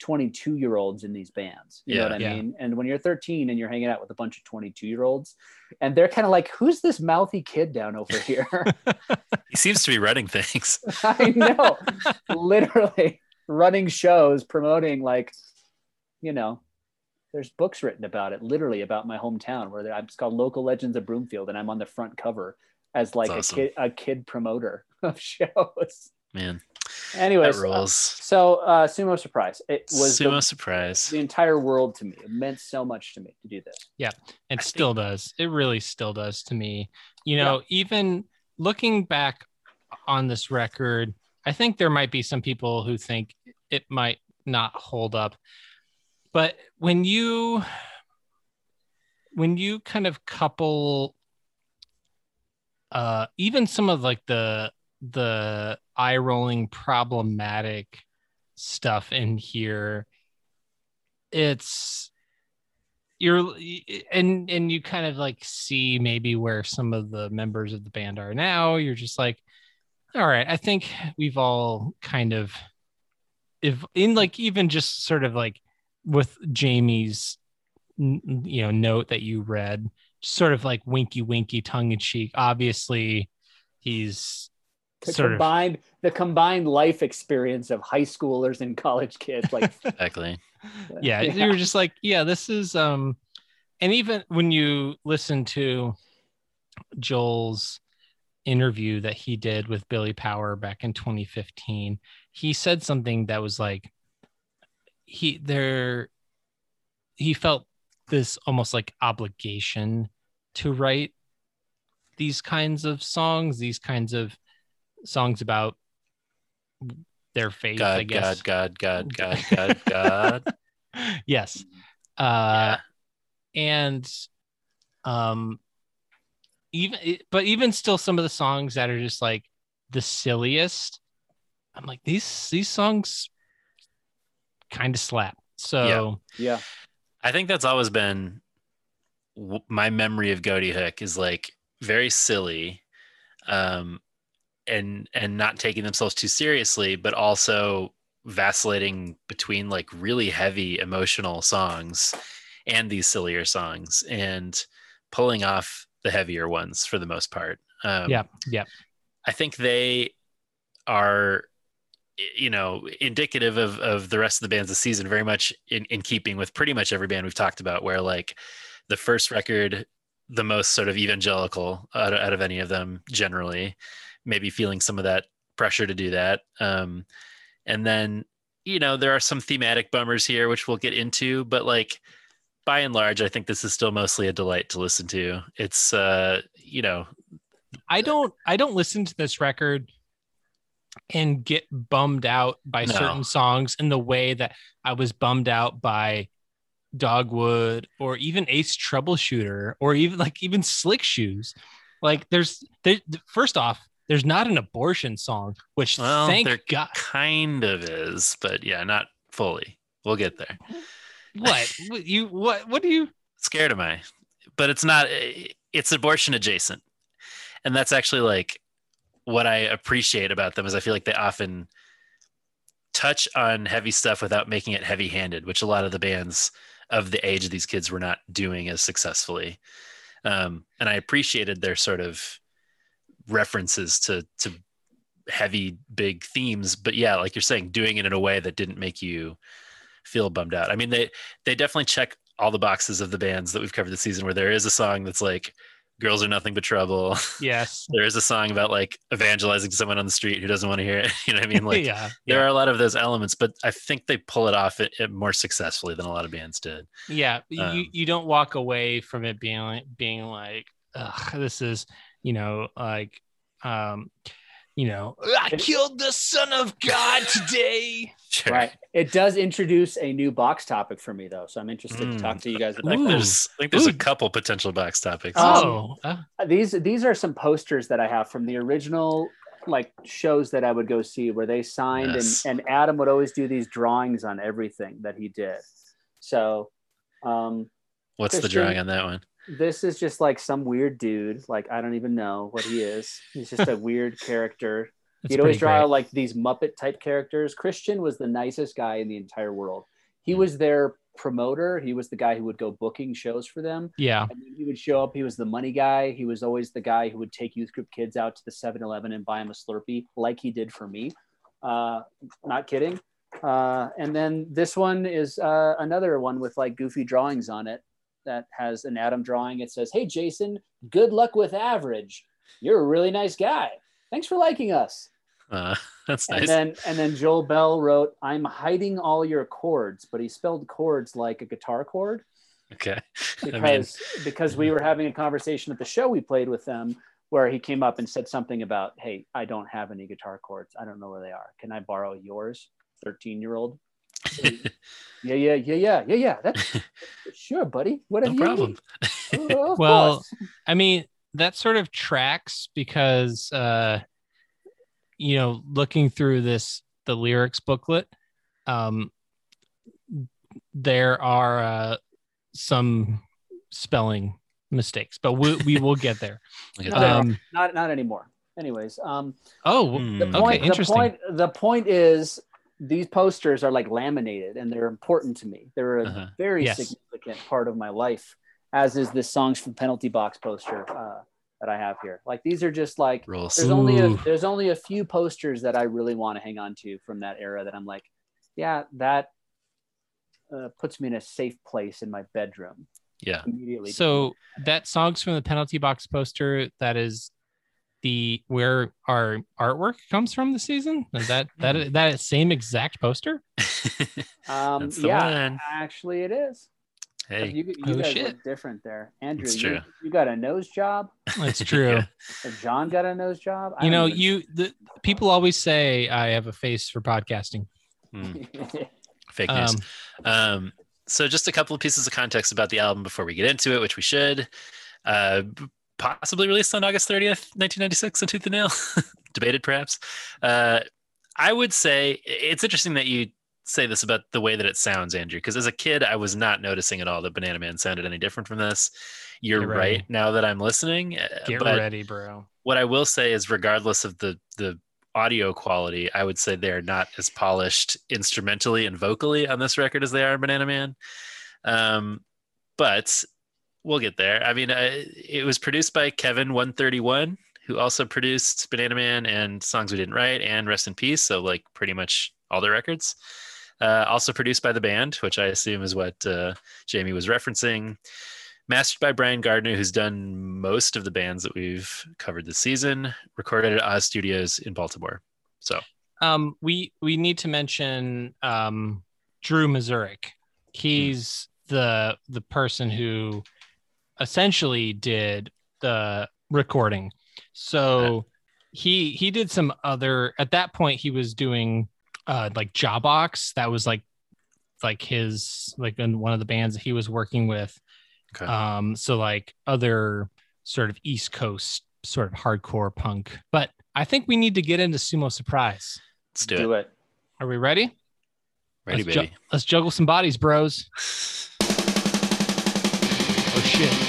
twenty-two year olds in these bands, you yeah, know what I yeah. mean? And when you're thirteen and you're hanging out with a bunch of twenty-two year olds, and they're kind of like, who's this mouthy kid down over here? He seems to be running things. I know, literally running shows, promoting, like, you know, there's books written about it, literally about my hometown where it's called Local Legends of Broomfield. And I'm on the front cover as like That's awesome. a kid, a kid promoter of shows, man. Anyways, uh, so uh, Sumo Surprise. It was Sumo the, Surprise. The entire world to me. It meant so much to me to do this. Yeah, it I still think. does. It really still does to me. You know, yeah. even looking back on this record, I think there might be some people who think it might not hold up. But when you when you kind of couple uh, even some of like the the eye-rolling problematic stuff in here, it's you're and and you kind of like see maybe where some of the members of the band are now. You're just like, all right, I think we've all kind of, if in like, even just sort of like with Jamie's, you know, note that you read, sort of like winky winky, tongue-in-cheek, obviously he's The combined, of, the combined life experience of high schoolers and college kids, like exactly, yeah, yeah. You're just like, yeah, this is, um, and even when you listen to Joel's interview that he did with Billy Power back in twenty fifteen, he said something that was like, he there, he felt this almost like obligation to write these kinds of songs, these kinds of. songs about their faith, God, I guess. God, God, God, God, God, God. Yes. Uh, yeah. And um, even, but even still, some of the songs that are just like the silliest, I'm like, these, these songs kind of slap. So, yeah. yeah. I think that's always been w- my memory of Goatee Hook is like very silly. Um, and and not taking themselves too seriously, but also vacillating between like really heavy emotional songs and these sillier songs, and pulling off the heavier ones for the most part. Um, yeah, yeah. I think they are, you know, indicative of, of the rest of the bands this season, very much in, in keeping with pretty much every band we've talked about, where like the first record, the most sort of evangelical out of, out of any of them generally, maybe feeling some of that pressure to do that. Um, and then, you know, there are some thematic bummers here, which we'll get into, but like by and large, I think this is still mostly a delight to listen to. It's, uh, you know, I don't, I don't listen to this record and get bummed out by no. certain songs in the way that I was bummed out by Dogwood or even Ace Troubleshooter, or even like even Slick Shoes. Like there's, there, first off, there's not an abortion song, which well, thank God kind of is, but yeah, not fully. We'll get there. What you what what do you scared am I? But it's not. It's abortion adjacent, and that's actually like what I appreciate about them is I feel like they often touch on heavy stuff without making it heavy-handed, which a lot of the bands of the age of these kids were not doing as successfully. Um, and I appreciated their sort of references to to heavy, big themes. But yeah, like you're saying, doing it in a way that didn't make you feel bummed out. I mean, they they definitely check all the boxes of the bands that we've covered this season, where there is a song that's like, girls are nothing but trouble. Yes. There is a song about like evangelizing to someone on the street who doesn't want to hear it. You know what I mean? Like yeah, there yeah. are a lot of those elements, but I think they pull it off it, it more successfully than a lot of bands did. Yeah. Um, you, you don't walk away from it being like, being like, ugh, this is, you know, like, um, you know, I killed the son of God today. Sure. Right. It does introduce a new box topic for me, though. So I'm interested mm. to talk to you guys about that. There's, I think there's Ooh. a couple potential box topics. Oh, um, uh. these these are some posters that I have from the original like shows that I would go see where they signed, yes. and, and Adam would always do these drawings on everything that he did. So um, what's Christian, the drawing on that one? This is just like some weird dude. Like, I don't even know what he is. He's just a weird character. That's He'd always draw great. like these Muppet type characters. Christian was the nicest guy in the entire world. He mm. was their promoter. He was the guy who would go booking shows for them. Yeah. And then he would show up. He was the money guy. He was always the guy who would take youth group kids out to the seven eleven and buy them a Slurpee, like he did for me. Uh, not kidding. Uh, and then this one is uh, another one with like goofy drawings on it. That has an Adam drawing. It says, "Hey, Jason, good luck with average. You're a really nice guy. Thanks for liking us." Uh, that's and nice. Then, and then Joel Bell wrote, "I'm hiding all your chords," but he spelled chords like a guitar chord. Okay. Because, I mean, because we were having a conversation at the show we played with them where he came up and said something about, "Hey, I don't have any guitar chords. I don't know where they are. Can I borrow yours, thirteen-year-old? yeah, yeah, yeah, yeah, yeah, yeah. That's sure, buddy. What have no you problem. Oh, well, course. I mean, that sort of tracks because, uh, you know, looking through this, the lyrics booklet, um, there are uh, some spelling mistakes, but we, we will get there. no, um, not not anymore. Anyways. Um, oh, the point, okay, interesting. The point, the point is, these posters are like laminated and they're important to me. They're a uh-huh. very yes. significant part of my life, as is this Songs from Penalty Box poster uh, that I have here. Like these are just like, Roll. there's Ooh. only a, there's only a few posters that I really want to hang on to from that era that I'm like, yeah, that uh, puts me in a safe place in my bedroom. Yeah. Immediately. So that Songs from the Penalty Box poster, that is the where our artwork comes from this season? Is that that that same exact poster? um yeah one. Actually it is. Hey, you, you oh, guys shit. Look different there, Andrew. You, you got a nose job. That's true. yeah. John got a nose job. I you know even... you the people always say I have a face for podcasting. hmm. Fake news. um, um so just a couple of pieces of context about the album before we get into it, which we should. uh Possibly released on August thirtieth, nineteen ninety-six on Tooth and Nail. Debated, perhaps. Uh, I would say it's interesting that you say this about the way that it sounds, Andrew, because as a kid, I was not noticing at all that Banana Man sounded any different from this. You're right now that I'm listening. Get but ready, bro. What I will say is regardless of the the audio quality, I would say they're not as polished instrumentally and vocally on this record as they are in Banana Man. Um, but... We'll get there. I mean, uh, it was produced by Kevin one thirty-one, who also produced Banana Man and Songs We Didn't Write and Rest in Peace. So like pretty much all their records. Uh, also produced by the band, which I assume is what uh, Jamie was referencing. Mastered by Brian Gardner, who's done most of the bands that we've covered this season. Recorded at Oz Studios in Baltimore. So um, we we need to mention um, Drew Mazurek. He's hmm. the the person who essentially did the recording. So he he did some other, at that point he was doing uh like Jawbox. That was like like his like in one of the bands that he was working with. Okay. Um so like other sort of East Coast sort of hardcore punk. But I think we need to get into Sumo Surprise. Let's do, do it. it. Are we ready? Ready, let's baby. Ju- let's juggle some bodies, bros. Oh shit.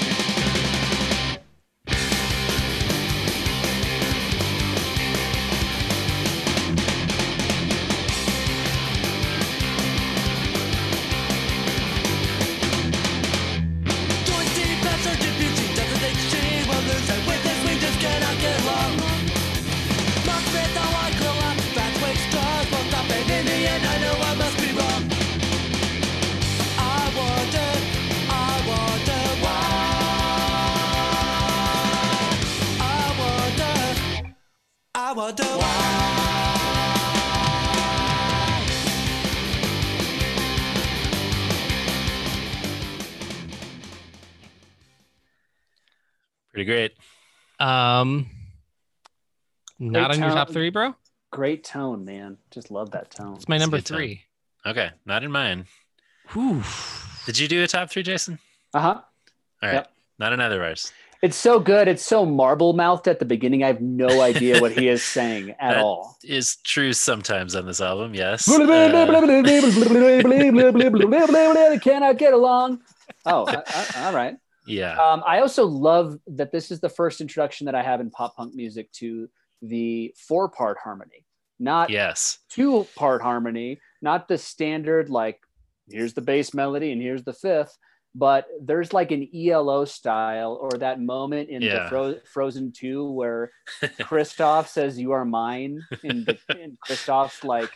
Pretty great. Um, great not on tone. Your top three, bro? Great tone, man. Just love that tone. It's my number it's three. Tone. Okay, not in mine. Whew. Did you do a top three, Jason? Uh-huh. All right, yep. Not another verse. It's so good. It's so marble-mouthed at the beginning. I have no idea what he is saying at that all. Is true sometimes on this album, yes. uh... Can I get along? Oh, I, I, all right. Yeah. Um, I also love that this is the first introduction that I have in pop punk music to the four-part harmony. Not yes. two-part harmony. Not the standard, like, here's the bass melody and here's the fifth. But there's like an E L O style, or that moment in yeah. the Fro- Frozen two where Kristoff says, "You are mine," and, the, and Kristoff's like,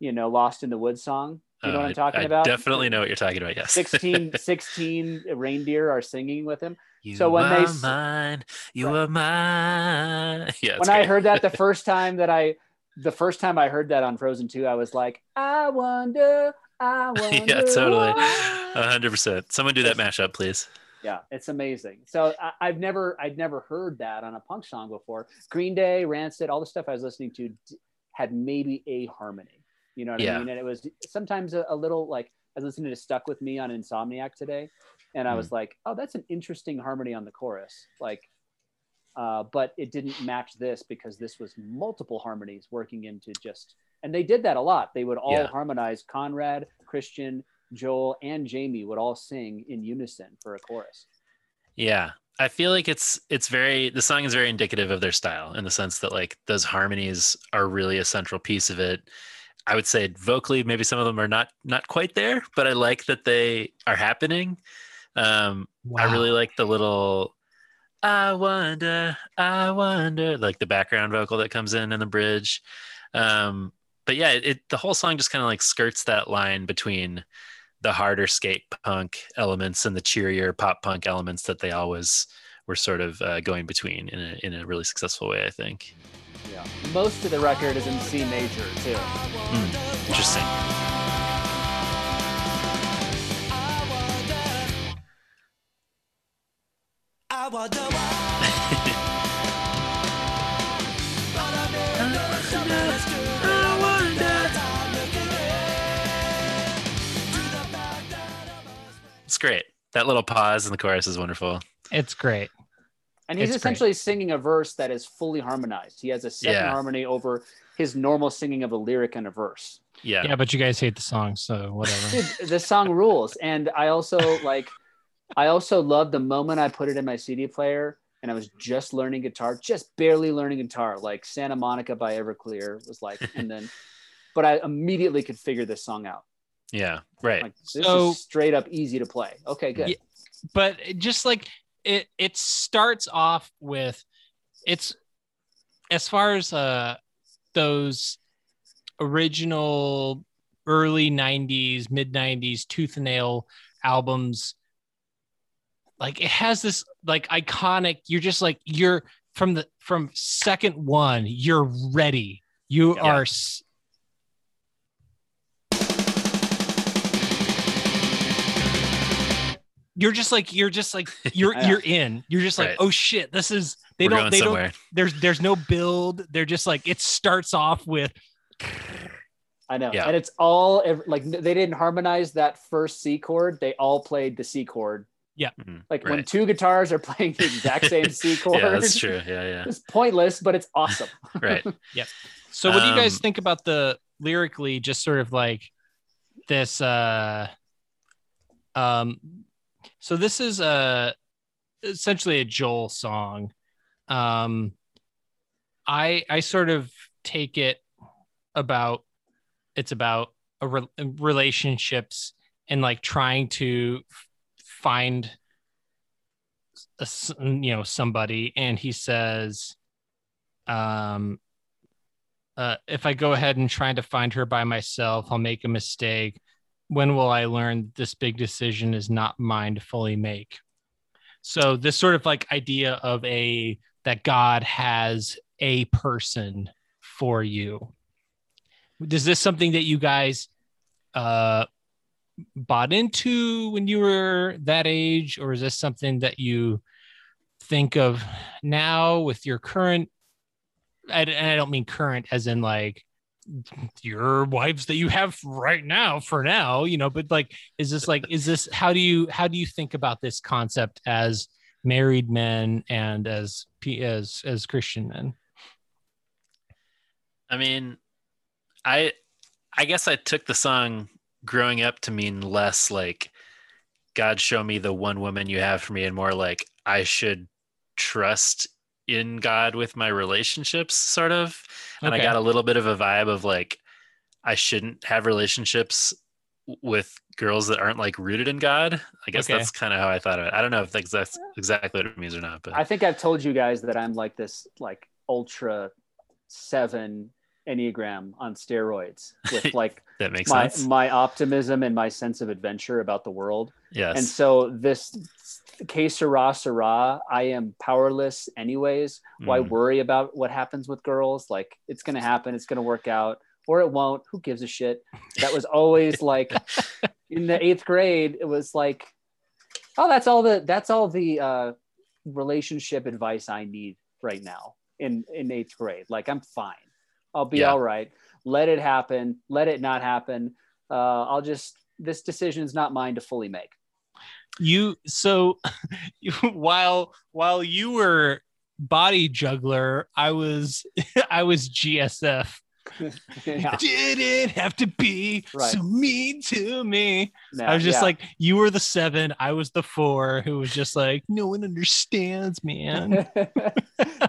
you know, Lost in the Woods song. You know uh, what I'm talking I, I about? Definitely know what you're talking about. Yes. sixteen, sixteen reindeer are singing with him. You so when are they, mine, you right. are mine. Yeah, when great. I heard that the first time that I, the first time I heard that on Frozen two, I was like, I wonder. I yeah, totally. one hundred percent. Someone do that mashup, please. Yeah, it's amazing. So I, I've never I'd never heard that on a punk song before. Green Day, Rancid, all the stuff I was listening to d- had maybe a harmony. You know what yeah. I mean? And it was sometimes a, a little like, I was listening to Stuck With Me on Insomniac today, and I mm. was like, oh, that's an interesting harmony on the chorus. Like, uh, but it didn't match this because this was multiple harmonies working into just... And they did that a lot. They would all yeah. harmonize. Conrad, Christian, Joel, and Jamie would all sing in unison for a chorus. Yeah. I feel like it's it's very, the song is very indicative of their style in the sense that like those harmonies are really a central piece of it. I would say vocally, maybe some of them are not not quite there, but I like that they are happening. Um, wow. I really like the little, I wonder, I wonder, like the background vocal that comes in in the bridge. Um, But yeah, it, it the whole song just kind of like skirts that line between the harder skate punk elements and the cheerier pop punk elements that they always were sort of uh, going between in a in a really successful way, I think. Yeah, most of the record is in C major too. Mm, interesting. I want the It's great. That little pause in the chorus is wonderful. It's great. And he's it's essentially great. Singing a verse that is fully harmonized. He has a second yeah. harmony over his normal singing of a lyric and a verse. Yeah. Yeah, but you guys hate the song, so whatever. Dude, the song rules. And I also like, I also love the moment I put it in my C D player and I was just learning guitar, just barely learning guitar, like Santa Monica by Everclear was like, and then, but I immediately could figure this song out. Yeah, right. Like, this so, is straight up easy to play. Okay, good. Yeah, but just like it, it starts off with it's as far as uh, those original early nineties, mid nineties Tooth and Nail albums. Like it has this like iconic. You're just like you're from the from second one. You're ready. You yeah. are. S- You're just like you're just like you're you're in. You're just like right. oh shit, this is they We're don't they somewhere. Don't there's there's no build. They're just like it starts off with. I know, yeah. and it's all like they didn't harmonize that first C chord. They all played the C chord. Yeah, mm-hmm. like right. when two guitars are playing the exact same C chord. Yeah, that's true. Yeah, yeah. It's pointless, but it's awesome. right. Yeah. So, what um, do you guys think about the lyrically? Just sort of like this. Uh, um. So this is a essentially a Joel song. Um, I I sort of take it about it's about a re- relationships and like trying to find a, you know somebody. And he says, um, uh, "If I go ahead and try to find her by myself, I'll make a mistake. When will I learn this big decision is not mine to fully make?" So this sort of like idea of a, that God has a person for you. Is this something that you guys uh, bought into when you were that age? Or is this something that you think of now with your current, and I don't mean current as in like your wives that you have right now for now, you know, but like, is this like, is this, how do you, how do you think about this concept as married men and as, as, as Christian men? I mean, I, I guess I took the song growing up to mean less like, God, show me the one woman you have for me, and more like I should trust in God with my relationships, sort of. And okay. I got a little bit of a vibe of like, I shouldn't have relationships with girls that aren't like rooted in God. I guess okay. that's kind of how I thought of it. I don't know if that's, that's exactly what it means or not, but I think I've told you guys that I'm like this, like ultra seven Enneagram on steroids with like that makes my, sense. My optimism and my sense of adventure about the world. Yes. And so this que sera, sera, I am powerless anyways. Why mm. worry about what happens with girls? Like it's going to happen. It's going to work out or it won't. Who gives a shit? That was always like in the eighth grade, it was like, oh, that's all the, that's all the uh, relationship advice I need right now in, in eighth grade. Like I'm fine. I'll be yeah. all right. Let it happen. Let it not happen. Uh, I'll just, this decision is not mine to fully make. You, so you, while, while you were body juggler, I was, I was G S F. Yeah. Didn't have to be right. so mean to me. No, I was just yeah. like, you were the seven. I was the four who was just like, no one understands, man.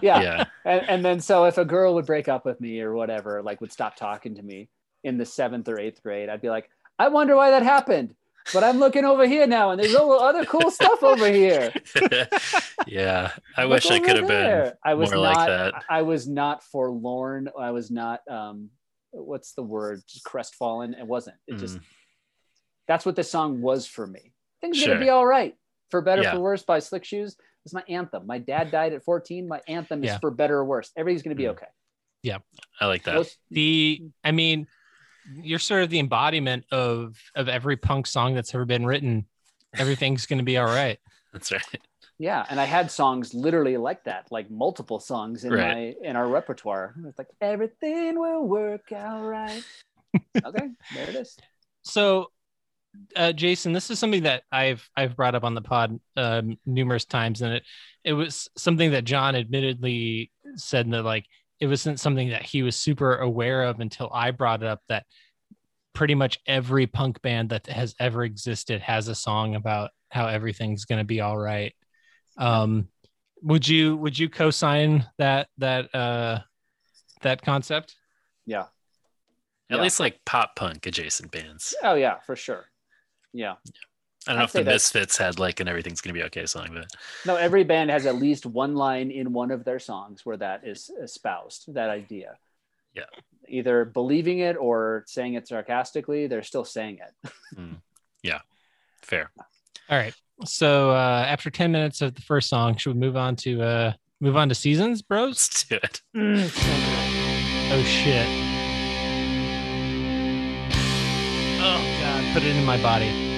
yeah. yeah. And, and then so if a girl would break up with me or whatever, like would stop talking to me in the seventh or eighth grade, I'd be like, I wonder why that happened. But I'm looking over here now and there's all other cool stuff over here. yeah. I wish I could have been I was more not, like that. I was not forlorn. I was not, um, what's the word? Just crestfallen. It wasn't. It mm. just, that's what this song was for me. Things sure. are going to be all right. For Better, yeah. For Worse by Slick Shoes. It's my anthem. My dad died at fourteen. My anthem yeah. is For Better or Worse. Everything's going to be mm. okay. Yeah. I like that. Most, the, I mean, you're sort of the embodiment of of every punk song that's ever been written. Everything's going to be all right. That's right. Yeah, and I had songs literally like that, like multiple songs in right. my in our repertoire. It's like everything will work out right. Okay, there it is. So, uh, Jason, this is something that I've I've brought up on the pod um, numerous times, and it it was something that John admittedly said that like. It wasn't something that he was super aware of until I brought it up, that pretty much every punk band that has ever existed has a song about how everything's going to be all right. Um, would you, would you co-sign that, that, uh, that concept? Yeah. At yeah. least like pop punk adjacent bands. Oh yeah, for sure. Yeah. yeah. I don't know I'd if the Misfits had like an everything's going to be okay song, but no, every band has at least one line in one of their songs where that is espoused, that idea. Yeah. Either believing it or saying it sarcastically, they're still saying it. mm. Yeah. Fair. All right. So uh, after ten minutes of the first song, should we move on to uh, move on to Seasons, bros? Let's do it. Oh, shit. Oh, God. Put it in my body.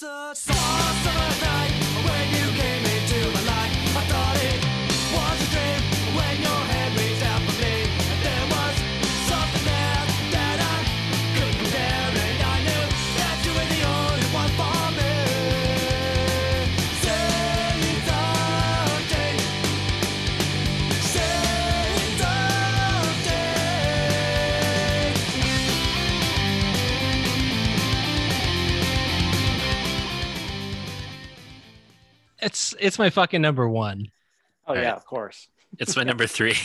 The source of the night when you came into my life, I thought it was a dream when your head reached out for me. And there was something there that I couldn't compare, and I knew that you were the only one for me. Seasons, seasons. It's it's my fucking number one. Oh, all yeah, right. Of course. It's my number three.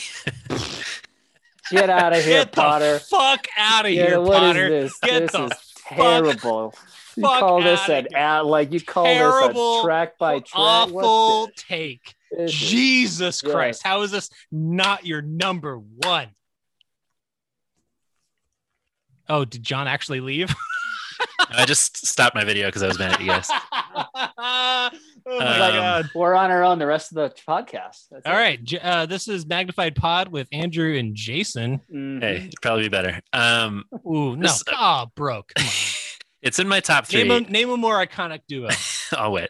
Get out of here, Get Potter. The fuck out of yeah, here, what Potter. Is this? Get this the is fuck terrible. Fuck you call this an ad, like you call terrible, this a track by track. Awful take. This Jesus is, Christ. Yeah. How is this not your number one? Oh, did John actually leave? I just stopped my video because I was mad at you guys. Oh my um, God. We're on our own the rest of the podcast. That's all it. Right. Uh, this is Magnified Pod with Andrew and Jason. Mm-hmm. Hey, it'd probably be better. Um, Ooh, no. This, uh, oh, bro. Come on. It's in my top three. Name a, name a more iconic duo. I'll wait.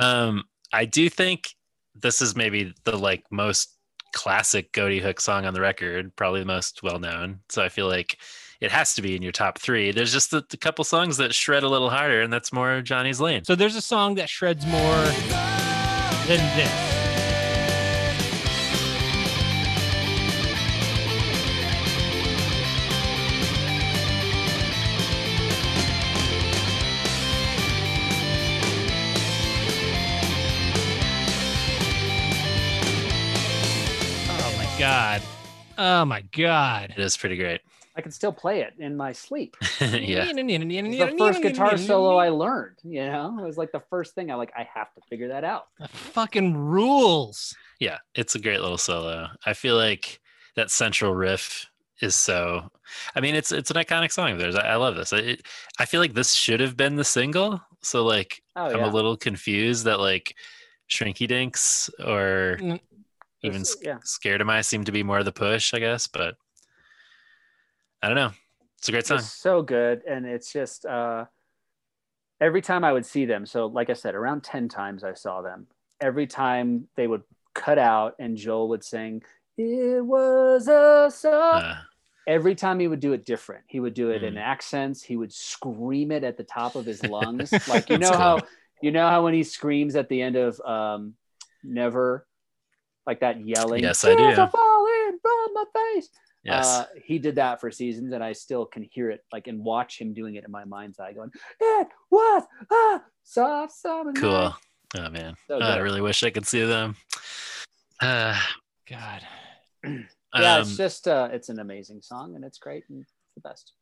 Um, I do think this is maybe the like most classic Goatee Hook song on the record, probably the most well-known. So I feel like it has to be in your top three. There's just a, a couple songs that shred a little harder, and that's more Johnny's lane. So there's a song that shreds more than this. Oh my God. Oh my God. It is pretty great. I can still play it in my sleep. Yeah. The first guitar solo I learned, you know, it was like the first thing I like, I have to figure that out. The fucking rules. Yeah. It's a great little solo. I feel like that central riff is so, I mean, it's, it's an iconic song of theirs. I, I love this. It, I feel like this should have been the single. So like, oh, yeah. I'm a little confused that like Shrinky Dinks or mm. even yeah. Scared of Mice seem to be more of the push, I guess, but I don't know. It's a great song. It's so good. And it's just uh, every time I would see them. So like I said, around ten times I saw them. Every time they would cut out and Joel would sing, it was a song. Uh, every time he would do it different. He would do it mm. in accents. He would scream it at the top of his lungs. Like, you know cool. how, you know how when he screams at the end of um, Never, like that yelling. Yes, I do. Falling from my face. Yes. Uh, he did that for seasons, and I still can hear it, like, and watch him doing it in my mind's eye, going, "It was ah, soft summer." Cool. Night. Oh man, so oh, I really wish I could see them. Uh, God. Yeah, um, it's just uh, it's an amazing song, and it's great, and it's the best.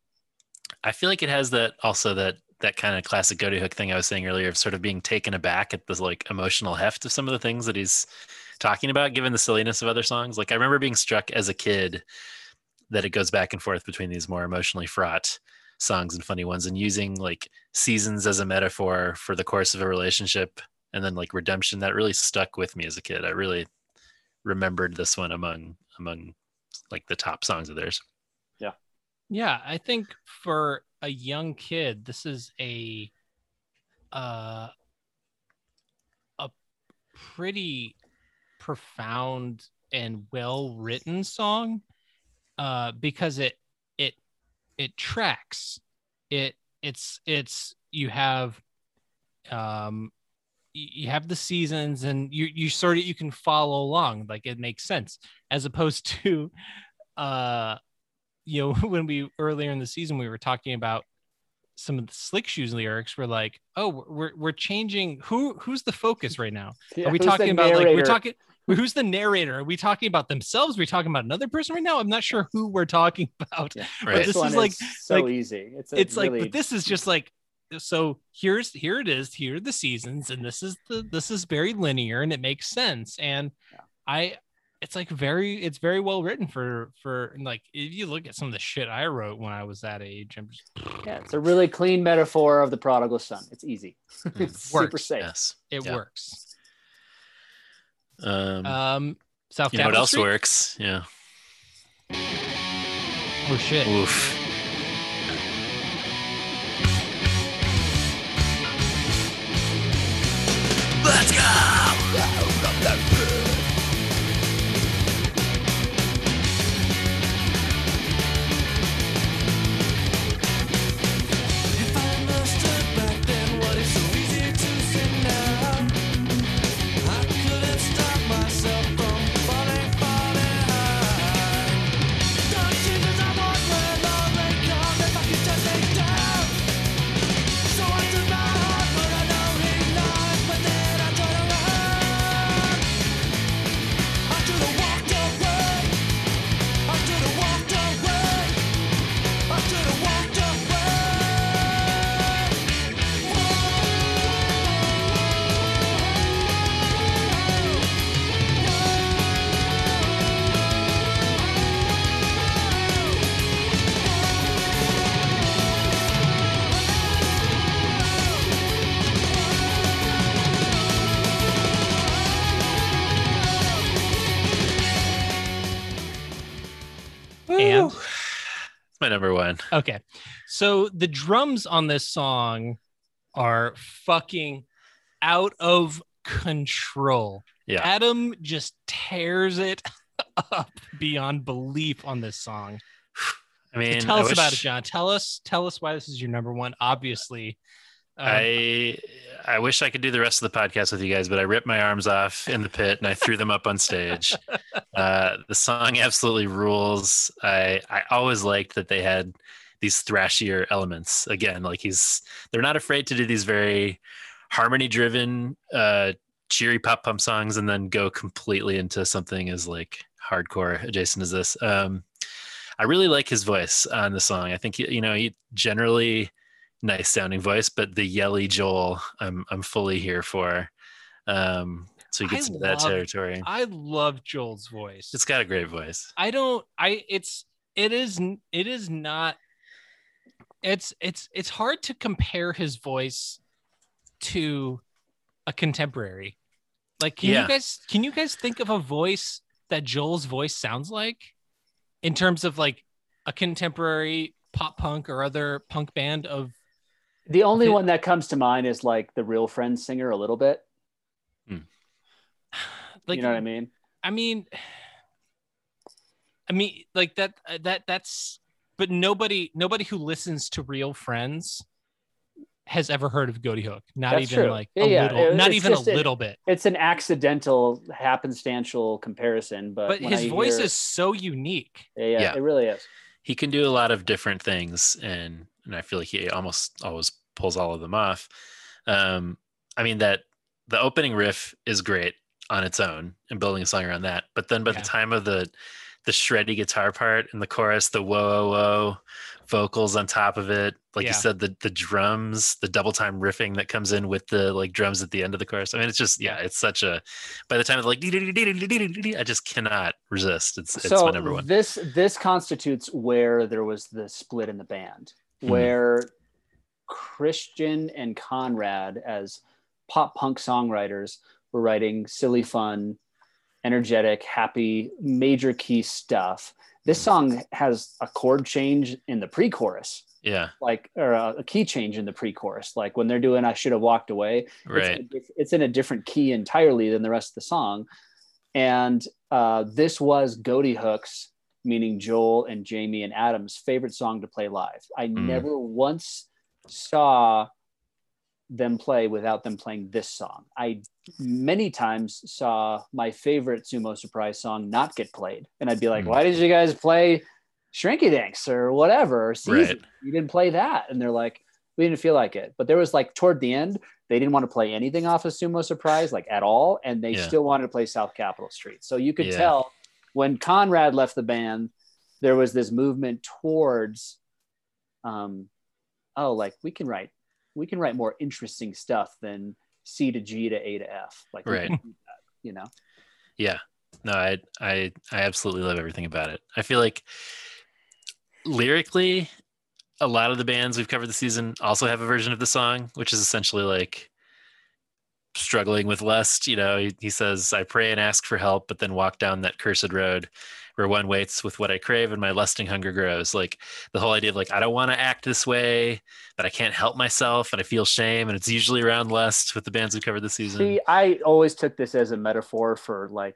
I feel like it has that also that that kind of classic Goatee Hook thing I was saying earlier of sort of being taken aback at this like emotional heft of some of the things that he's talking about, given the silliness of other songs. Like I remember being struck as a kid that it goes back and forth between these more emotionally fraught songs and funny ones and using like seasons as a metaphor for the course of a relationship and then like redemption. That really stuck with me as a kid. I really remembered this one among among like the top songs of theirs. Yeah. Yeah. I think for a young kid, this is a uh, a pretty profound and well-written song. Uh, because it it it tracks it it's it's you have um you have the seasons and you you sort of you can follow along, like it makes sense as opposed to uh you know when we earlier in the season we were talking about some of the Slick Shoes lyrics were like, oh, we're we're changing who who's the focus right now? Yeah, are we talking about narrator? Like we're talking who's the narrator? Are we talking about themselves? Are we talking about another person right now? I'm not sure who we're talking about. Yeah, right. But this is like is so like, easy. It's, it's really... like but this is just like so here's here it is, here are the seasons, and this is the this is very linear and it makes sense. And yeah. I it's like very it's very well written for for like if you look at some of the shit I wrote when I was that age. I'm just yeah, it's a really clean metaphor of the prodigal son. It's easy. Mm. It's works. Super safe. Yes. It yeah. works. Um, um South you know what else Street? Works? Yeah. Oh shit. Oof. Let's go. If I must look back then, what is so easy to say now? Myself from falling, falling high. Don't you think I want my love? my number one. Okay. So the drums on this song are fucking out of control. Yeah. Adam just tears it up beyond belief on this song. I mean, so tell I us wish... about it, John. Tell us, tell us why this is your number one. Obviously, um, I I wish I could do the rest of the podcast with you guys, but I ripped my arms off in the pit and I threw them up on stage. Uh, the song absolutely rules. I I always liked that they had these thrashier elements again. Like he's they're not afraid to do these very harmony driven, uh, cheery pop pump songs, and then go completely into something as like hardcore adjacent as this. Um, I really like his voice on the song. I think, you know, he generally nice sounding voice, but the yelly Joel, I'm I'm fully here for. Um, so he gets into that territory. I love Joel's voice. It's got a great voice. I don't. I it's it is it is not. It's it's it's hard to compare his voice to a contemporary. Like, can yeah. you guys can you guys think of a voice that Joel's voice sounds like? In terms of like a contemporary pop punk or other punk band of the only one that comes to mind is like the Real Friends singer a little bit. Hmm. Like, you know what I mean? I mean, I mean like that, that that's, but nobody, nobody who listens to Real Friends has ever heard of Goatee Hook. Not that's even true. Like a yeah, little, it, not even a little it, bit. It's an accidental, happenstantial comparison, but, but his I voice hear, is so unique. Yeah, yeah, yeah, it really is. He can do a lot of different things, and and I feel like he almost always pulls all of them off. Um, I mean that the opening riff is great on its own, and building a song around that. But then by yeah. the time of the the shreddy guitar part and the chorus, the whoa, whoa, whoa vocals on top of it. Like yeah. you said, the, the drums, the double time riffing that comes in with the like drums at the end of the chorus. I mean, it's just, yeah, it's such a, by the time it's like, I just cannot resist. It's, it's so my number one. This, this constitutes where there was the split in the band, where mm. Christian and Conrad as pop punk songwriters were writing silly fun, energetic, happy, major key stuff. This song has a chord change in the pre-chorus. Yeah. Like, or a, a key change in the pre-chorus. Like when they're doing, I Should Have Walked Away. Right. It's in a, it's in a different key entirely than the rest of the song. And uh, this was Goatee Hook's, meaning Joel and Jamie and Adam's favorite song to play live. I mm. never once saw them play without them playing this song. I many times saw my favorite Sumo Surprise song not get played. And I'd be like, mm. why did you guys play Shrinky Dinks or whatever? Season? Right. You didn't play that. And they're like, we didn't feel like it. But there was like toward the end, they didn't want to play anything off of Sumo Surprise, like at all. And they yeah. still wanted to play South Capitol Street. So you could yeah. tell when Conrad left the band, there was this movement towards, um, oh, like we can write we can write more interesting stuff than C to G to A to F. Like, right. you know? Yeah, no, I, I, I absolutely love everything about it. I feel like lyrically, a lot of the bands we've covered this season also have a version of the song, which is essentially like struggling with lust. You know, he, he says, I pray and ask for help, but then walk down that cursed road where one waits with what I crave and my lusting hunger grows. Like the whole idea of like, I don't want to act this way, but I can't help myself and I feel shame. And it's usually around lust with the bands we've covered this season. See, I always took this as a metaphor for like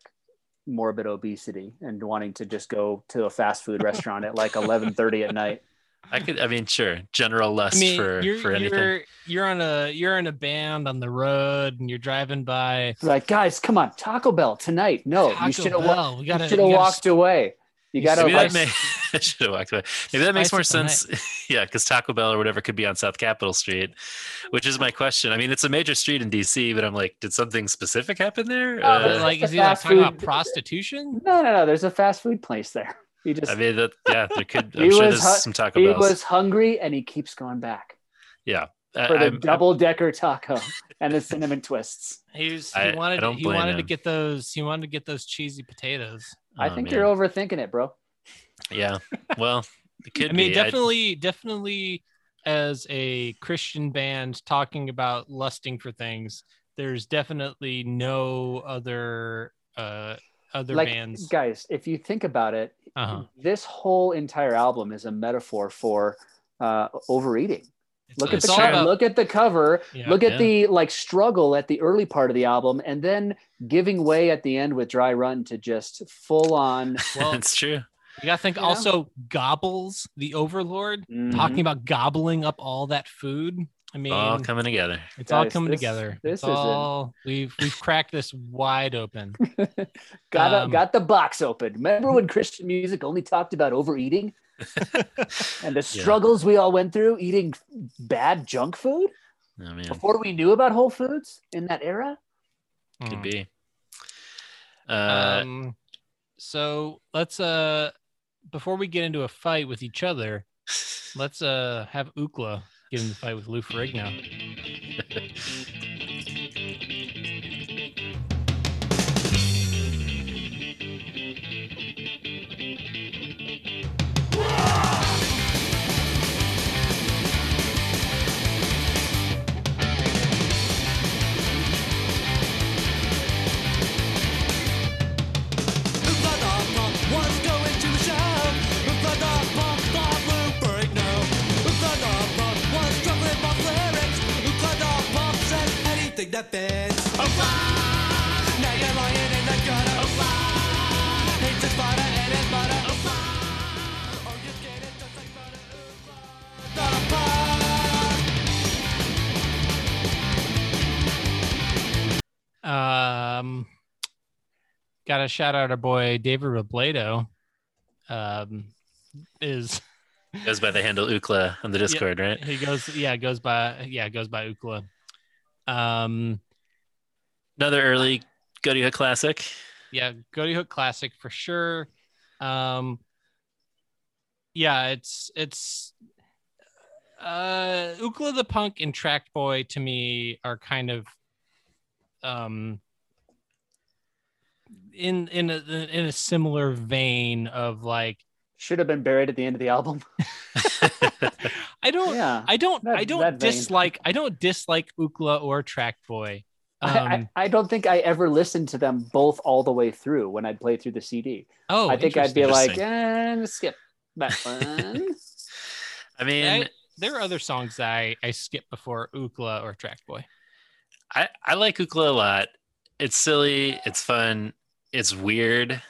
morbid obesity and wanting to just go to a fast food restaurant at like eleven thirty at night. I could, I mean, sure. General lust I mean, for, you're, for anything. You're, you're on a, you're in a band on the road and you're driving by. Like, guys, come on, Taco Bell tonight. No, Taco you should have wa- walked gotta, away. You got to like, should have walked away. Maybe that makes more sense. Yeah. Cause Taco Bell or whatever could be on South Capitol Street, which is my question. I mean, it's a major street in D C, but I'm like, did something specific happen there? Uh, uh, like, is he like talking food. About prostitution? No, no, no. There's a fast food place there. He just, I mean, that, yeah, there could, I'm sure there's hu- some Taco Bells. He was hungry and he keeps going back. Yeah. I, for the I'm, double decker taco and the cinnamon twists. He, was, he I, wanted, I he wanted him. to get those, he wanted to get those cheesy potatoes. I oh, think man. You're overthinking it, bro. Yeah. Well, it could I mean, be. definitely, I'd... definitely as a Christian band talking about lusting for things, there's definitely no other, uh, other like, bands. Guys, if you think about it, Uh-huh. This whole entire album is a metaphor for uh, overeating. It's, look at the cover, about, look at the cover, yeah, look at yeah. the like struggle at the early part of the album, and then giving way at the end with Dry Run to just full on. Well, that's true. You gotta think you also know? Gobbles, the Overlord, mm-hmm. talking about gobbling up all that food. I mean, all coming together. It's Guys, all coming this, together. This it's is all it. we've we've cracked this wide open. got um, a, got the box open. Remember when Christian music only talked about overeating and the struggles yeah. we all went through eating bad junk food oh, man. before we knew about Whole Foods in that era? Could mm. be. Uh, um, so let's uh before we get into a fight with each other, let's uh have Ukla get in the fight with Lou Ferrigno. That fits. Oh, fine. Now you're lying in the gutter. Oh, fine. Hate this butter and his butter. Oh, fine. Or you get it just like butter. Oh, not a fire. Um, gotta shout out our boy David Robledo. Um, is goes by the handle Ukla on the Discord, yeah, right? He goes, yeah, goes by, yeah, goes by Ukla. Um, another early Goatee Hook classic. Yeah, Goatee Hook classic for sure. Um, yeah, it's it's uh, Ukla the Punk and Tract Boy to me are kind of um in in a in a similar vein of like should have been buried at the end of the album. I don't, yeah, I don't, that, I don't dislike, I don't dislike Ukla or Tract Boy. Um, I, I, I don't think I ever listened to them both all the way through when I'd play through the C D. Oh, I think I'd be like, eh, skip that one. I mean, I, there are other songs that I, I skip before Ukla or Tract Boy. I, I like Ukla a lot. It's silly. It's fun. It's weird.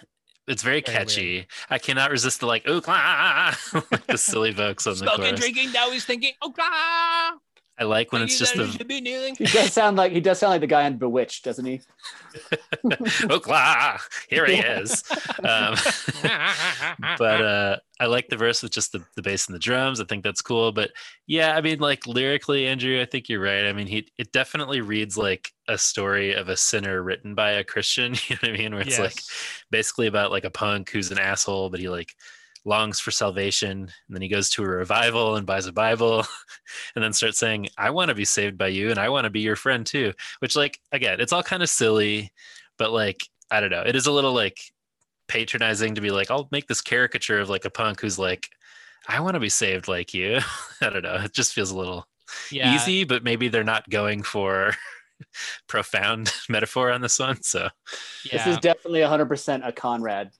It's very, very catchy. Weird. I cannot resist the like, Ukla, like the silly folks on the chorus. Smoking, drinking, now he's thinking, Ukla. I like when it's just the. He does sound like he does sound like the guy in Bewitched, doesn't he? Ukla, here he is. Um, but uh, I like the verse with just the, the bass and the drums. I think that's cool. But yeah, I mean, like lyrically, Andrew, I think you're right. I mean, he it definitely reads like a story of a sinner written by a Christian, you know what I mean? Where it's yes. like basically about like a punk who's an asshole, but he like longs for salvation, and then he goes to a revival and buys a Bible and then starts saying, I want to be saved by you and I want to be your friend too, which like, again, it's all kind of silly, but like, I don't know. It is a little like patronizing to be like, I'll make this caricature of like a punk who's like, I want to be saved like you. I don't know. It just feels a little yeah. easy, but maybe they're not going for profound metaphor on this one. So yeah. This is definitely one hundred percent a Conrad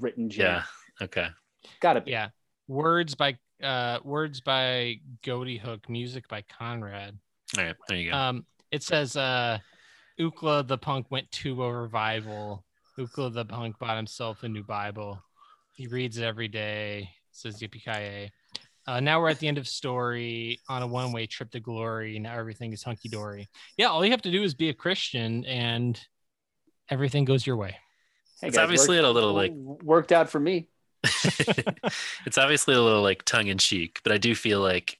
written gem. Yeah. Okay. Gotta be. Yeah. Words by uh words by Goatee Hook, music by Conrad. All right, there you go. Um it says uh Ukla the Punk went to a revival. Ukla the Punk bought himself a new Bible. He reads it every day. It says yippee-ki-yay. Uh, now we're at the end of story on a one-way trip to glory. Now everything is hunky-dory. Yeah, all you have to do is be a Christian and everything goes your way. Hey, it's guys, obviously worked, a little like worked out for me. It's obviously a little like tongue in cheek, but I do feel like,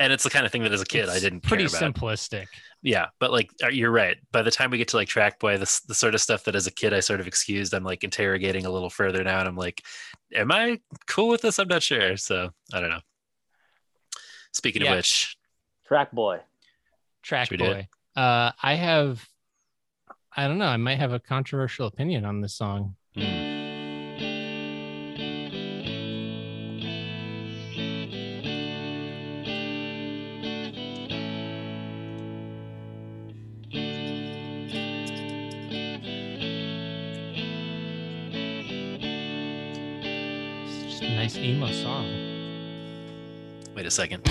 and it's the kind of thing that as a kid it's I didn't pretty care about. Simplistic. Yeah, but like you're right. By the time we get to like Tract Boy, this the sort of stuff that as a kid I sort of excused, I'm like interrogating a little further now, and I'm like, am I cool with this? I'm not sure. So I don't know. Speaking yeah. of which, Tract Boy, Tract Boy. Uh, I have, I don't know. I might have a controversial opinion on this song. Mm. nice emo song. Wait a second.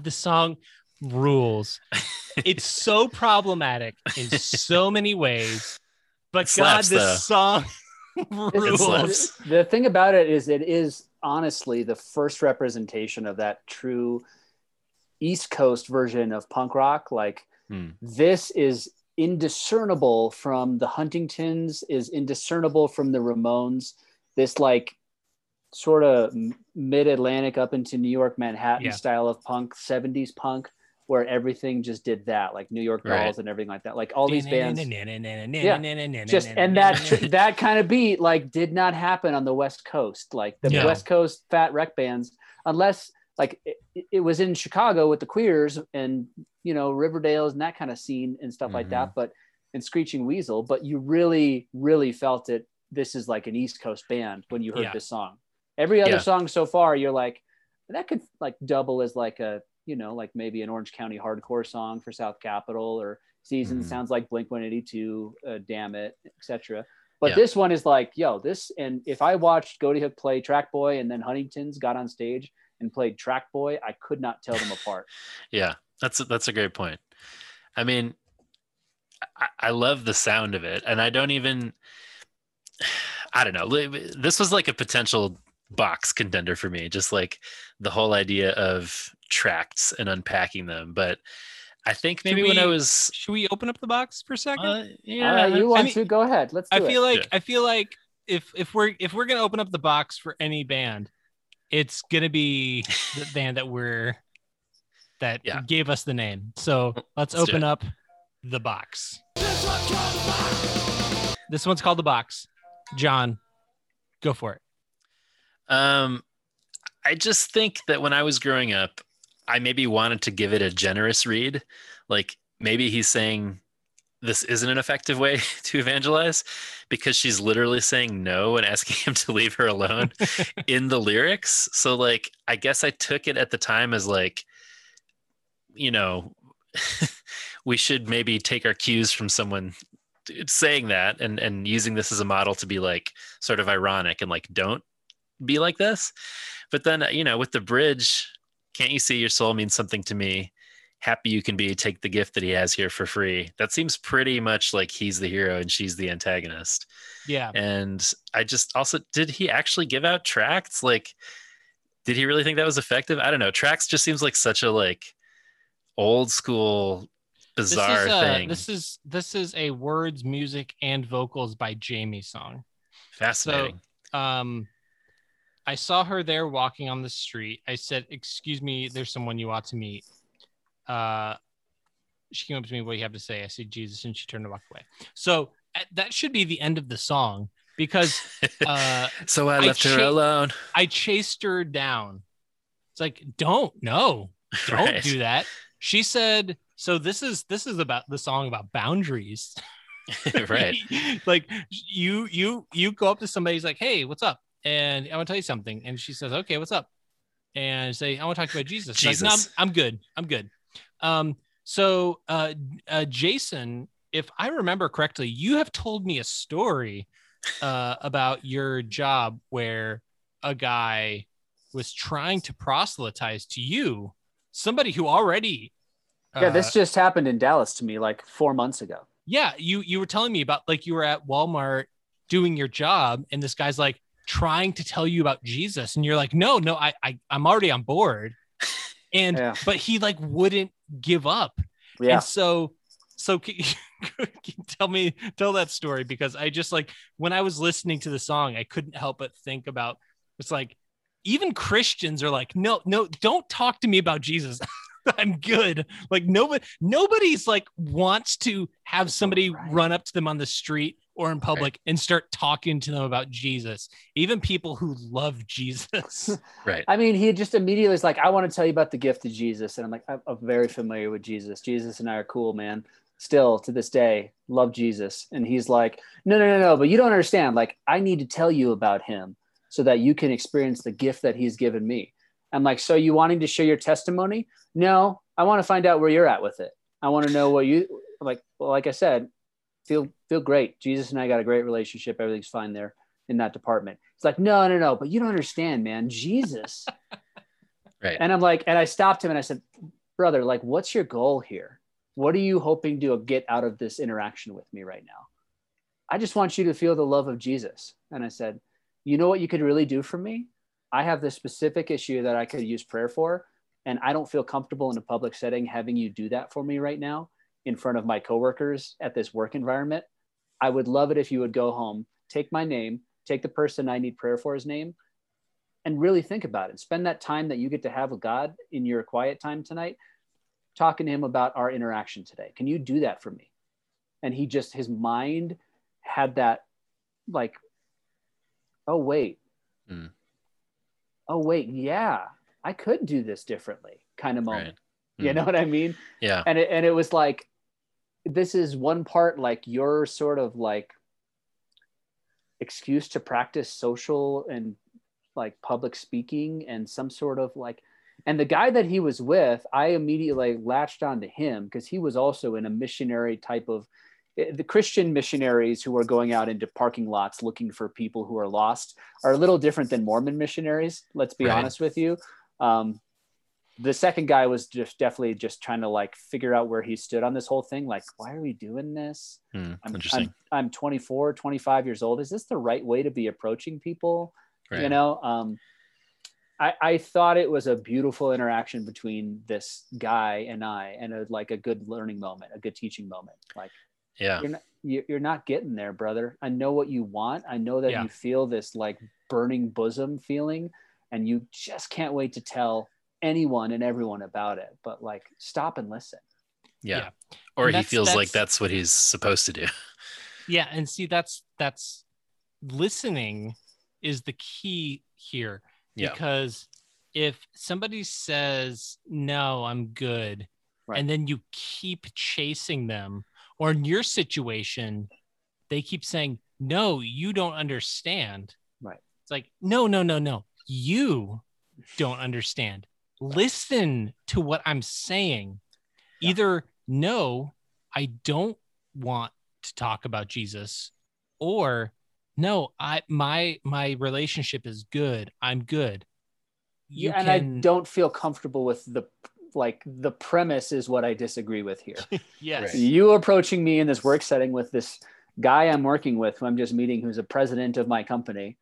The song rules. It's so problematic in so many ways, but slaps, God, this though. Song rules. The thing about it is, it is honestly the first representation of that true East Coast version of punk rock. Like, hmm. this is indiscernible from the Huntingtons, is indiscernible from the Ramones. This, like, sort of mid-Atlantic up into New York, Manhattan yeah. style of punk, seventies punk, where everything just did that, like New York Dolls right. and everything like that. Like all these bands. yeah. Just and that that kind of beat like did not happen on the West Coast. Like the yeah. West Coast fat wreck bands, unless like it, it was in Chicago with the Queers and, you know, Riverdale's and that kind of scene and stuff mm-hmm. like that, but and Screeching Weasel, but you really, really felt it. This is like an East Coast band when you heard yeah. this song. Every other yeah. song so far, you're like, that could like double as like a, you know, like maybe an Orange County hardcore song for South Capitol, or Season mm-hmm. sounds like Blink one eighty-two, uh, Damn It, et cetera. But yeah. this one is like, yo, this, and if I watched Goatee Hook play Track Boy and then Huntington's got on stage and played Track Boy, I could not tell them apart. Yeah, that's a, that's a great point. I mean, I, I love the sound of it, and I don't even, I don't know, this was like a potential box contender for me, just like the whole idea of tracts and unpacking them. But I think maybe we, when I was should we open up the box for a second? Uh, yeah, uh, you want I mean, to go ahead. Let's. Do I feel it. like yeah. I feel like if if we're if we're gonna open up the box for any band, it's gonna be the band that we're that yeah. gave us the name. So let's, let's open up the box. This one's called the box. This one's called the box. John, go for it. Um, I just think that when I was growing up, I maybe wanted to give it a generous read. Like maybe he's saying this isn't an effective way to evangelize, because she's literally saying no and asking him to leave her alone in the lyrics. So like, I guess I took it at the time as like, you know, we should maybe take our cues from someone saying that and, and using this as a model to be like sort of ironic and like, don't be like this. But then, you know, with the bridge, can't you see your soul means something to me? Happy you can be, take the gift that he has here for free. That seems pretty much like he's the hero and she's the antagonist. Yeah. And I just also, did he actually give out tracts? Like, did he really think that was effective? I don't know. Tracts just seems like such a like old school bizarre this is a, thing. This is, this is a words, music, and vocals by Jamie song. Fascinating. So, um, I saw her there walking on the street. I said, excuse me, there's someone you ought to meet. Uh, she came up to me, what do you have to say? I said, Jesus, and she turned and walked away. So uh, that should be the end of the song, because... Uh, so I left I her cha- alone. I chased her down. It's like, don't, no, don't right. do that. She said, so this is this is about the song about boundaries. Right. Like you, you, you go up to somebody, he's like, hey, what's up? And I want to tell you something. And she says, okay, what's up? And I say, I want to talk to you about Jesus. Jesus. Like, no, I'm, I'm good. I'm good. Um, so uh, uh, Jason if I remember correctly, you have told me a story uh, about your job where a guy was trying to proselytize to you, somebody who already. Uh, yeah, this just happened in Dallas to me like four months ago. Yeah, you you were telling me about like you were at Walmart doing your job and this guy's like trying to tell you about Jesus. And you're like, no, no, I, I I'm already on board. And yeah. But he like wouldn't give up. Yeah. And so so can you, can you tell me tell that story, because I just like when I was listening to the song, I couldn't help but think about it's like even Christians are like, no, no, don't talk to me about Jesus. I'm good. Like nobody nobody's like wants to have somebody right. run up to them on the street or in public right. and start talking to them about Jesus, even people who love Jesus. Right. I mean, he just immediately is like, I want to tell you about the gift of Jesus. And I'm like, I'm, I'm very familiar with Jesus. Jesus and I are cool, man. Still to this day, love Jesus. And he's like, no, no, no, no. But you don't understand. Like, I need to tell you about him so that you can experience the gift that he's given me. I'm like, so you wanting to share your testimony? No, I want to find out where you're at with it. I want to know what you like. Well, like I said, feel, feel great. Jesus and I got a great relationship. Everything's fine there in that department. It's like, no, no, no, but you don't understand, man, Jesus. Right. And I'm like, and I stopped him and I said, brother, like, what's your goal here? What are you hoping to get out of this interaction with me right now? I just want you to feel the love of Jesus. And I said, you know what you could really do for me? I have this specific issue that I could use prayer for, and I don't feel comfortable in a public setting having you do that for me right now in front of my coworkers at this work environment. I would love it if you would go home, take my name, take the person I need prayer for's name, and really think about it. Spend that time that you get to have with God in your quiet time tonight, talking to him about our interaction today. Can you do that for me? And he just, his mind had that like, oh, wait. Mm. Oh, wait, yeah, I could do this differently kind of moment. Right. Mm-hmm. You know what I mean? Yeah. And it, and it was like, this is one part, like your sort of like excuse to practice social and like public speaking and some sort of like, and the guy that he was with, I immediately like latched onto him because he was also in a missionary type of, the Christian missionaries who are going out into parking lots looking for people who are lost are a little different than Mormon missionaries. Let's be right. honest with you. Um, the second guy was just definitely just trying to like figure out where he stood on this whole thing. Like, why are we doing this? Hmm, I'm, interesting. I'm, I'm twenty-four, twenty-five years old. Is this the right way to be approaching people? Right. You know, um, I, I thought it was a beautiful interaction between this guy and I, and a, like a good learning moment, a good teaching moment. Like, yeah, you're not, you're not getting there, brother. I know what you want. I know that yeah. you feel this like burning bosom feeling and you just can't wait to tell anyone and everyone about it, but like stop and listen. Yeah, yeah. Or he feels that's, like that's what he's supposed to do. Yeah, and see that's that's listening is the key here. Yeah. Because if somebody says no, I'm good, right. and then you keep chasing them, or in your situation, they keep saying, no, you don't understand. Right. It's like, no, no, no, no. You don't understand. Right. Listen to what I'm saying. Yeah. Either, no, I don't want to talk about Jesus, or no, I my my relationship is good. I'm good. You yeah, can... And I don't feel comfortable with the like the premise is what I disagree with here. Yes. Right. You approaching me in this work setting with this guy I'm working with, who I'm just meeting, who's a president of my company.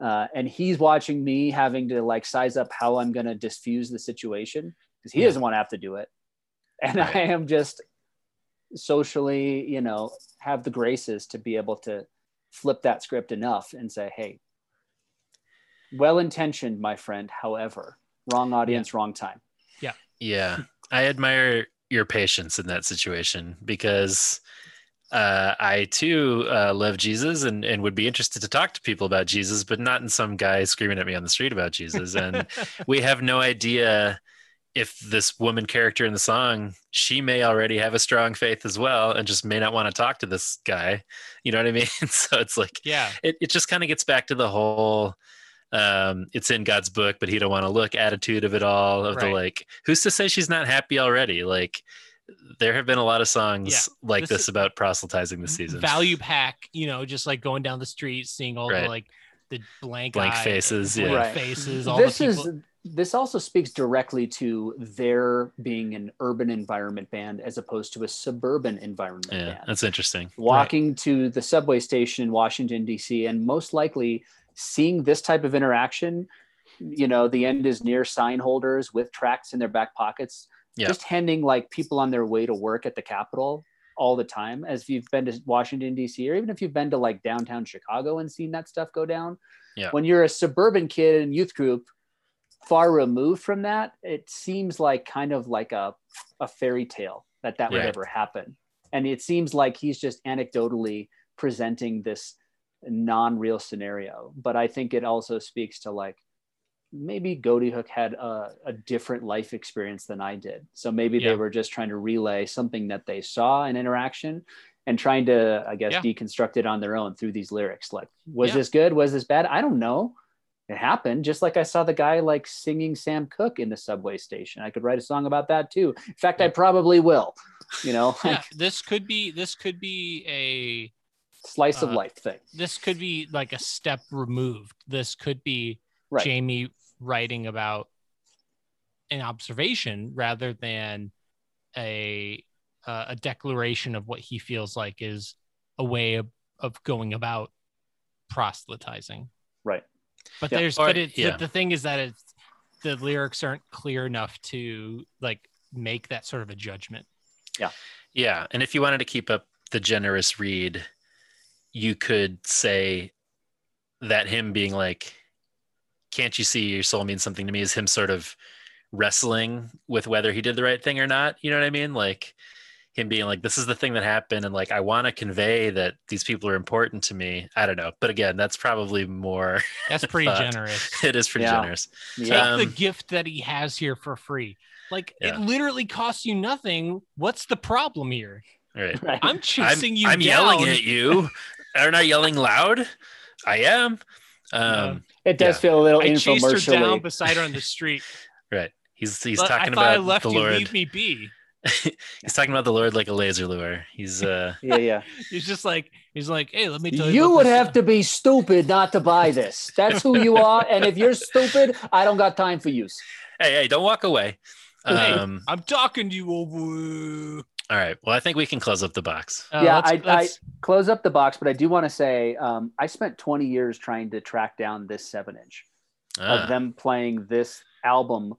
Uh, and he's watching me having to like size up how I'm going to diffuse the situation because he yeah. doesn't want to have to do it. And right. I am just socially, you know, have the graces to be able to flip that script enough and say, hey, well-intentioned, my friend, however, wrong audience, yeah. wrong time. Yeah. Yeah. I admire your patience in that situation because uh, I too uh, love Jesus and, and would be interested to talk to people about Jesus, but not in some guy screaming at me on the street about Jesus. And we have no idea if this woman character in the song, she may already have a strong faith as well and just may not want to talk to this guy. You know what I mean? So it's like, yeah, it, it just kind of gets back to the whole um it's in God's book but he don't want to look attitude of it all of right. the like, who's to say she's not happy already? Like there have been a lot of songs yeah. like this, this about proselytizing this season. Value Pack, you know, just like going down the street, seeing all right. the like the blank blank eye, faces, blank yeah, faces. All this the people. is this also speaks directly to their being an urban environment band as opposed to a suburban environment yeah, band. That's interesting. Walking right. to the subway station in Washington D C and most likely seeing this type of interaction, you know, the end is near sign holders with tracts in their back pockets. Yeah. Just handing like people on their way to work at the Capitol all the time, as if you've been to Washington, D C, or even if you've been to like downtown Chicago and seen that stuff go down. Yeah. When you're a suburban kid in youth group, far removed from that, it seems like kind of like a, a fairy tale that that yeah. would ever happen. And it seems like he's just anecdotally presenting this non-real scenario. But I think it also speaks to like, maybe Goatee Hook had a, a different life experience than I did. So maybe yeah. they were just trying to relay something that they saw in interaction and trying to, I guess, yeah. deconstruct it on their own through these lyrics. Like, was yeah. this good? Was this bad? I don't know. It happened. Just like I saw the guy like singing Sam Cooke in the subway station. I could write a song about that too. In fact, yeah. I probably will, you know, yeah, like, this could be, this could be a slice uh, of life thing. This could be like a step removed. This could be right. Jamie writing about an observation rather than a uh, a declaration of what he feels like is a way of, of going about proselytizing. Right. But yeah. there's or, but it, yeah. the, the thing is that it's, the lyrics aren't clear enough to like make that sort of a judgment. Yeah. Yeah. And if you wanted to keep up the generous read, you could say that him being like, "Can't you see your soul means something to me?" is him sort of wrestling with whether he did the right thing or not. You know what I mean? Like him being like, this is the thing that happened. And like, I want to convey that these people are important to me. I don't know. But again, that's probably more. That's pretty generous. It is pretty yeah. generous. Yeah. Take um, the gift that he has here for free. Like yeah. it literally costs you nothing. What's the problem here? Right. Right. I'm chasing I'm, you I'm down. yelling at you. Are not yelling loud? I am. Um, it does yeah. feel a little I infomercial. I chased her down beside her on the street. Right. He's he's but talking I about I left the you, Lord. Leave me be. He's talking about the Lord like a laser lure. He's uh yeah yeah. He's just like he's like, hey, let me tell you. You would have stuff. to be stupid not to buy this. That's who you are. And if you're stupid, I don't got time for you. Hey hey, don't walk away. Um, hey, I'm talking to you. Over. All right. Well, I think we can close up the box. Uh, yeah, let's, I, let's... I close up the box, but I do want to say um, I spent twenty years trying to track down this seven inch ah. of them playing this album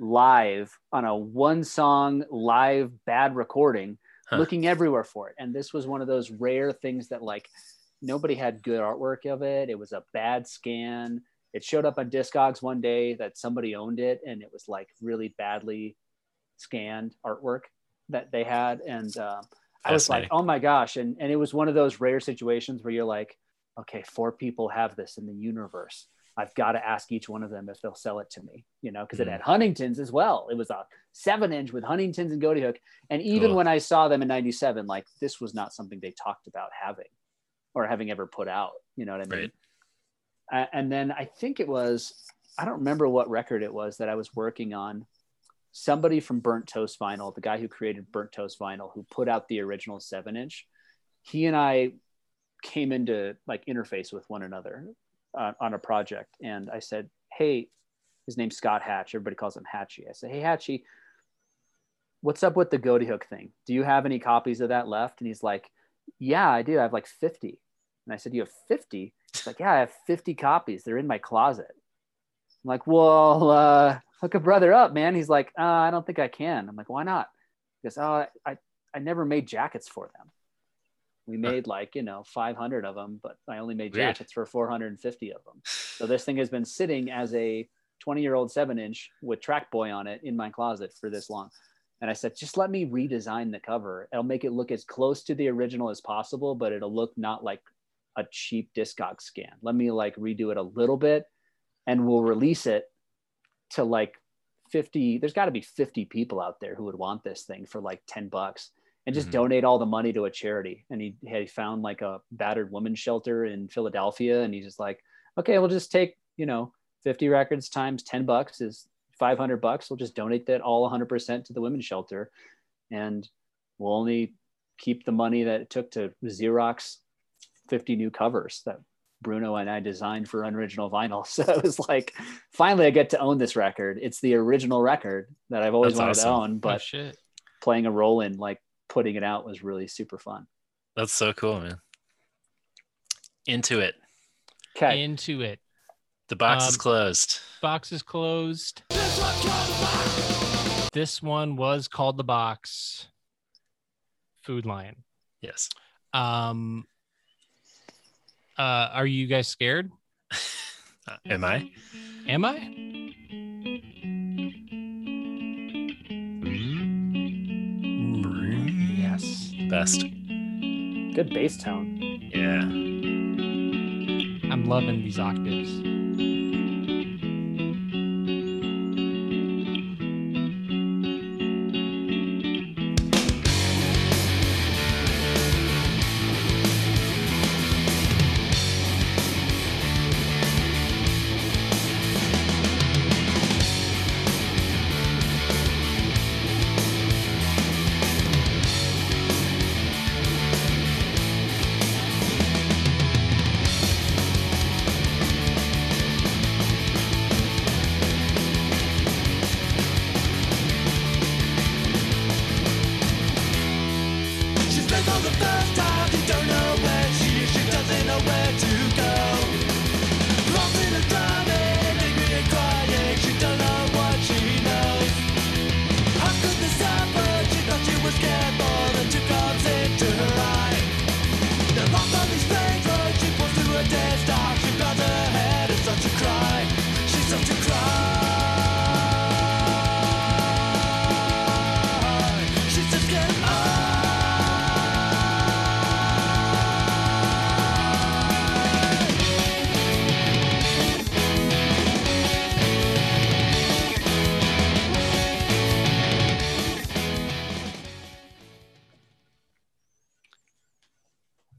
live on a one song live bad recording, huh. looking everywhere for it. And this was one of those rare things that like nobody had good artwork of it. It was a bad scan. It showed up on Discogs one day that somebody owned it and it was like really badly scanned artwork that they had. And uh, I was like, oh my gosh. And and it was one of those rare situations where you're like, okay, four people have this in the universe. I've got to ask each one of them if they'll sell it to me, you know, because mm. it had Huntingtons as well. It was a seven inch with Huntingtons and Goatee Hook. And even cool. when I saw them in ninety-seven, like this was not something they talked about having or having ever put out, you know what I mean? Right. Uh, and then I think it was, I don't remember what record it was that I was working on. Somebody from Burnt Toast Vinyl, the guy who created Burnt Toast Vinyl, who put out the original seven inch, he and I came into like interface with one another uh, on a project. And I said, hey, his name's Scott Hatch. Everybody calls him Hatchie. I said, hey, Hatchie, what's up with the Goatee Hook thing? Do you have any copies of that left? And he's like, yeah, I do. I have like fifty. And I said, you have fifty? He's like, yeah, I have fifty copies. They're in my closet. I'm like, well, uh, hook a brother up, man. He's like, uh, I don't think I can. I'm like, why not? He goes, oh, I, I never made jackets for them. We made like, you know, five hundred of them, but I only made jackets Weird. for four hundred fifty of them. So this thing has been sitting as a twenty year old seven inch with Track Boy on it in my closet for this long. And I said, just let me redesign the cover. It'll make it look as close to the original as possible, but it'll look not like a cheap Discogs scan. Let me like redo it a little bit. And we'll release it to like fifty. There's got to be fifty people out there who would want this thing for like ten bucks, and just mm-hmm. donate all the money to a charity. And he had found like a battered women's shelter in Philadelphia. And he's just like, okay, we'll just take, you know, fifty records times ten bucks is five hundred bucks. We'll just donate that all one hundred percent to the women's shelter. and we'll only keep the money that it took to Xerox fifty new covers that Bruno and I designed for Unoriginal Vinyl. So it was like, finally I get to own this record. It's the original record that I've always That's wanted awesome. to own, but oh, shit. playing a role in like putting it out was really super fun. That's so cool, man. Into it. Okay. Into it. The box um, is closed. Box is closed. This one's called The Box. This one was called The Box. Food Lion. Yes. Um. Uh, are you guys scared? Am I? Am I? Mm-hmm. Yes. Best. Good bass tone. Yeah. I'm loving these octaves.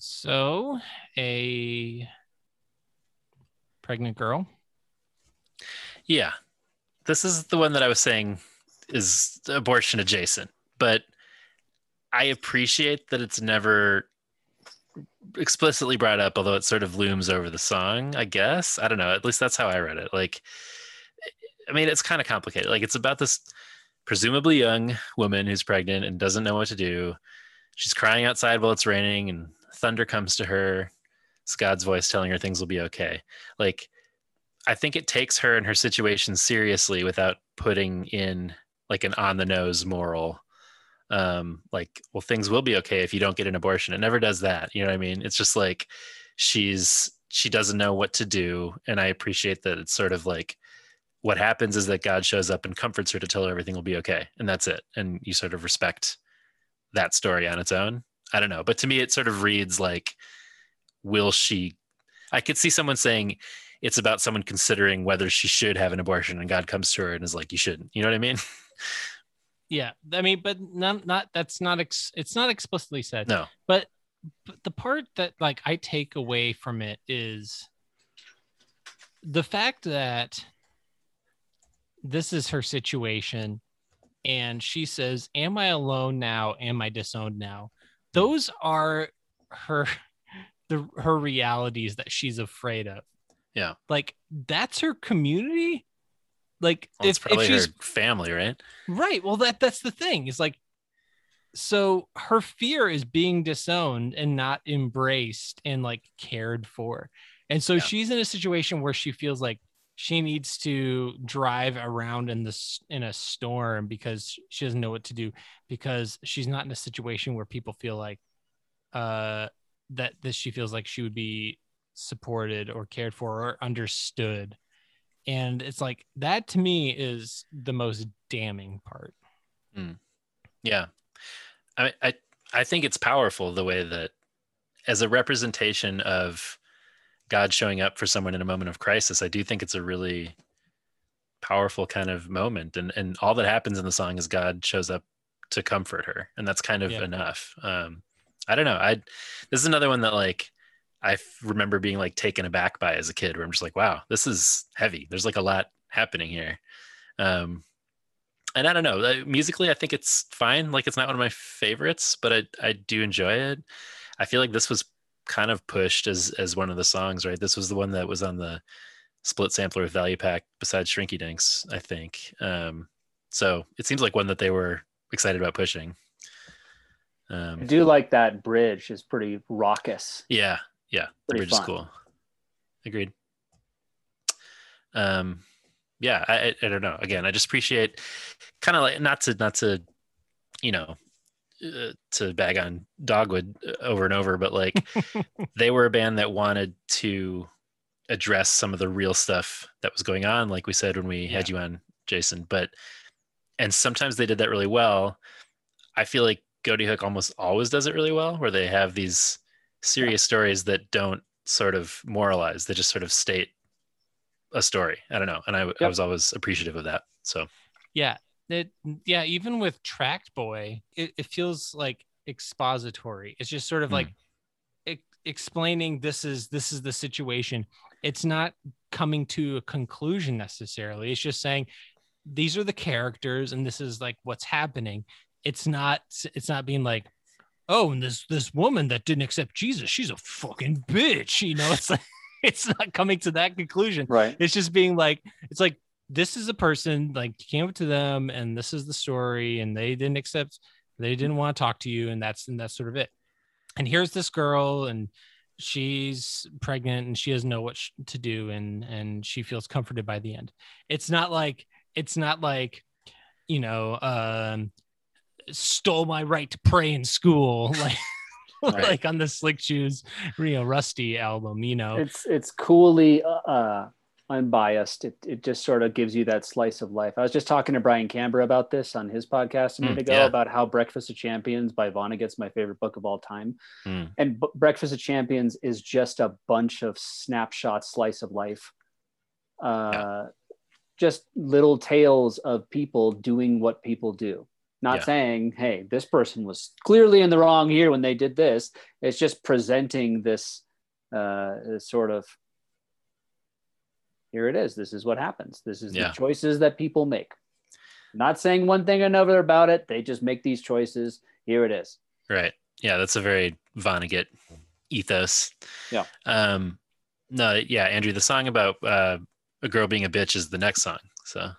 So, a pregnant girl. Yeah. This is the one that I was saying is abortion adjacent, but I appreciate that it's never explicitly brought up, although it sort of looms over the song, I guess. I don't know. At least that's how I read it. Like, I mean, it's kind of complicated. Like, it's about this presumably young woman who's pregnant and doesn't know what to do. She's crying outside while it's raining and thunder comes to her. It's God's voice telling her things will be okay. Like, I think it takes her and her situation seriously without putting in like an on the nose moral. Um, like, well, things will be okay if you don't get an abortion. It never does that. You know what I mean? It's just like, she's, she doesn't know what to do. And I appreciate that it's sort of like, what happens is that God shows up and comforts her to tell her everything will be okay. And that's it. And you sort of respect that story on its own. I don't know. But to me, it sort of reads like, will she, I could see someone saying it's about someone considering whether she should have an abortion and God comes to her and is like, you shouldn't, you know what I mean? Yeah. I mean, but not, not, that's not, ex, it's not explicitly said. No. But, but the part that like I take away from it is the fact that this is her situation. And she says, am I alone now? Am I disowned now? Those are her, the, her realities that she's afraid of. Yeah. Like, that's her community. Like, well, it's if, probably if she's, her family, right? Right. Well, that that's the thing. It's like, so her fear is being disowned and not embraced and like cared for. And so yeah. she's in a situation where she feels like she needs to drive around in this in a storm because she doesn't know what to do, because she's not in a situation where people feel like uh, that this she feels like she would be supported or cared for or understood. And it's like, that to me is the most damning part. Mm. Yeah. I, I I think it's powerful the way that, as a representation of God showing up for someone in a moment of crisis, I do think it's a really powerful kind of moment. And and all that happens in the song is God shows up to comfort her. And that's kind of yeah. enough. Um, I don't know. I This is another one that like I f- remember being like taken aback by as a kid, where I'm just like, wow, this is heavy. There's like a lot happening here. Um, and I don't know, musically, I think it's fine. Like, it's not one of my favorites, but I, I do enjoy it. I feel like this was kind of pushed as, as one of the songs, right? This was the one that was on the split sampler with Value Pack besides Shrinky Dinks, I think. Um, so it seems like one that they were excited about pushing. Um, I do like that bridge is pretty raucous. Yeah. Yeah. The bridge is cool. Agreed. Um, yeah, I, I don't know. Again, I just appreciate kind of like not to, not to, you know, uh, to bag on Dogwood over and over, but like they were a band that wanted to address some of the real stuff that was going on. Like we said, when we yeah. had you on, Jason, but, and sometimes they did that really well. I feel like Goatee Hook almost always does it really well, where they have these serious yeah. stories that don't sort of moralize. They just sort of state a story. I don't know. And I, yep. I was always appreciative of that. So yeah. It, yeah. Even with Tract Boy, it, it feels like expository. It's just sort of mm. like it, explaining this is, this is the situation. It's not coming to a conclusion necessarily. It's just saying these are the characters and this is like what's happening. It's not, it's not being like, oh, and this, this woman that didn't accept Jesus, she's a fucking bitch. You know, it's like, it's not coming to that conclusion. Right. It's just being like, it's like, this is a person, like you came up to them and this is the story and they didn't accept, they didn't want to talk to you. And that's, and that's sort of it. And here's this girl and she's pregnant and she doesn't know what to do. And, and she feels comforted by the end. It's not like, it's not like, you know, um, stole my right to pray in school, like right. like on the Slick Shoes Rio Rusty album, you know. It's it's coolly uh unbiased. It it just sort of gives you that slice of life. I was just talking to Brian Camber about this on his podcast a minute mm, ago yeah. about how Breakfast of Champions by Vonnegut's my favorite book of all time. Mm. And B- Breakfast of Champions is just a bunch of snapshot slice of life. Uh yeah. Just little tales of people doing what people do. Not yeah. saying, hey, this person was clearly in the wrong here when they did this. It's just presenting this, uh, this sort of, here it is. This is what happens. This is yeah. the choices that people make. Not saying one thing or another about it. They just make these choices. Here it is. Right. Yeah, that's a very Vonnegut ethos. Yeah. Um, no, yeah, Andrew, the song about uh, a girl being a bitch is the next song, so...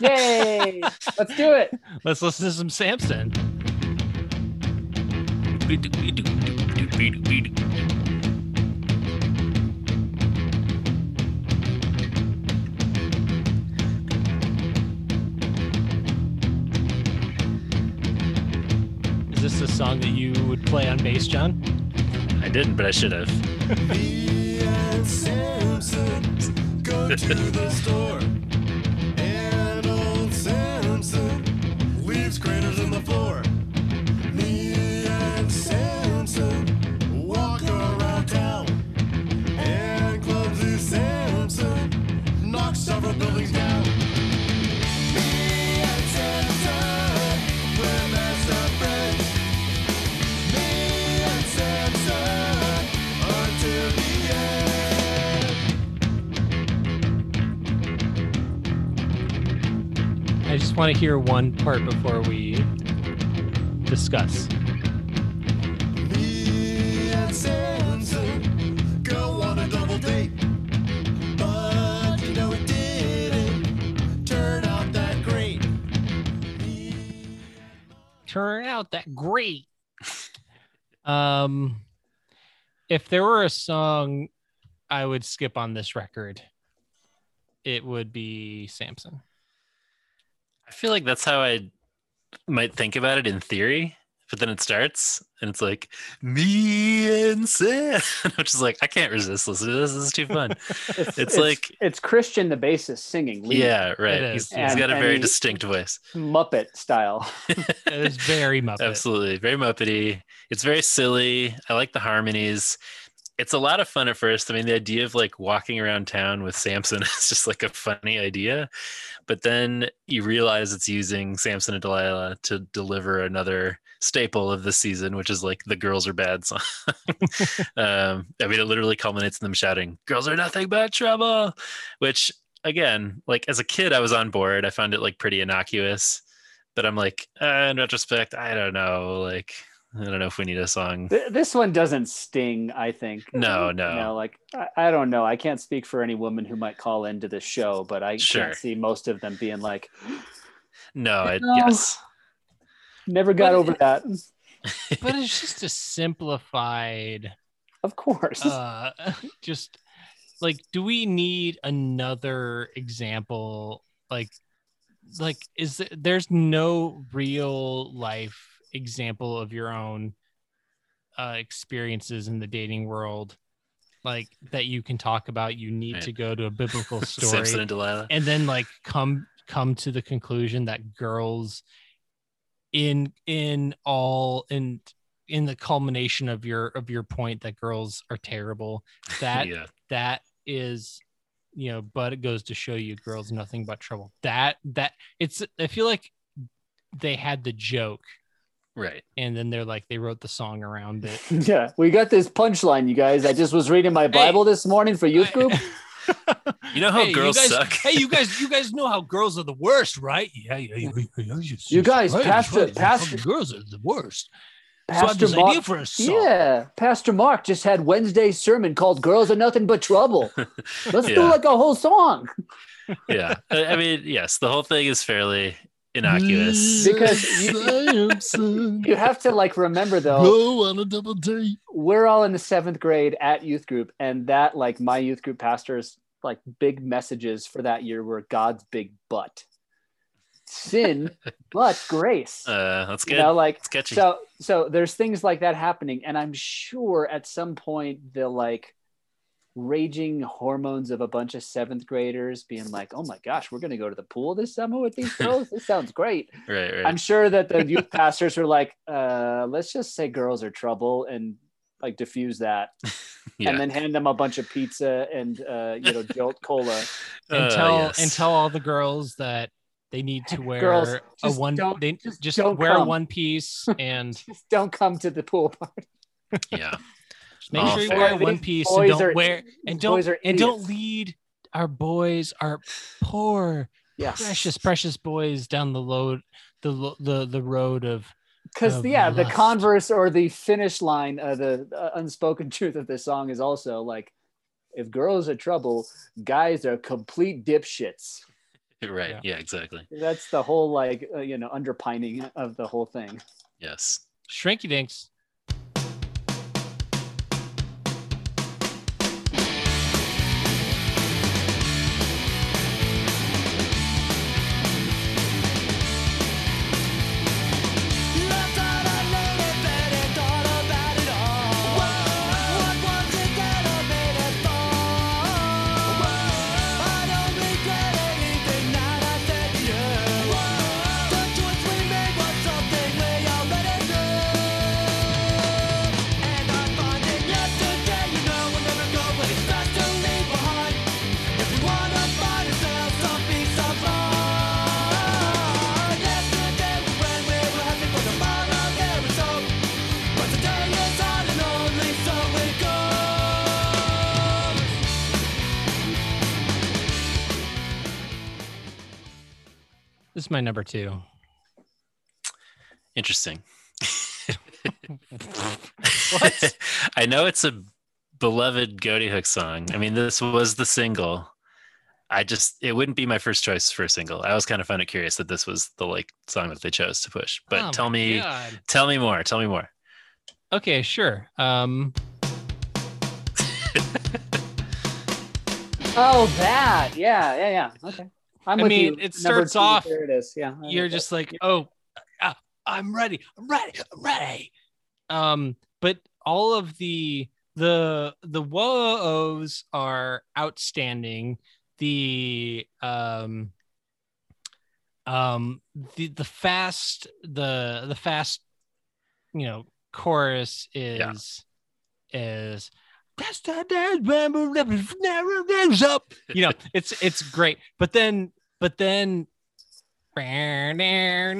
Yay! Let's do it. Let's listen to some Samson. Is this a song that you would play on bass, John? I didn't, but I should have. Me and Samson go to the store. Leaves craters on the floor. Me and Samson walk around town. And clumsy Samson knocks several buildings down. Me and Samson, we're best of friends. Me and Samson until the end. I just want to hear one part before we discuss. Me and Samson go on a double date, but you know it didn't turn out that great. Turn out that great. Um, if there were a song I would skip on this record, it would be Samson. I feel like that's how I might think about it in theory, but then it starts and it's like me and Sam, which is like, I can't resist listening to this. This is too fun. it's, it's, it's like, it's Christian, the bassist singing. Lead. Yeah. Right. He's, and, he's got a very distinct voice. Muppet style. It's very Muppet. Absolutely. Very Muppety. It's very silly. I like the harmonies. It's a lot of fun at first. I mean, the idea of like walking around town with Samson is just like a funny idea, but then you realize it's using Samson and Delilah to deliver another staple of the season, which is like the girls are bad song. um, I mean, it literally culminates in them shouting, girls are nothing but trouble, which again, like as a kid, I was on board. I found it like pretty innocuous. that I'm like, uh, in retrospect, I don't know. Like, I don't know if we need a song. Th- this one doesn't sting, I think. No, no. You know, like, I-, I don't know. I can't speak for any woman who might call into this show, but I sure. can't see most of them being like, no, it, no. yes. Never got but over it, that. But it's just a simplified. Of course. Uh, just like, do we need another example? Like, like is there, there's no real life example of your own uh, experiences in the dating world, like that you can talk about. You need right. to go to a biblical story, Samson and Delilah, and then like come come to the conclusion that girls in in all in in the culmination of your of your point that girls are terrible. That yeah. that is. You know, but it goes to show you girls nothing but trouble. That that it's I feel like they had the joke. Right. And then they're like they wrote the song around it. Yeah. We got this punchline, you guys. I just was reading my Bible hey, this morning for youth group. I, you know how hey, girls guys, suck. Hey, you guys, you guys know how girls are the worst, right? Yeah, yeah, yeah. yeah, yeah, yeah you guys, right, Pastor right. Pastor girls are the worst. Pastor so Mark, for a song. Yeah, Pastor Mark just had Wednesday's sermon called "Girls Are Nothing But Trouble." Let's yeah. do like a whole song. Yeah, I mean, yes, the whole thing is fairly innocuous because you, you have to like remember though. Go on a double date. We're all in the seventh grade at youth group, and that like my youth group pastor's like big messages for that year were God's big butt. Sin but grace uh that's good you know, like that's catchy. so so there's things like that happening, and I'm sure at some point the like raging hormones of a bunch of seventh graders being like, oh my gosh, we're gonna go to the pool this summer with these girls, this sounds great. right, right I'm sure that the youth pastors are like, uh let's just say girls are trouble and like diffuse that. Yeah. And then hand them a bunch of pizza and uh you know jolt cola and tell uh, yes. and tell all the girls that they need to wear Girls, a one. They just, just wear come. one piece and just don't come to the pool party. Yeah, make oh, sure you wear one piece and don't are, wear and don't and don't lead our boys, our poor, yes. precious, precious boys down the load, the the the road of. Because yeah, lust. The converse or the finish line, uh, the uh, unspoken truth of this song is also like, if girls are trouble, guys are complete dipshits. Right. Yeah. yeah, exactly. That's the whole, like, uh, you know, underpinning of the whole thing. Yes. Shrinky Dinks. My number two. Interesting. What? I know it's a beloved Goatee Hook song. I mean, this was the single. I just it wouldn't be my first choice for a single. I was kind of found it curious that this was the like song that they chose to push. But oh tell me, God. tell me more. Tell me more. Okay, sure. Um... oh, that. Yeah, yeah, yeah. Okay. I'm I mean, you. It starts two, off, there it is. Yeah, you're just like, oh, uh, I'm ready, I'm ready, I'm ready. Um, but all of the, the, the woes are outstanding. The, um, um, the, the fast, the, the fast, you know, chorus is, yeah. is, that's up. You know, it's, it's great. But then, But then, that ending,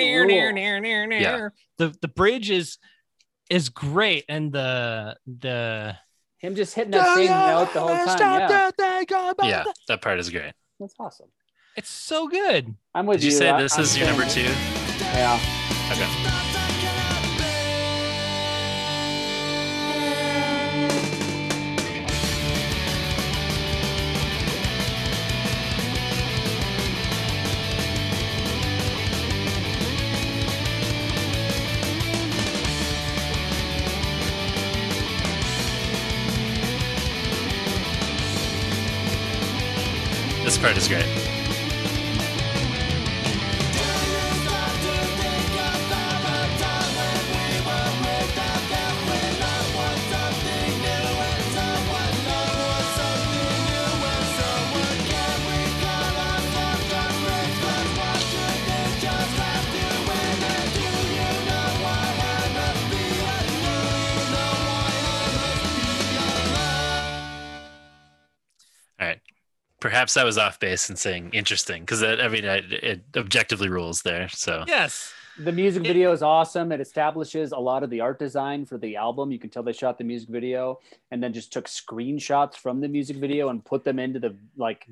that yeah. the the bridge is is great, and the the him just hitting that same note the whole time. Yeah. yeah, that part is great. That's awesome. It's so good. I'm with Did you. Did you say I, this I'm is your number two? Yeah. Okay. This part is great. Perhaps I was off base and saying interesting because I mean it, it objectively rules there. So yes, the music video is awesome. It establishes a lot of the art design for the album. You can tell they shot the music video and then just took screenshots from the music video and put them into the like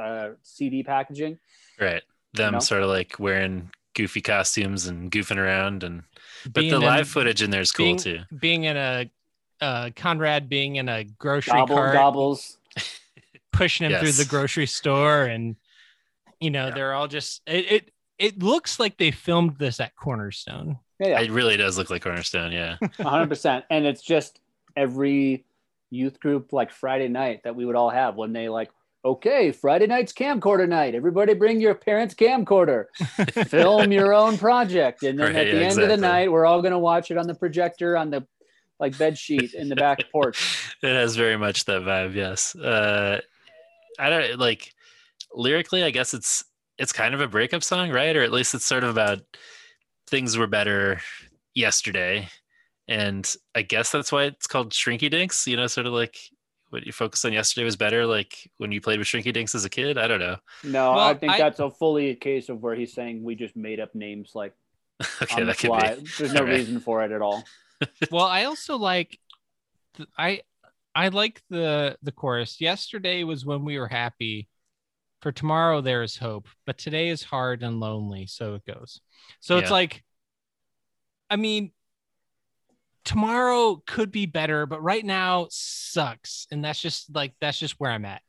uh, C D packaging. Right, them you know? sort of like wearing goofy costumes and goofing around, and but being the live in, footage in there is cool being, too. Being in a uh, Conrad being in a grocery Gobble, cart. Gobbles. Pushing him yes. through the grocery store, and you know yeah. they're all just it, it it looks like they filmed this at Cornerstone. Yeah, yeah. It really does look like Cornerstone. Yeah, one hundred percent. And it's just every youth group like Friday night that we would all have when they like, okay, Friday night's camcorder night, everybody bring your parents' camcorder, film your own project, and then right, at the yeah, end exactly. of the night we're all going to watch it on the projector on the like bed sheet in the back porch. It has very much that vibe. Yes. uh I don't like lyrically, I guess it's, it's kind of a breakup song, right? Or at least it's sort of about things were better yesterday. And I guess that's why it's called Shrinky Dinks, you know, sort of like what you focused on yesterday was better. Like when you played with Shrinky Dinks as a kid, I don't know. No, well, I think I, that's a fully a case of where he's saying we just made up names like okay, on the that fly. Could be. There's no right. reason for it at all. Well, I also like, th- I, I like the the chorus. Yesterday was when we were happy. For tomorrow there is hope, but today is hard and lonely. So it goes. So yeah. It's like, I mean, tomorrow could be better, but right now sucks, and that's just like that's just where I'm at.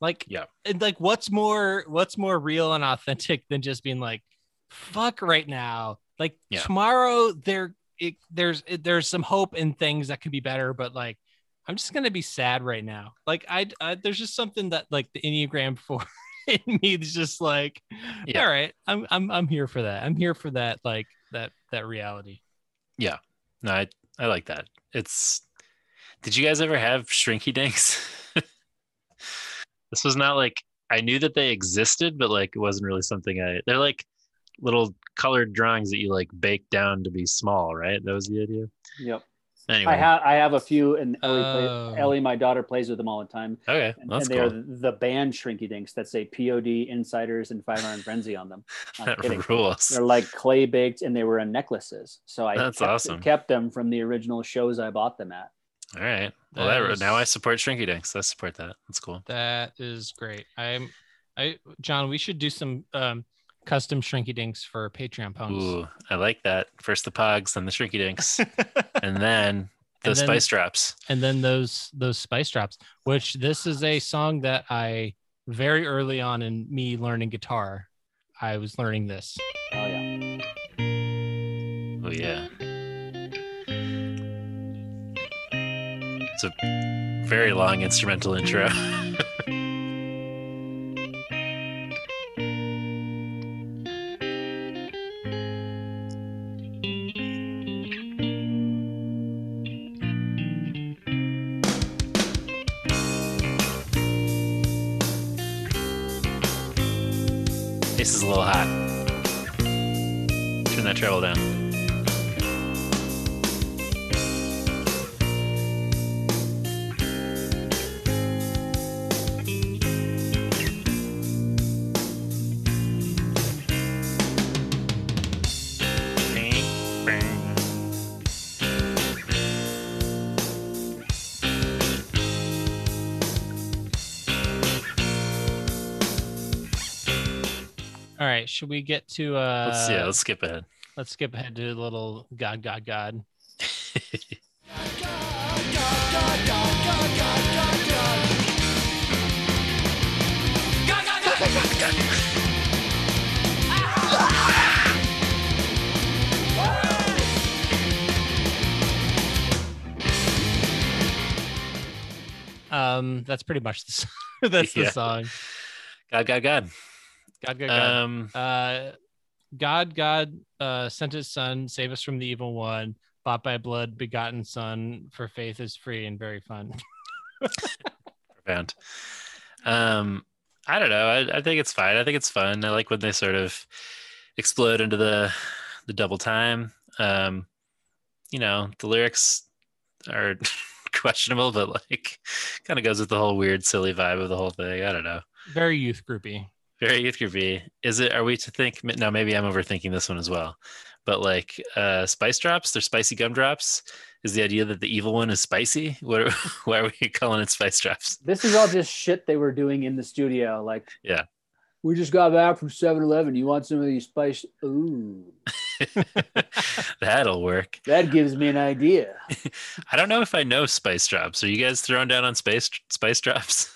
Like, yeah, and like what's more what's more real and authentic than just being like, fuck right now. Like yeah. tomorrow there it, there's it, there's some hope and things that could be better, but like. I'm just going to be sad right now. Like I, I, there's just something that like the Enneagram four in me is just like, yeah. all right, I'm, I'm, I'm here for that. I'm here for that. Like that, that reality. Yeah. No, I, I like that. It's, did you guys ever have Shrinky Dinks? This was not like, I knew that they existed, but like, it wasn't really something I, they're like little colored drawings that you like bake down to be small. Right. That was the idea. Yep. Anyway. I have I have a few, and Ellie, oh. play, Ellie, my daughter, plays with them all the time. Okay, well, that's and they cool. are the band Shrinky Dinks that say P O D, Insiders, and Five Iron Frenzy on them. That rules. They're like clay baked, and they were in necklaces. So I that's kept, awesome. kept them from the original shows I bought them at. All right. Well, that that is, now I support Shrinky Dinks. I support that. That's cool. That is great. I'm, I John, we should do some um, custom Shrinky Dinks for Patreon pumps. Ooh, I like that. First the Pogs, then the Shrinky Dinks. And then the and then, Spice Drops. And then those those Spice Drops, which this is a song that I, very early on in me learning guitar, I was learning this. Oh, yeah. Oh, yeah. It's a very long instrumental intro. This is a little hot. Turn that treble down. All right, should we get to? Uh, let's yeah, let's skip ahead. Let's skip ahead to a little God, God, God. Um, that's pretty much the song. That's the yeah. song. God, God, God. God, God, God. Um, uh, God, God uh, sent his son, save us from the evil one, bought by blood, begotten son, for faith is free and very fun. Profound. Um, I don't know. I, I think it's fine. I think it's fun. I like when they sort of explode into the the double time. Um, you know, the lyrics are questionable, but like kind of goes with the whole weird, silly vibe of the whole thing. I don't know. Very youth groupy. Very youth groupy. Is it, are we to think, no, maybe I'm overthinking this one as well, but like uh, spice drops, they're spicy gumdrops. Is the idea that the evil one is spicy? What are, why are we calling it spice drops? This is all just shit they were doing in the studio. Like, yeah, we just got back from seven eleven. You want some of these spice? Ooh. That'll work. That gives me an idea. I don't know if I know spice drops. Are you guys throwing down on space spice drops?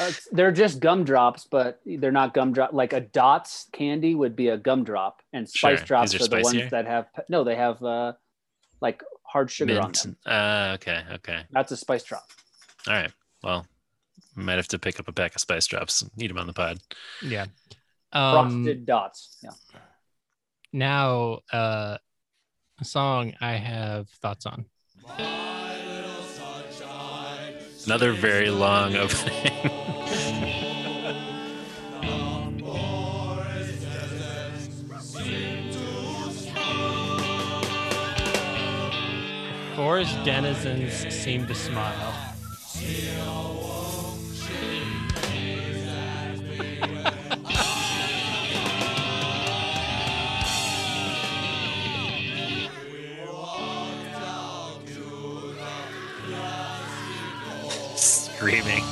Uh, they're just gumdrops, but they're not gumdrop. Like a Dots candy would be a gumdrop, and spice sure. drops are, are the ones that have no. They have uh, like hard sugar Mint. on them. Uh, okay, okay. That's a spice drop. All right. Well, we might have to pick up a pack of spice drops and eat them on the pod. Yeah. Um, Frosted Dots. Yeah. Now, uh, a song I have thoughts on. My little sunshine, another very long opening. Forest denizens seem to smile. Screaming.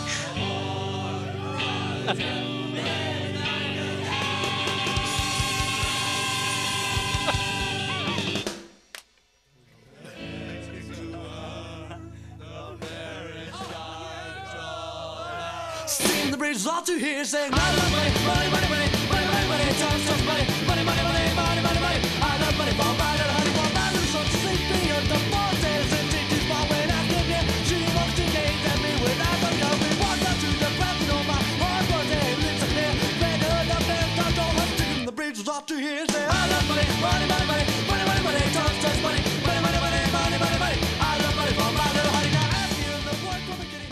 All to hear saying I love money, money, money, money, money, money, money, times, times, money, money, money, money, money, money, money, I love money, bomb, I love honey, bomb, I lose on sleeping at the four days and teachers, but when I get there, she wants to gaze at me without a doubt. We walk out to the rabbit on my hard work and lips are clear. Better than that, I don't have to get the bridge. All to hear say I love money, money, money, money, money, money, money, times, times, money, money, money, money, money, money, money, I love money, bomb, I love honey, now I feel the work from the beginning.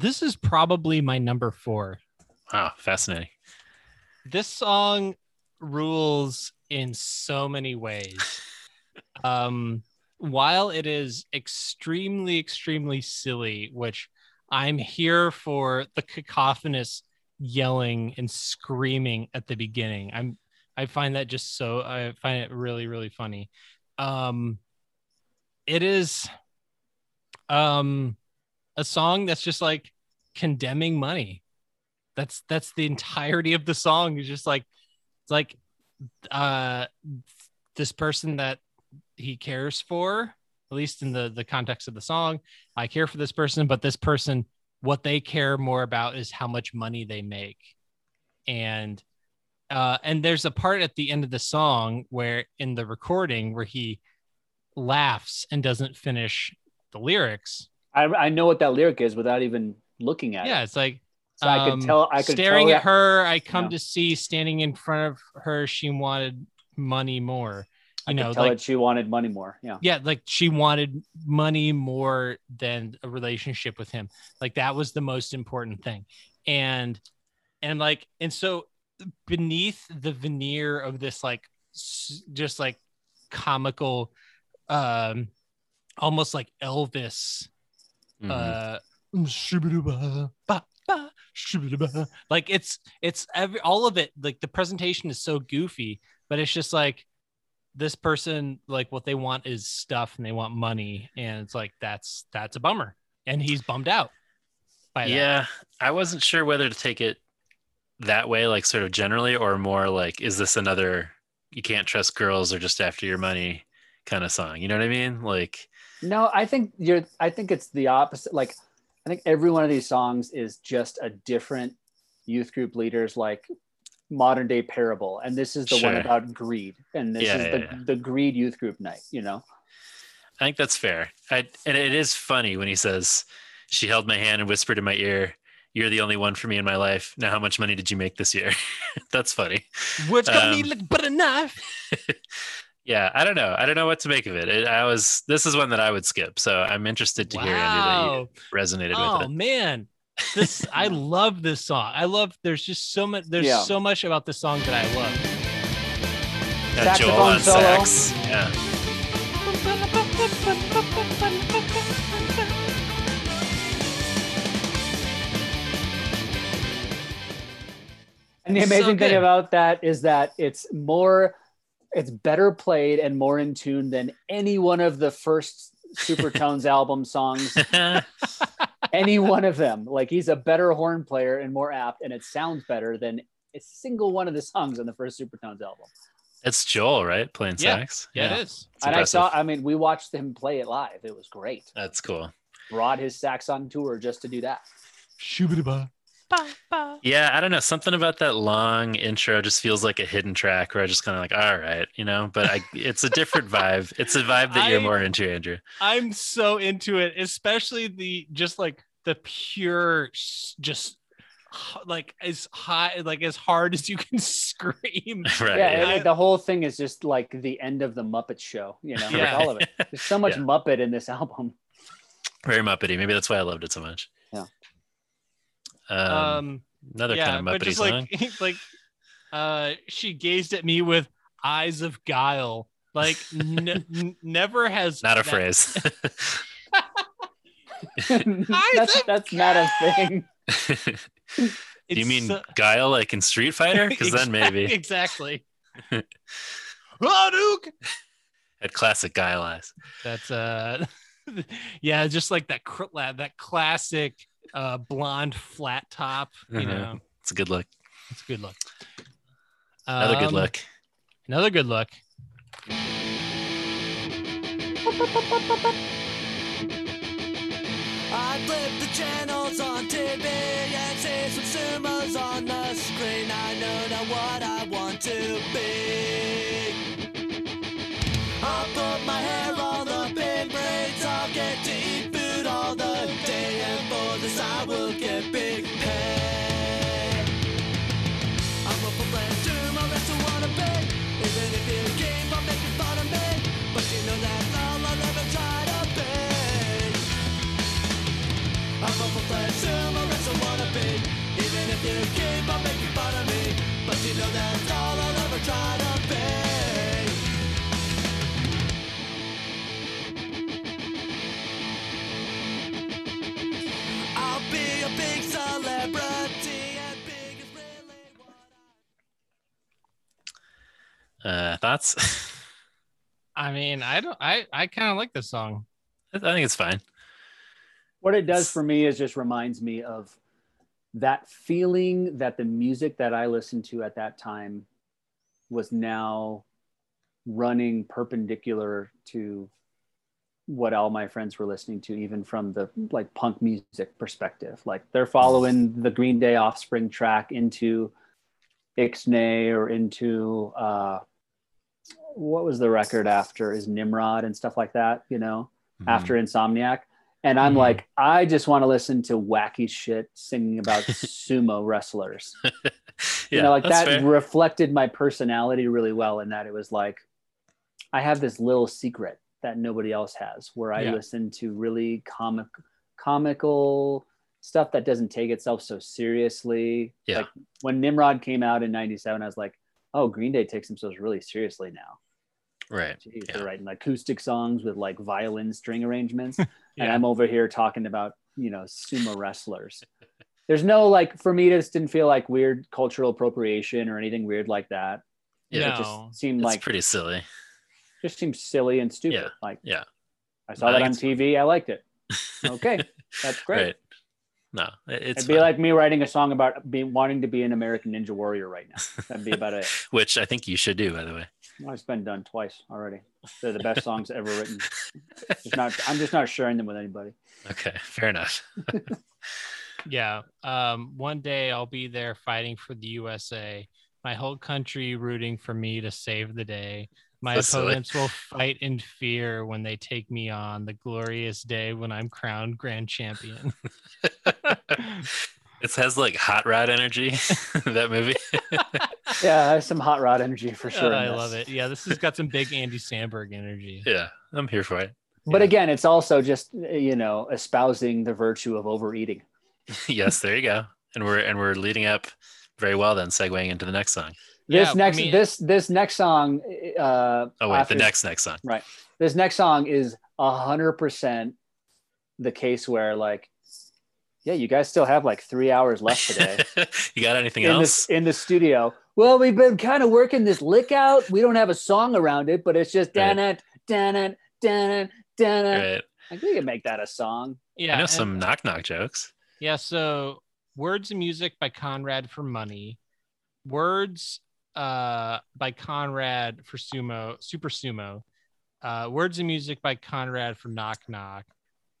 This is probably my number four. Wow, fascinating. This song rules in so many ways. um, while it is extremely, extremely silly, which I'm here for the cacophonous yelling and screaming at the beginning. I'm, I find that just so, I find it really, really funny. Um, it is, um, a song that's just like condemning money. That's that's the entirety of the song. It's just like it's like uh, this person that he cares for, at least in the the context of the song. I care for this person, but this person, what they care more about is how much money they make. And uh, and there's a part at the end of the song where in the recording where he laughs and doesn't finish the lyrics. I, I know what that lyric is without even looking at it. Yeah, it's like so um, I could tell. I could staring tell at her. I come you know. to see standing in front of her. She wanted money more. You I know, could tell like, that she wanted money more. Yeah, yeah, like she wanted money more than a relationship with him. Like that was the most important thing. And and like and so beneath the veneer of this like just like comical, um, almost like Elvis. Mm-hmm. Uh, like it's it's every all of it, like the presentation is so goofy, but it's just like this person, like what they want is stuff and they want money, and it's like that's that's a bummer, and he's bummed out by that. Yeah, I wasn't sure whether to take it that way, like sort of generally, or more like, is this another you can't trust girls or just after your money kind of song? You know what I mean? Like, no, I think you're, I think it's the opposite. Like, I think every one of these songs is just a different youth group leader's like modern day parable. And this is the sure. one about greed. And this yeah, is yeah, the, yeah. the greed youth group night, you know? I think that's fair. I, and it is funny when he says, she held my hand and whispered in my ear, you're the only one for me in my life. Now, how much money did you make this year? That's funny. Words got me look but enough. Yeah, I don't know. I don't know what to make of it. it I was. This is one that I would skip. So I'm interested to wow. hear Andy, that you resonated oh, with it. Oh man, this I love this song. I love. There's just so much. There's yeah. so much about this song that I love. Got Joel on solo. Sax. Yeah. And the amazing so thing about that is that it's more. It's better played and more in tune than any one of the first Supertones album songs. Any one of them. Like, he's a better horn player and more apt, and it sounds better than a single one of the songs on the first Supertones album. It's Joel, right? Playing yeah. sax. Yeah, yeah, it is. It's and impressive. I saw, I mean, we watched him play it live. It was great. That's cool. Brought his sax on tour just to do that. Shoo-ba-da-ba. Yeah, I don't know. Something about that long intro just feels like a hidden track where I just kind of like, all right, you know, but I, it's a different vibe. It's a vibe that I, you're more into, Andrew. I'm so into it, especially the just like the pure, just like as high, like as hard as you can scream. Right. Yeah, I, the whole thing is just like the end of the Muppet Show, you know, yeah. like all of it. There's so much yeah. Muppet in this album. Very Muppety. Maybe that's why I loved it so much. Yeah. Um, um another yeah, kind of Muppety song. Like, like uh she gazed at me with eyes of guile. Like n- n- never has not a that... phrase. that's that's not a thing. Do you mean uh... guile like in Street Fighter? Because then maybe exactly. Oh, Duke! Had classic guile eyes. That's uh yeah, just like that cr- that classic uh blonde flat top, you mm-hmm. know, it's a good look. It's a good look. Another um, good look. Another good look. I flip the channels on T V and see some sumos on the screen. I know now what I want to be. I'll put my hair on the pin braids. I'll get to eat food all the day. And I will get big pay. I'm up for plan to my rest I wanna be. Even if you're game for making fun of me, but you know that all I'll ever try to be. I'm up for plan to my rest I wanna be. Even if you're game for making fun of me, but you know that all I'll ever try to be. Be a big celebrity and big is really what I... Uh, thoughts? I mean, I don't. I, I kind of like this song. I think it's fine. What it does for me is just reminds me of that feeling that the music that I listened to at that time was now running perpendicular to what all my friends were listening to, even from the like punk music perspective. Like they're following the Green Day Offspring track into Ixnay or into uh what was the record after is Nimrod and stuff like that, you know, mm-hmm. after Insomniac. And I'm mm-hmm. like, I just want to listen to wacky shit singing about sumo wrestlers. Yeah, you know, like that fair. Reflected my personality really well, in that it was like, I have this little secret that nobody else has, where I yeah. listen to really comic, comical stuff that doesn't take itself so seriously. Yeah. Like when Nimrod came out in ninety-seven, I was like, oh, Green Day takes themselves really seriously now. Right. Jeez, yeah. They're writing acoustic songs with like violin string arrangements. Yeah. And I'm over here talking about, you know, sumo wrestlers. There's no like, for me, it just didn't feel like weird cultural appropriation or anything weird like that. Yeah. It just seemed it's like pretty silly. Just seems silly and stupid. Yeah, like, yeah. I saw I that on T V. Fun. I liked it. Okay, that's great. Right. no. It's It'd be fun. Like me writing a song about being wanting to be an American Ninja Warrior right now. That'd be about it. Which I think you should do, by the way. Well, it's been done twice already. They're the best songs ever written. It's not, I'm just not sharing them with anybody. Okay, fair enough. Yeah. Um, one day I'll be there fighting for the U S A. My whole country rooting for me to save the day. My That's opponents silly. Will fight in fear when they take me on the glorious day when I'm crowned grand champion. It has like hot rod energy, that movie. Yeah, there's some hot rod energy for sure. Oh, I love it. Yeah, this has got some big Andy Samberg energy. Yeah, I'm here for it. But yeah. Again, it's also just, you know, espousing the virtue of overeating. Yes, there you go. And we're and we're leading up very well then, segueing into the next song. This yeah, next I mean, this this next song uh oh wait offers, the next next song. Right. This next song is a hundred percent the case where like, yeah, you guys still have like three hours left today. You got anything in else? The, in the studio. Well, we've been kind of working this lick out. We don't have a song around it, but it's just right. da-na, da-na, da-na, da-na. Right. I think we can make that a song. Yeah. I know and, some knock knock jokes. Yeah, so Words and Music by Conrad for Money, Words uh, by Conrad for Sumo, Super Sumo, uh, Words and Music by Conrad for Knock Knock,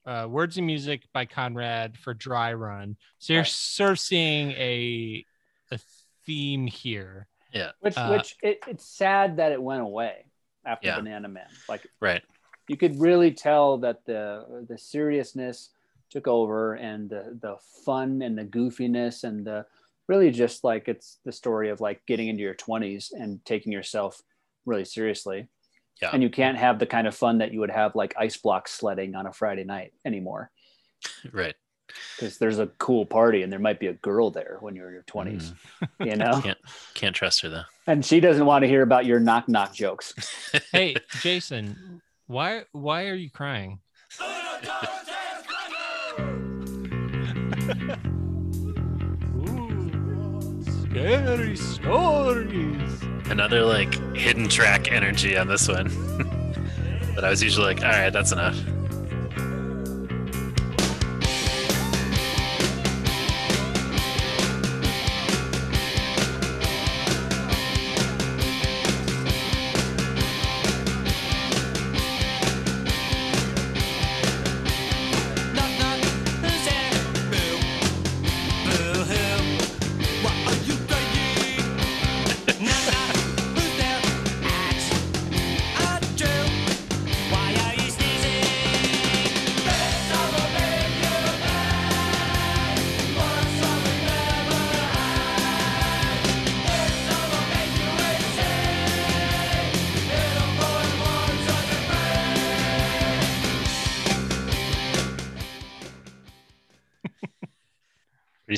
uh, Words and Music by Conrad for Dry Run. So you're right. sort of seeing a a theme here. Yeah, which uh, which it, it's sad that it went away after yeah. Banana Man. Like, right, you could really tell that the the seriousness took over, and the, the fun and the goofiness and the really just like, it's the story of like getting into your twenties and taking yourself really seriously. Yeah. And you can't have the kind of fun that you would have like ice block sledding on a Friday night anymore. Right. Because there's a cool party and there might be a girl there when you're in your twenties, mm. you know? Can't, can't trust her though. And she doesn't want to hear about your knock knock jokes. Hey, Jason, why, why are you crying? Ooh, scary stories. Another like hidden track energy on this one. But I was usually like, all right, that's enough.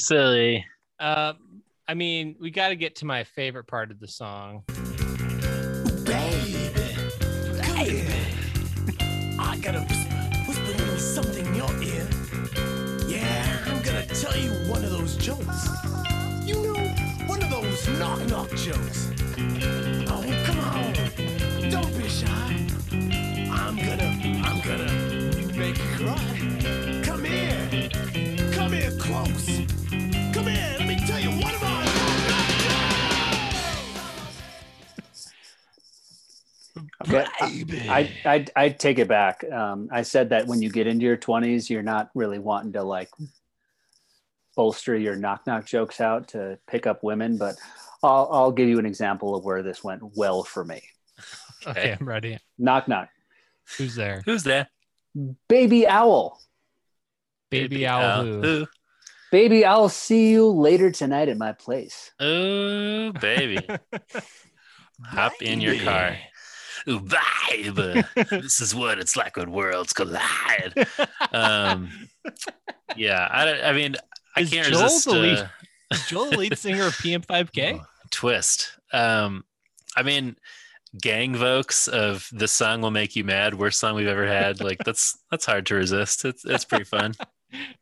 Silly. Uh, I mean, we got to get to my favorite part of the song. Baby, baby, I gotta whisper, whisper something in your ear. Yeah, I'm gonna tell you one of those jokes. You know, one of those knock knock jokes. Oh, come on, don't be shy. I'm gonna, I'm gonna make you cry. Come here, come here close. But I, I I take it back. Um, I said that when you get into your twenties, you're not really wanting to like bolster your knock knock jokes out to pick up women. But I'll I'll give you an example of where this went well for me. Okay, I'm ready. Knock knock. Who's there? Who's there? Baby owl. Baby, Baby owl. owl. Who? Baby, I'll see you later tonight at my place. Oh, baby. Hop baby. in your car. Ooh, baby. This is what it's like when worlds collide. Um, yeah, I, I mean, I is can't Joel resist. The lead, uh... is Joel the lead singer of P M five K? Oh, twist. Um, I mean, gang vocals of "This Song Will Make You Mad," worst song we've ever had. Like that's that's hard to resist. It's it's pretty fun.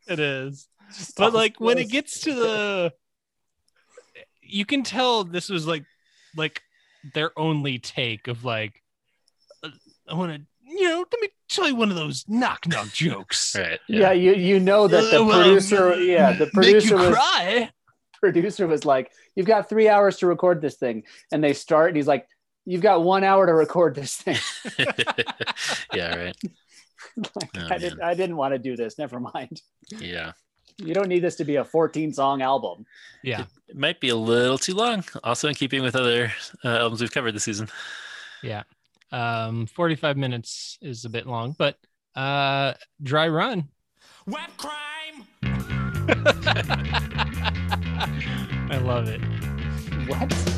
It is. But like when it gets to the, you can tell this was like, like their only take of like, I want to, you know, let me actually one of those knock-knock jokes. Right, yeah. yeah, you you know that the well, producer, yeah, the producer make you was, cry. Producer was like, "You've got three hours to record this thing," and they start, and he's like, "You've got one hour to record this thing." Yeah, right. Like, oh, I didn't. I didn't want to do this. Never mind. Yeah. You don't need this to be a fourteen song album. Yeah. It might be a little too long. Also in keeping with other uh, albums we've covered this season. Yeah. Um, forty-five minutes is a bit long, but uh, Dry Run. Web crime. I love it. What?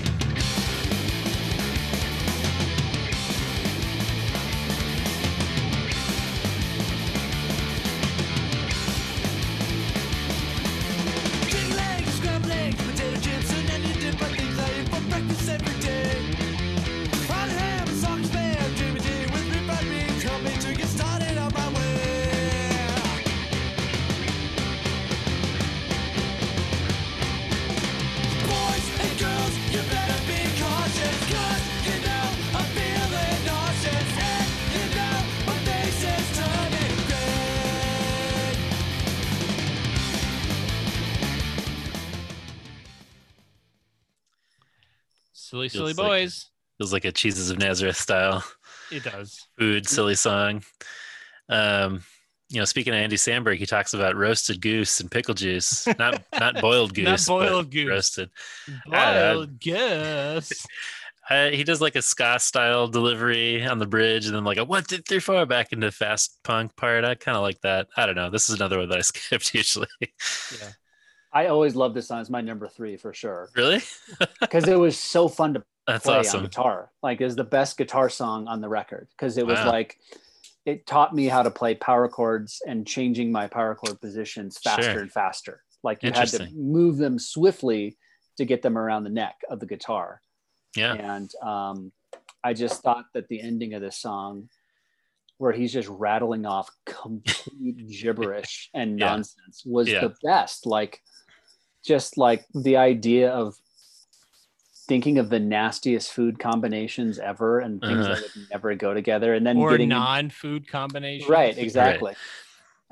Silly, feels silly boys. Like, feels like a Cheeses of Nazareth style. It does. Food, silly song. Um, you know, speaking of Andy Samberg, he talks about roasted goose and pickle juice. Not not boiled goose. Not boiled goose. Roasted. Boiled uh, goose. Uh, he does like a ska style delivery on the bridge, and then like a one, two, three, four back into fast punk part. I kind of like that. I don't know. This is another one that I skipped usually. Yeah. I always love this song. It's my number three for sure. Really? Because it was so fun to That's play awesome. on guitar. Like, it was the best guitar song on the record. Because it was wow. like, it taught me how to play power chords and changing my power chord positions faster sure. and faster. Like, you had to move them swiftly to get them around the neck of the guitar. Yeah. And um, I just thought that the ending of this song, where he's just rattling off complete gibberish and yeah. nonsense, was yeah. the best. Like, just like the idea of thinking of the nastiest food combinations ever and things uh-huh. that would never go together. And then or getting non-food in... combinations. Right, exactly. Right.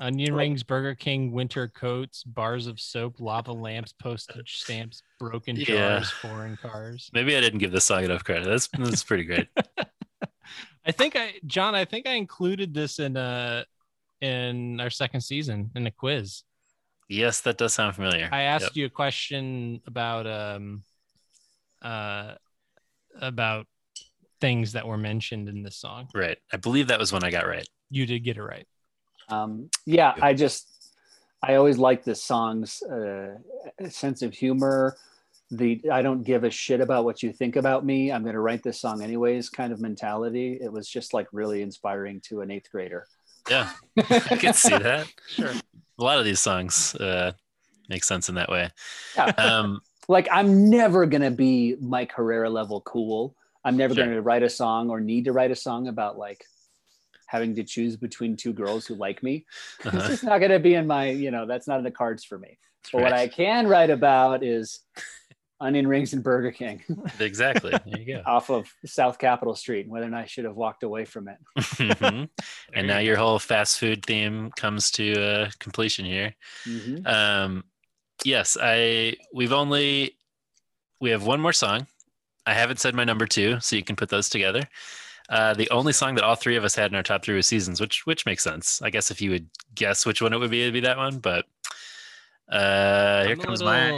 Onion right. rings, Burger King, winter coats, bars of soap, lava lamps, postage stamps, broken jars, yeah. foreign cars. Maybe I didn't give this song enough credit. That's, that's pretty great. I think I, John, I think I included this in uh, in our second season in a quiz. Yes, that does sound familiar. I asked yep. you a question about um, uh, about things that were mentioned in this song. Right. I believe that was when I got right. You did get it right. Um, yeah, I just, I always liked this song's uh, sense of humor. The I don't give a shit about what you think about me, I'm going to write this song anyways kind of mentality. It was just like really inspiring to an eighth grader. Yeah, I can see that. Sure. A lot of these songs uh, make sense in that way. Yeah. Um, like, I'm never going to be Mike Herrera level cool. I'm never sure. going to write a song or need to write a song about like having to choose between two girls who like me. Uh-huh. It's just not going to be in my, you know, that's not in the cards for me. That's but right. what I can write about is onion rings and Burger King. Exactly. There you go. Off of South Capitol Street, whether or not I should have walked away from it. Mm-hmm. And now your whole fast food theme comes to uh, completion here. Mm-hmm. Um, yes, I. We've only we have one more song. I haven't said my number two, so you can put those together. Uh, the only song that all three of us had in our top three was Seasons, which which makes sense. I guess if you would guess which one it would be, it'd be that one, but. Uh, here comes my.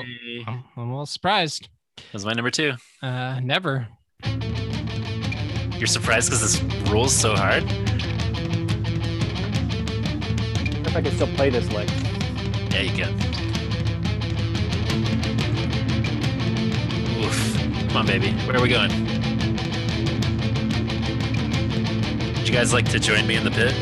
I'm a little surprised. That's my number two. Uh, never. You're surprised because this rolls so hard. If I could still play this lick. Yeah, you can. Oof! Come on, baby. Where are we going? Would you guys like to join me in the pit?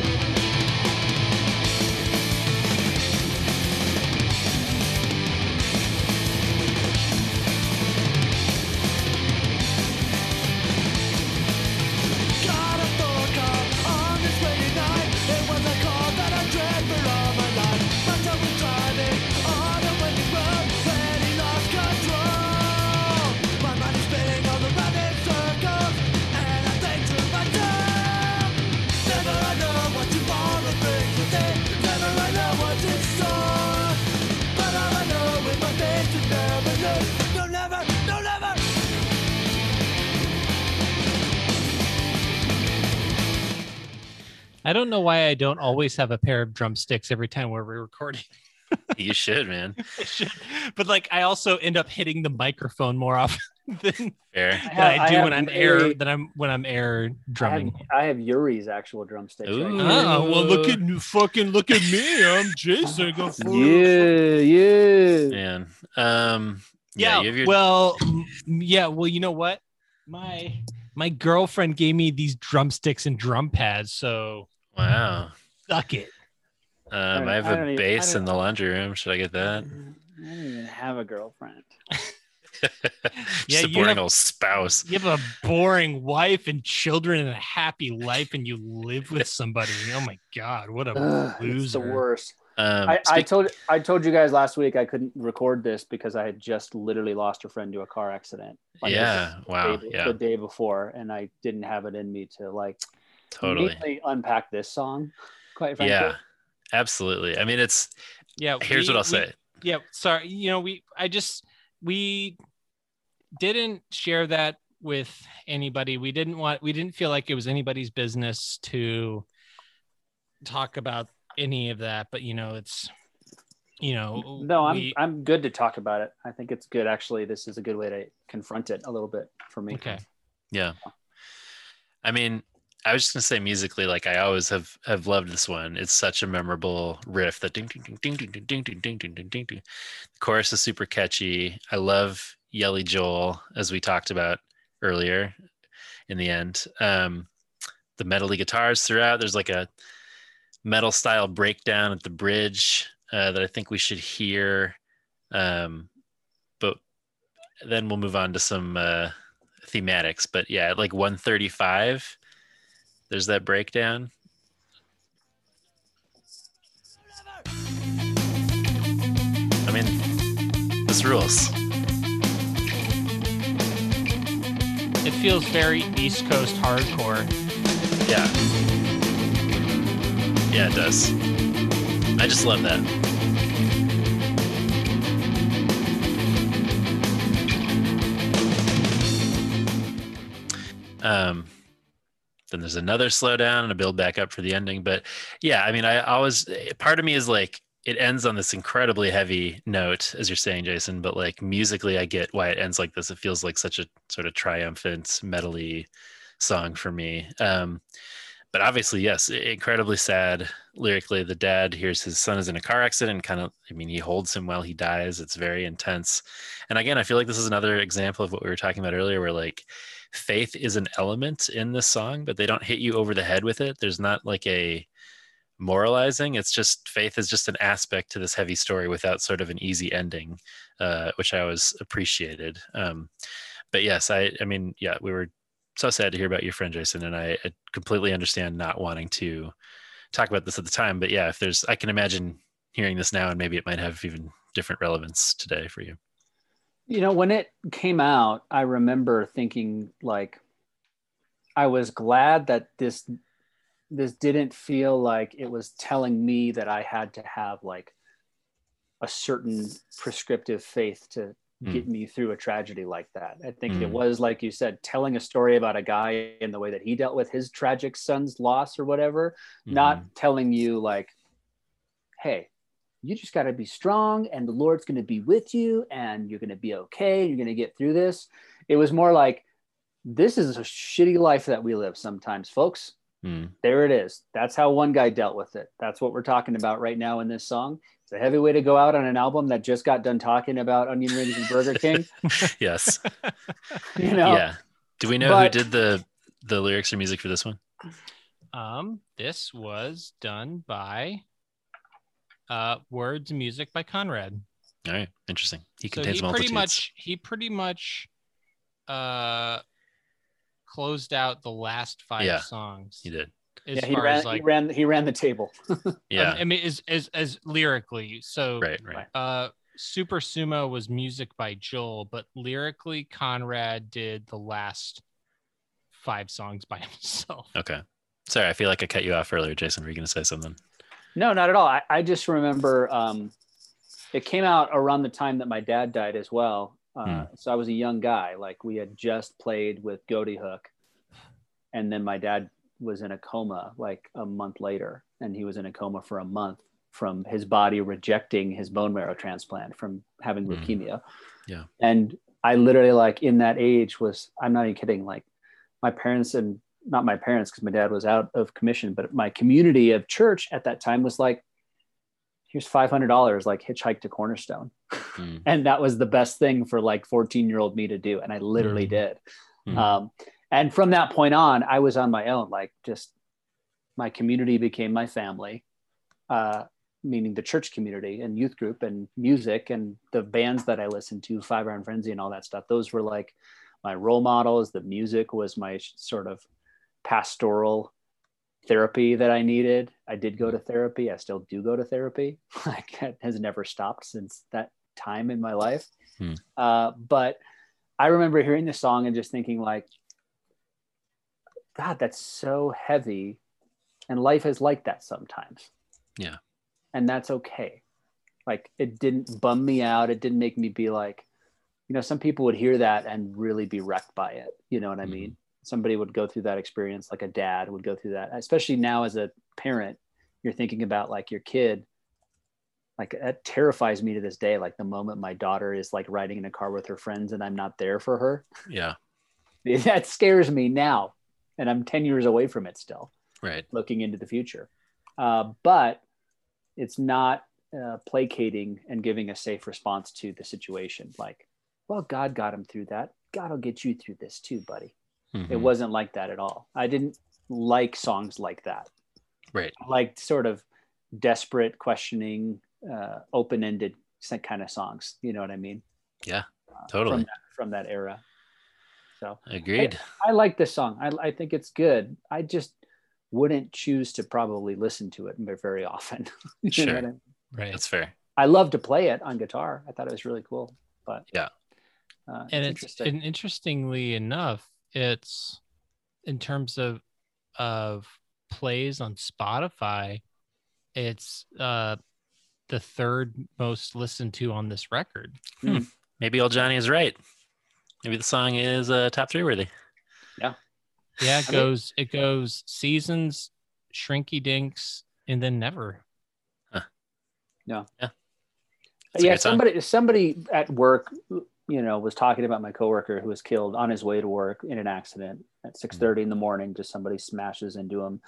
What you I don't know why I don't always have a pair of drumsticks every time we're recording. You should, man. I should. But like, I also end up hitting the microphone more often than, Fair. than I, have, I do I when I'm air a, than I'm when I'm air drumming. I have, I have Yuri's actual drumsticks. Right oh well, look at you! Fucking look at me! I'm Jason. Go for it. Yeah, yeah, man. Um, yeah. yeah you your... Well, yeah. Well, you know what? My my girlfriend gave me these drumsticks and drum pads. So wow, suck it. Um, I, I have I a even, bass in the laundry room. Should I get that? I don't even have a girlfriend. Yeah, a boring you have, old spouse. You have a boring wife and children and a happy life, and you live with somebody. Oh my God, what a Ugh, loser! It's the worst. Um, I, speak- I told I told you guys last week I couldn't record this because I had just literally lost a friend to a car accident. Like yeah, wow, the day, yeah. The day before, and I didn't have it in me to like totally unpack this song. Quite frankly. Yeah. Absolutely. I mean, it's, yeah. here's we, what I'll we, say. Yeah. Sorry. You know, we, I just, we didn't share that with anybody. We didn't want, we didn't feel like it was anybody's business to talk about any of that, but you know, it's, you know, no, I'm, we, I'm good to talk about it. I think it's good. Actually, this is a good way to confront it a little bit for me. Okay. Yeah. I mean, I was just gonna say musically, like I always have have loved this one. It's such a memorable riff. That ding ding ding ding ding ding ding ding ding ding ding ding. The chorus is super catchy. I love Yelly Joel, as we talked about earlier. In the end, um, the metally guitars throughout. There's like a metal style breakdown at the bridge uh, that I think we should hear. Um, but then we'll move on to some uh, thematics. But yeah, at like one thirty-five. There's that breakdown. I mean, this rules. It feels very East Coast hardcore. Yeah. Yeah, it does. I just love that. Um... Then there's another slowdown and a build back up for the ending. But yeah, I mean, I always, part of me is like, it ends on this incredibly heavy note, as you're saying, Jason, but like musically, I get why it ends like this. It feels like such a sort of triumphant medley song for me. Um, but obviously, yes, incredibly sad lyrically. The dad hears his son is in a car accident, kind of, I mean, he holds him while he dies. It's very intense. And again, I feel like this is another example of what we were talking about earlier, where like, faith is an element in this song, but they don't hit you over the head with it. There's not like a moralizing. It's just faith is just an aspect to this heavy story without sort of an easy ending, uh, which I always appreciated. Um, but yes, I, I mean, yeah, we were so sad to hear about your friend, Jason, and I, I completely understand not wanting to talk about this at the time. But yeah, if there's, I can imagine hearing this now and maybe it might have even different relevance today for you. You know, when it came out, I remember thinking like, I was glad that this, this didn't feel like it was telling me that I had to have like a certain prescriptive faith to mm. get me through a tragedy like that. I think mm. it was, like you said, telling a story about a guy and the way that he dealt with his tragic son's loss or whatever, mm. not telling you like, hey, you just got to be strong and the Lord's going to be with you and you're going to be okay. You're going to get through this. It was more like, this is a shitty life that we live sometimes, folks. Mm. There it is. That's how one guy dealt with it. That's what we're talking about right now in this song. It's a heavy way to go out on an album that just got done talking about onion rings and Burger King. Yes. You know? Yeah. Do we know but, who did the, the lyrics or music for this one? Um, this was done by... Uh, words and music by Conrad. All right, interesting. He contains so he pretty much he pretty much uh, closed out the last five yeah, songs. He did. As yeah, he far ran. As like, he ran. He ran the table. Yeah, um, I mean, as, as as lyrically, so right, right. Uh, Super Sumo was music by Joel, but lyrically, Conrad did the last five songs by himself. Okay, sorry, I feel like I cut you off earlier, Jason. Were you going to say something? No, not at all. I, I just remember um, it came out around the time that my dad died as well. Uh, mm. So I was a young guy. Like we had just played with Goatee Hook. And then my dad was in a coma like a month later, and he was in a coma for a month from his body rejecting his bone marrow transplant from having mm. leukemia. Yeah. And I literally, like, in that age was, I'm not even kidding, like my parents and not my parents, because my dad was out of commission, but my community of church at that time was like, here's five hundred dollars, like hitchhike to Cornerstone. Mm. And that was the best thing for like fourteen year old me to do. And I literally mm. did. Mm. Um, and from that point on, I was on my own, like just my community became my family, uh, meaning the church community and youth group and music and the bands that I listened to, Five Iron Frenzy and all that stuff. Those were like my role models. The music was my sort of pastoral therapy that I needed. I did go to therapy. I still do go to therapy. Like it has never stopped since that time in my life. Hmm. Uh, but I remember hearing this song and just thinking like, God, that's so heavy. And life is like that sometimes. Yeah. And that's okay. Like it didn't bum me out. It didn't make me be like, you know, some people would hear that and really be wrecked by it. You know what I mean? Mm. Somebody would go through that experience, like a dad would go through that, especially now as a parent, you're thinking about like your kid, like that terrifies me to this day. Like the moment my daughter is like riding in a car with her friends and I'm not there for her. Yeah. That scares me now. And I'm ten years away from it still. Right. Looking into the future. Uh, but it's not uh, placating and giving a safe response to the situation. Like, well, God got him through that. God will get you through this too, buddy. Mm-hmm. It wasn't like that at all. I didn't like songs like that. Right. I liked sort of desperate, questioning, uh, open-ended kind of songs. You know what I mean? Yeah, totally. Uh, from, that, from that era. So agreed. I, I like this song. I, I think it's good. I just wouldn't choose to probably listen to it very often. Sure. Know what I mean? Right. That's fair. I love to play it on guitar. I thought it was really cool. But yeah. Uh, and it's, it's interesting. And interestingly enough, it's in terms of of plays on Spotify, it's uh the third most listened to on this record. Hmm. Maybe old Johnny is right. Maybe the song is uh top three worthy. Yeah. Yeah, it goes I mean, it goes Seasons, Shrinky Dinks, and then Never. Huh. No. Yeah. That's yeah, somebody song. somebody at work, you know, was talking about my coworker who was killed on his way to work in an accident at six thirty in the morning. Just somebody smashes into him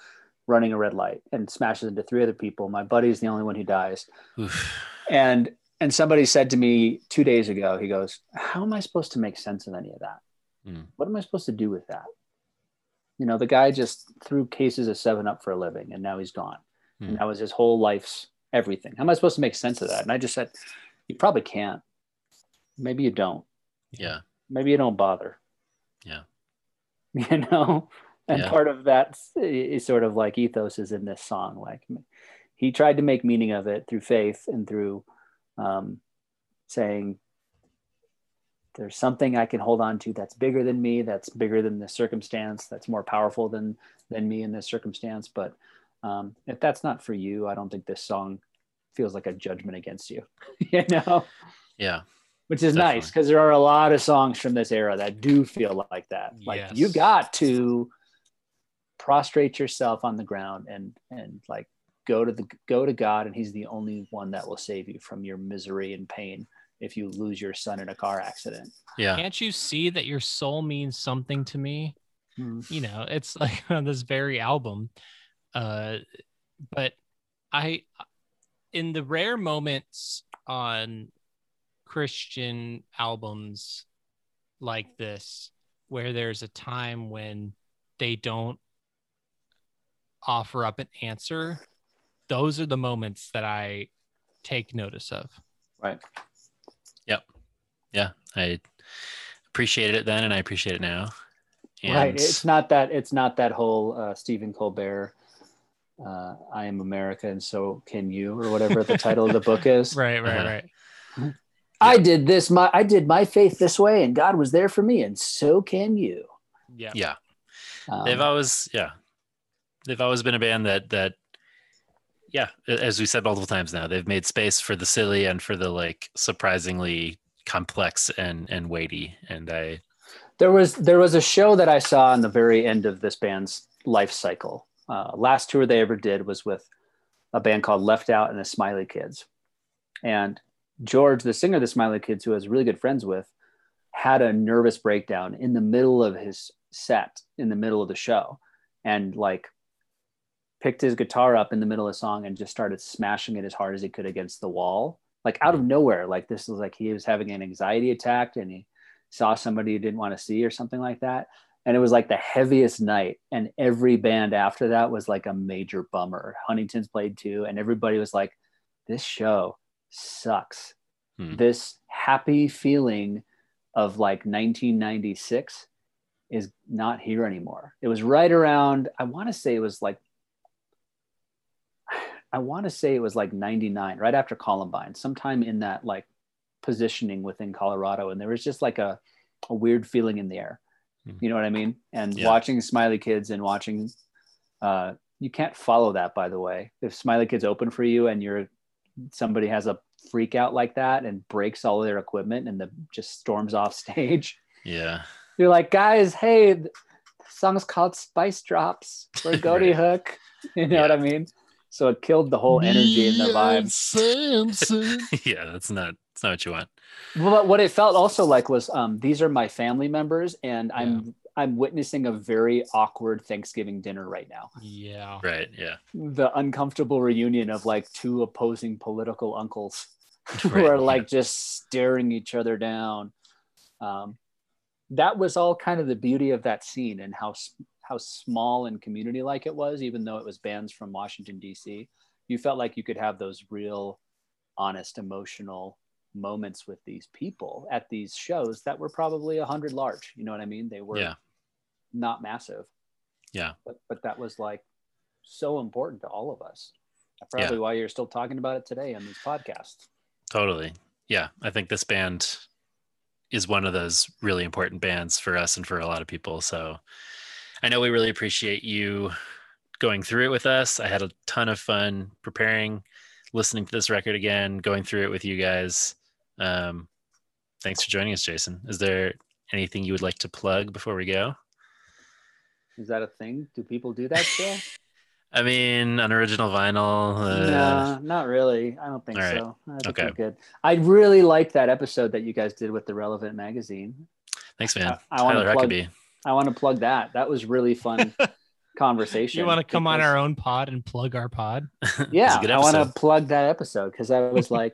running a red light and smashes into three other people. My buddy's the only one who dies. Oof. And and somebody said to me two days ago, he goes, how am I supposed to make sense of any of that? Mm. What am I supposed to do with that? You know, the guy just threw cases of seven up for a living and now he's gone. Mm. And that was his whole life's everything. How am I supposed to make sense of that? And I just said, you probably can't. Maybe you don't. Yeah. Maybe you don't bother. Yeah. You know, and yeah. part of that is sort of like ethos is in this song. Like he tried to make meaning of it through faith and through um, saying there's something I can hold on to that's bigger than me, that's bigger than this circumstance, that's more powerful than than me in this circumstance. But um, if that's not for you, I don't think this song feels like a judgment against you. You know? Yeah. Which is Definitely. nice, because there are a lot of songs from this era that do feel like that. Like yes. you got to prostrate yourself on the ground and and like go to the go to God, and He's the only one that will save you from your misery and pain if you lose your son in a car accident. Yeah. Can't you see that your soul means something to me? Mm. You know, it's like on this very album. Uh, but I, in the rare moments on Christian albums like this where there's a time when they don't offer up an answer, those are the moments that I take notice of. Right. Yep. Yeah. I appreciated it then and I appreciate it now. And right. It's not that it's not that whole uh, Stephen Colbert uh, I am America and so can you or whatever the title of the book is. Right, right, uh-huh. right. I did this, my, I did my faith this way and God was there for me. And so can you. Yeah. Yeah. Um, they've always, yeah. They've always been a band that, that, yeah. As we said multiple times now, they've made space for the silly and for the like surprisingly complex and, and weighty. And I, there was, there was a show that I saw in the very end of this band's life cycle. Uh, last tour they ever did was with a band called Left Out and the Smiley Kids. And George, the singer of the Smiley Kids, who I was really good friends with, had a nervous breakdown in the middle of his set, in the middle of the show, and like picked his guitar up in the middle of the song and just started smashing it as hard as he could against the wall, like out of nowhere. Like this was like he was having an anxiety attack and he saw somebody he didn't want to see or something like that. And it was like the heaviest night. And every band after that was like a major bummer. Huntington's played too. And everybody was like, this show sucks. Hmm. This happy feeling of like nineteen ninety-six is not here anymore. It was right around, I want to say it was like, I want to say it was like ninety-nine, right after Columbine, sometime in that like positioning within Colorado. And there was just like a, a weird feeling in the air. You know what I mean? And yeah. watching Smiley Kids and watching, uh, you can't follow that, by the way. If Smiley Kids open for you and you're somebody has a freak out like that and breaks all of their equipment and the just storms off stage. Yeah. You're like, guys, hey, the song's called Spice Drops. We're Goatee right. Hook. You know yeah. what I mean? So it killed the whole energy and the vibe. yeah, that's not that's not what you want. But what it felt also like was um, these are my family members, and yeah. I'm I'm witnessing a very awkward Thanksgiving dinner right now. Yeah. Right. Yeah. The uncomfortable reunion of like two opposing political uncles who right, are like yeah. just staring each other down. Um, that was all kind of the beauty of that scene and how. how small and community-like it was, even though it was bands from Washington, D C, you felt like you could have those real, honest, emotional moments with these people at these shows that were probably a hundred large. You know what I mean? They were yeah. not massive. Yeah. But, but that was like so important to all of us. Probably yeah. why you're still talking about it today on these podcasts. Totally. Yeah. I think this band is one of those really important bands for us and for a lot of people. So I know we really appreciate you going through it with us. I had a ton of fun preparing, listening to this record again, going through it with you guys. Um, thanks for joining us, Jason. Is there anything you would like to plug before we go? Is that a thing? Do people do that still? I mean, Unoriginal Vinyl. Uh... No, not really. I don't think right. so. I think okay. Good. I really liked that episode that you guys did with the Relevant magazine. Thanks, man. I, I Tyler plug- Huckabee. I want to plug that. That was really fun conversation. You want to come because... on our own pod and plug our pod? Yeah, I want to plug that episode because I was like,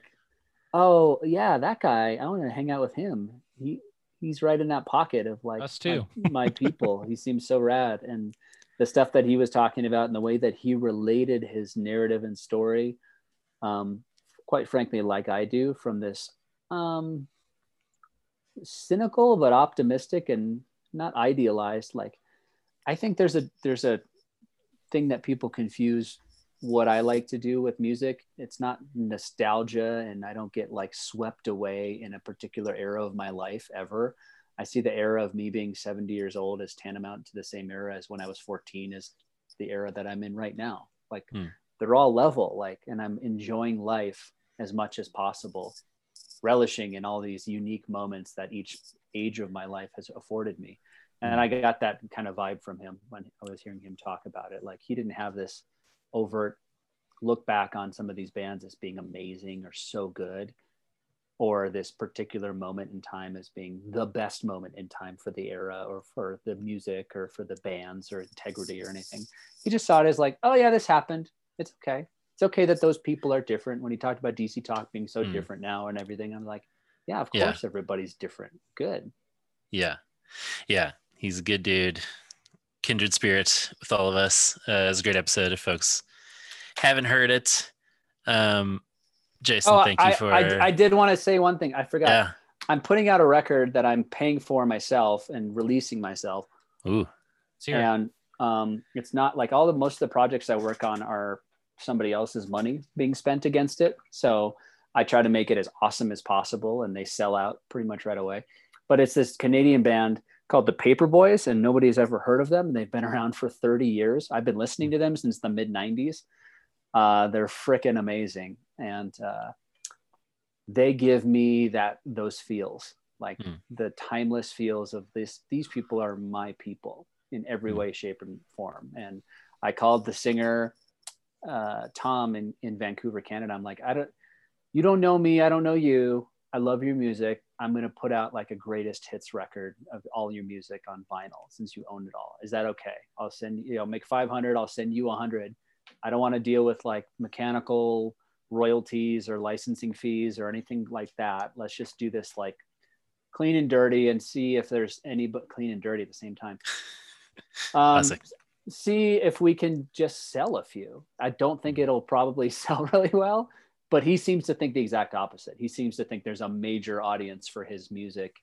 oh yeah, that guy. I want to hang out with him. He he's right in that pocket of like us too. My, my people. He seems so rad, and the stuff that he was talking about and the way that he related his narrative and story, um, quite frankly, like I do, from this um, cynical but optimistic and not idealized. Like, I think there's a there's a thing that people confuse what I like to do with music. It's not nostalgia, and I don't get like swept away in a particular era of my life ever. I see the era of me being seventy years old as tantamount to the same era as when I was fourteen is the era that I'm in right now. Like hmm. they're all level, like, and I'm enjoying life as much as possible, relishing in all these unique moments that each age of my life has afforded me. And I got that kind of vibe from him when I was hearing him talk about it. Like, he didn't have this overt look back on some of these bands as being amazing or so good, or this particular moment in time as being the best moment in time for the era or for the music or for the bands or integrity or anything. He just saw it as like, oh yeah, this happened. It's okay. It's okay that those people are different. When he talked about D C Talk being so mm. different now and everything, I'm like, yeah, of course yeah. everybody's different. Good. Yeah. Yeah. He's a good dude. Kindred spirit with all of us. Uh, it was a great episode if folks haven't heard it. Um, Jason, oh, thank I, you for... I, I did want to say one thing. I forgot. Yeah. I'm putting out a record that I'm paying for myself and releasing myself. Ooh. And um, it's not like all the, most of the projects I work on are somebody else's money being spent against it. So I try to make it as awesome as possible, and they sell out pretty much right away. But it's this Canadian band called the Paper Boys, and nobody's ever heard of them. They've been around for thirty years. I've been listening to them since the mid nineties. Uh, they're freaking amazing. And uh, they give me that, those feels, like mm. the timeless feels of this. These people are my people. in every way, shape, and form. And I called the singer, uh, Tom in, in Vancouver, Canada. I'm like, I don't, you don't know me. I don't know you. I love your music. I'm going to put out like a greatest hits record of all your music on vinyl since you own it all. Is that okay? I'll send you, you know, make five hundred. I'll send you a hundred. I don't want to deal with like mechanical royalties or licensing fees or anything like that. Let's just do this like clean and dirty and see if there's any, but clean and dirty at the same time. Um, see if we can just sell a few. I don't think it'll probably sell really well, but he seems to think the exact opposite. He seems to think there's a major audience for his music.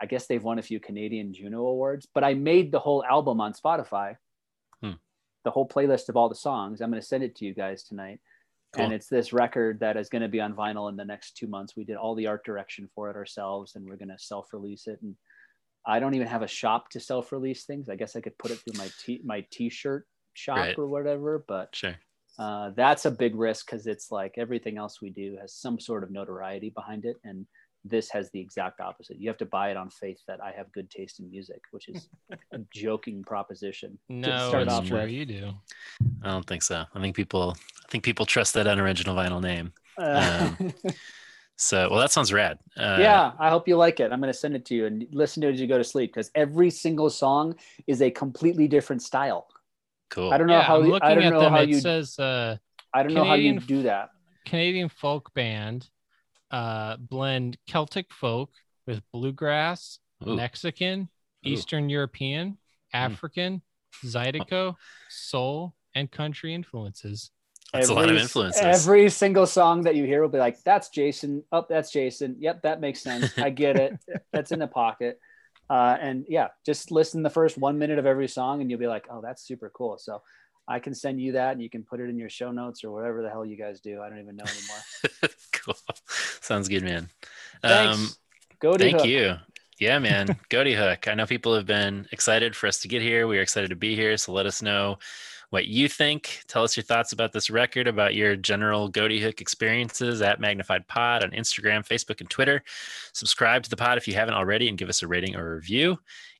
I guess they've won a few Canadian Juno Awards, but I made the whole album on Spotify, hmm. the whole playlist of all the songs. I'm going to send it to you guys tonight. Cool. And it's this record that is going to be on vinyl in the next two months. We did all the art direction for it ourselves, and we're going to self-release it. And I don't even have a shop to self-release things. I guess I could put it through my t my t-shirt shop right. or whatever, but sure. uh, that's a big risk because it's like everything else we do has some sort of notoriety behind it. And this has the exact opposite. You have to buy it on faith that I have good taste in music, which is a joking proposition. No, start it's off true. With. You do. I don't think so. I think people... I think people trust that Unoriginal Vinyl name. Uh, um, so, well, that sounds rad. Uh, yeah, I hope you like it. I'm going to send it to you and listen to it as you go to sleep, because every single song is a completely different style. Cool. I don't know yeah, how. I'm looking I don't at know them, how it you says. Uh, I don't Canadian, know how you do that. Canadian folk band uh, blend Celtic folk with bluegrass, Ooh. Mexican, Ooh. Eastern European, African, mm. Zydeco, soul, and country influences. That's every, a lot of influences. Every single song that you hear will be like, that's Jason. Oh, that's Jason. Yep, that makes sense. I get it. That's in the pocket. Uh, and yeah, just listen the first one minute of every song and you'll be like, oh, that's super cool. So I can send you that and you can put it in your show notes or whatever the hell you guys do. I don't even know anymore. Cool. Sounds good, man. Thanks. Um, Goatee Hook. Thank you. Yeah, man. Goatee Hook. I know people have been excited for us to get here. We are excited to be here. So let us know what you think. Tell us your thoughts about this record, about your general Goatee Hook experiences at Magnified Pod on Instagram, Facebook, and Twitter. Subscribe to the pod if you haven't already and give us a rating or a review.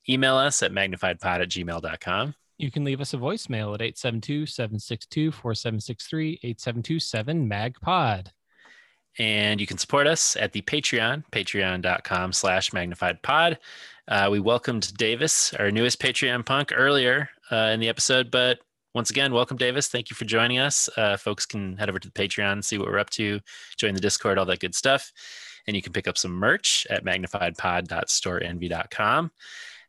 Email us at magnifiedpod at gmail dot com. You can leave us a voicemail at eight seven two, seven six two, four seven six three, eight seven two seven M A G P O D. And you can support us at the Patreon, patreon dot com slash magnified pod. Uh, we welcomed Davis, our newest Patreon punk, earlier uh, in the episode, but once again, welcome, Davis. Thank you for joining us. Uh, folks can head over to the Patreon, see what we're up to, join the Discord, all that good stuff. And you can pick up some merch at magnified pod dot store envy dot com.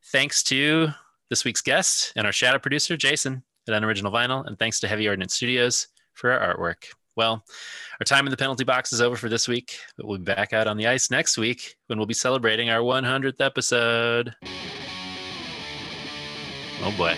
Thanks to this week's guest and our shadow producer, Jason, at Unoriginal Vinyl. And thanks to Heavy Ordnance Studios for our artwork. Well, our time in the penalty box is over for this week, but we'll be back out on the ice next week when we'll be celebrating our one hundredth episode. Oh, boy.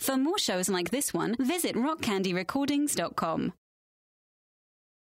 For more shows like this one, visit rock candy recordings dot com.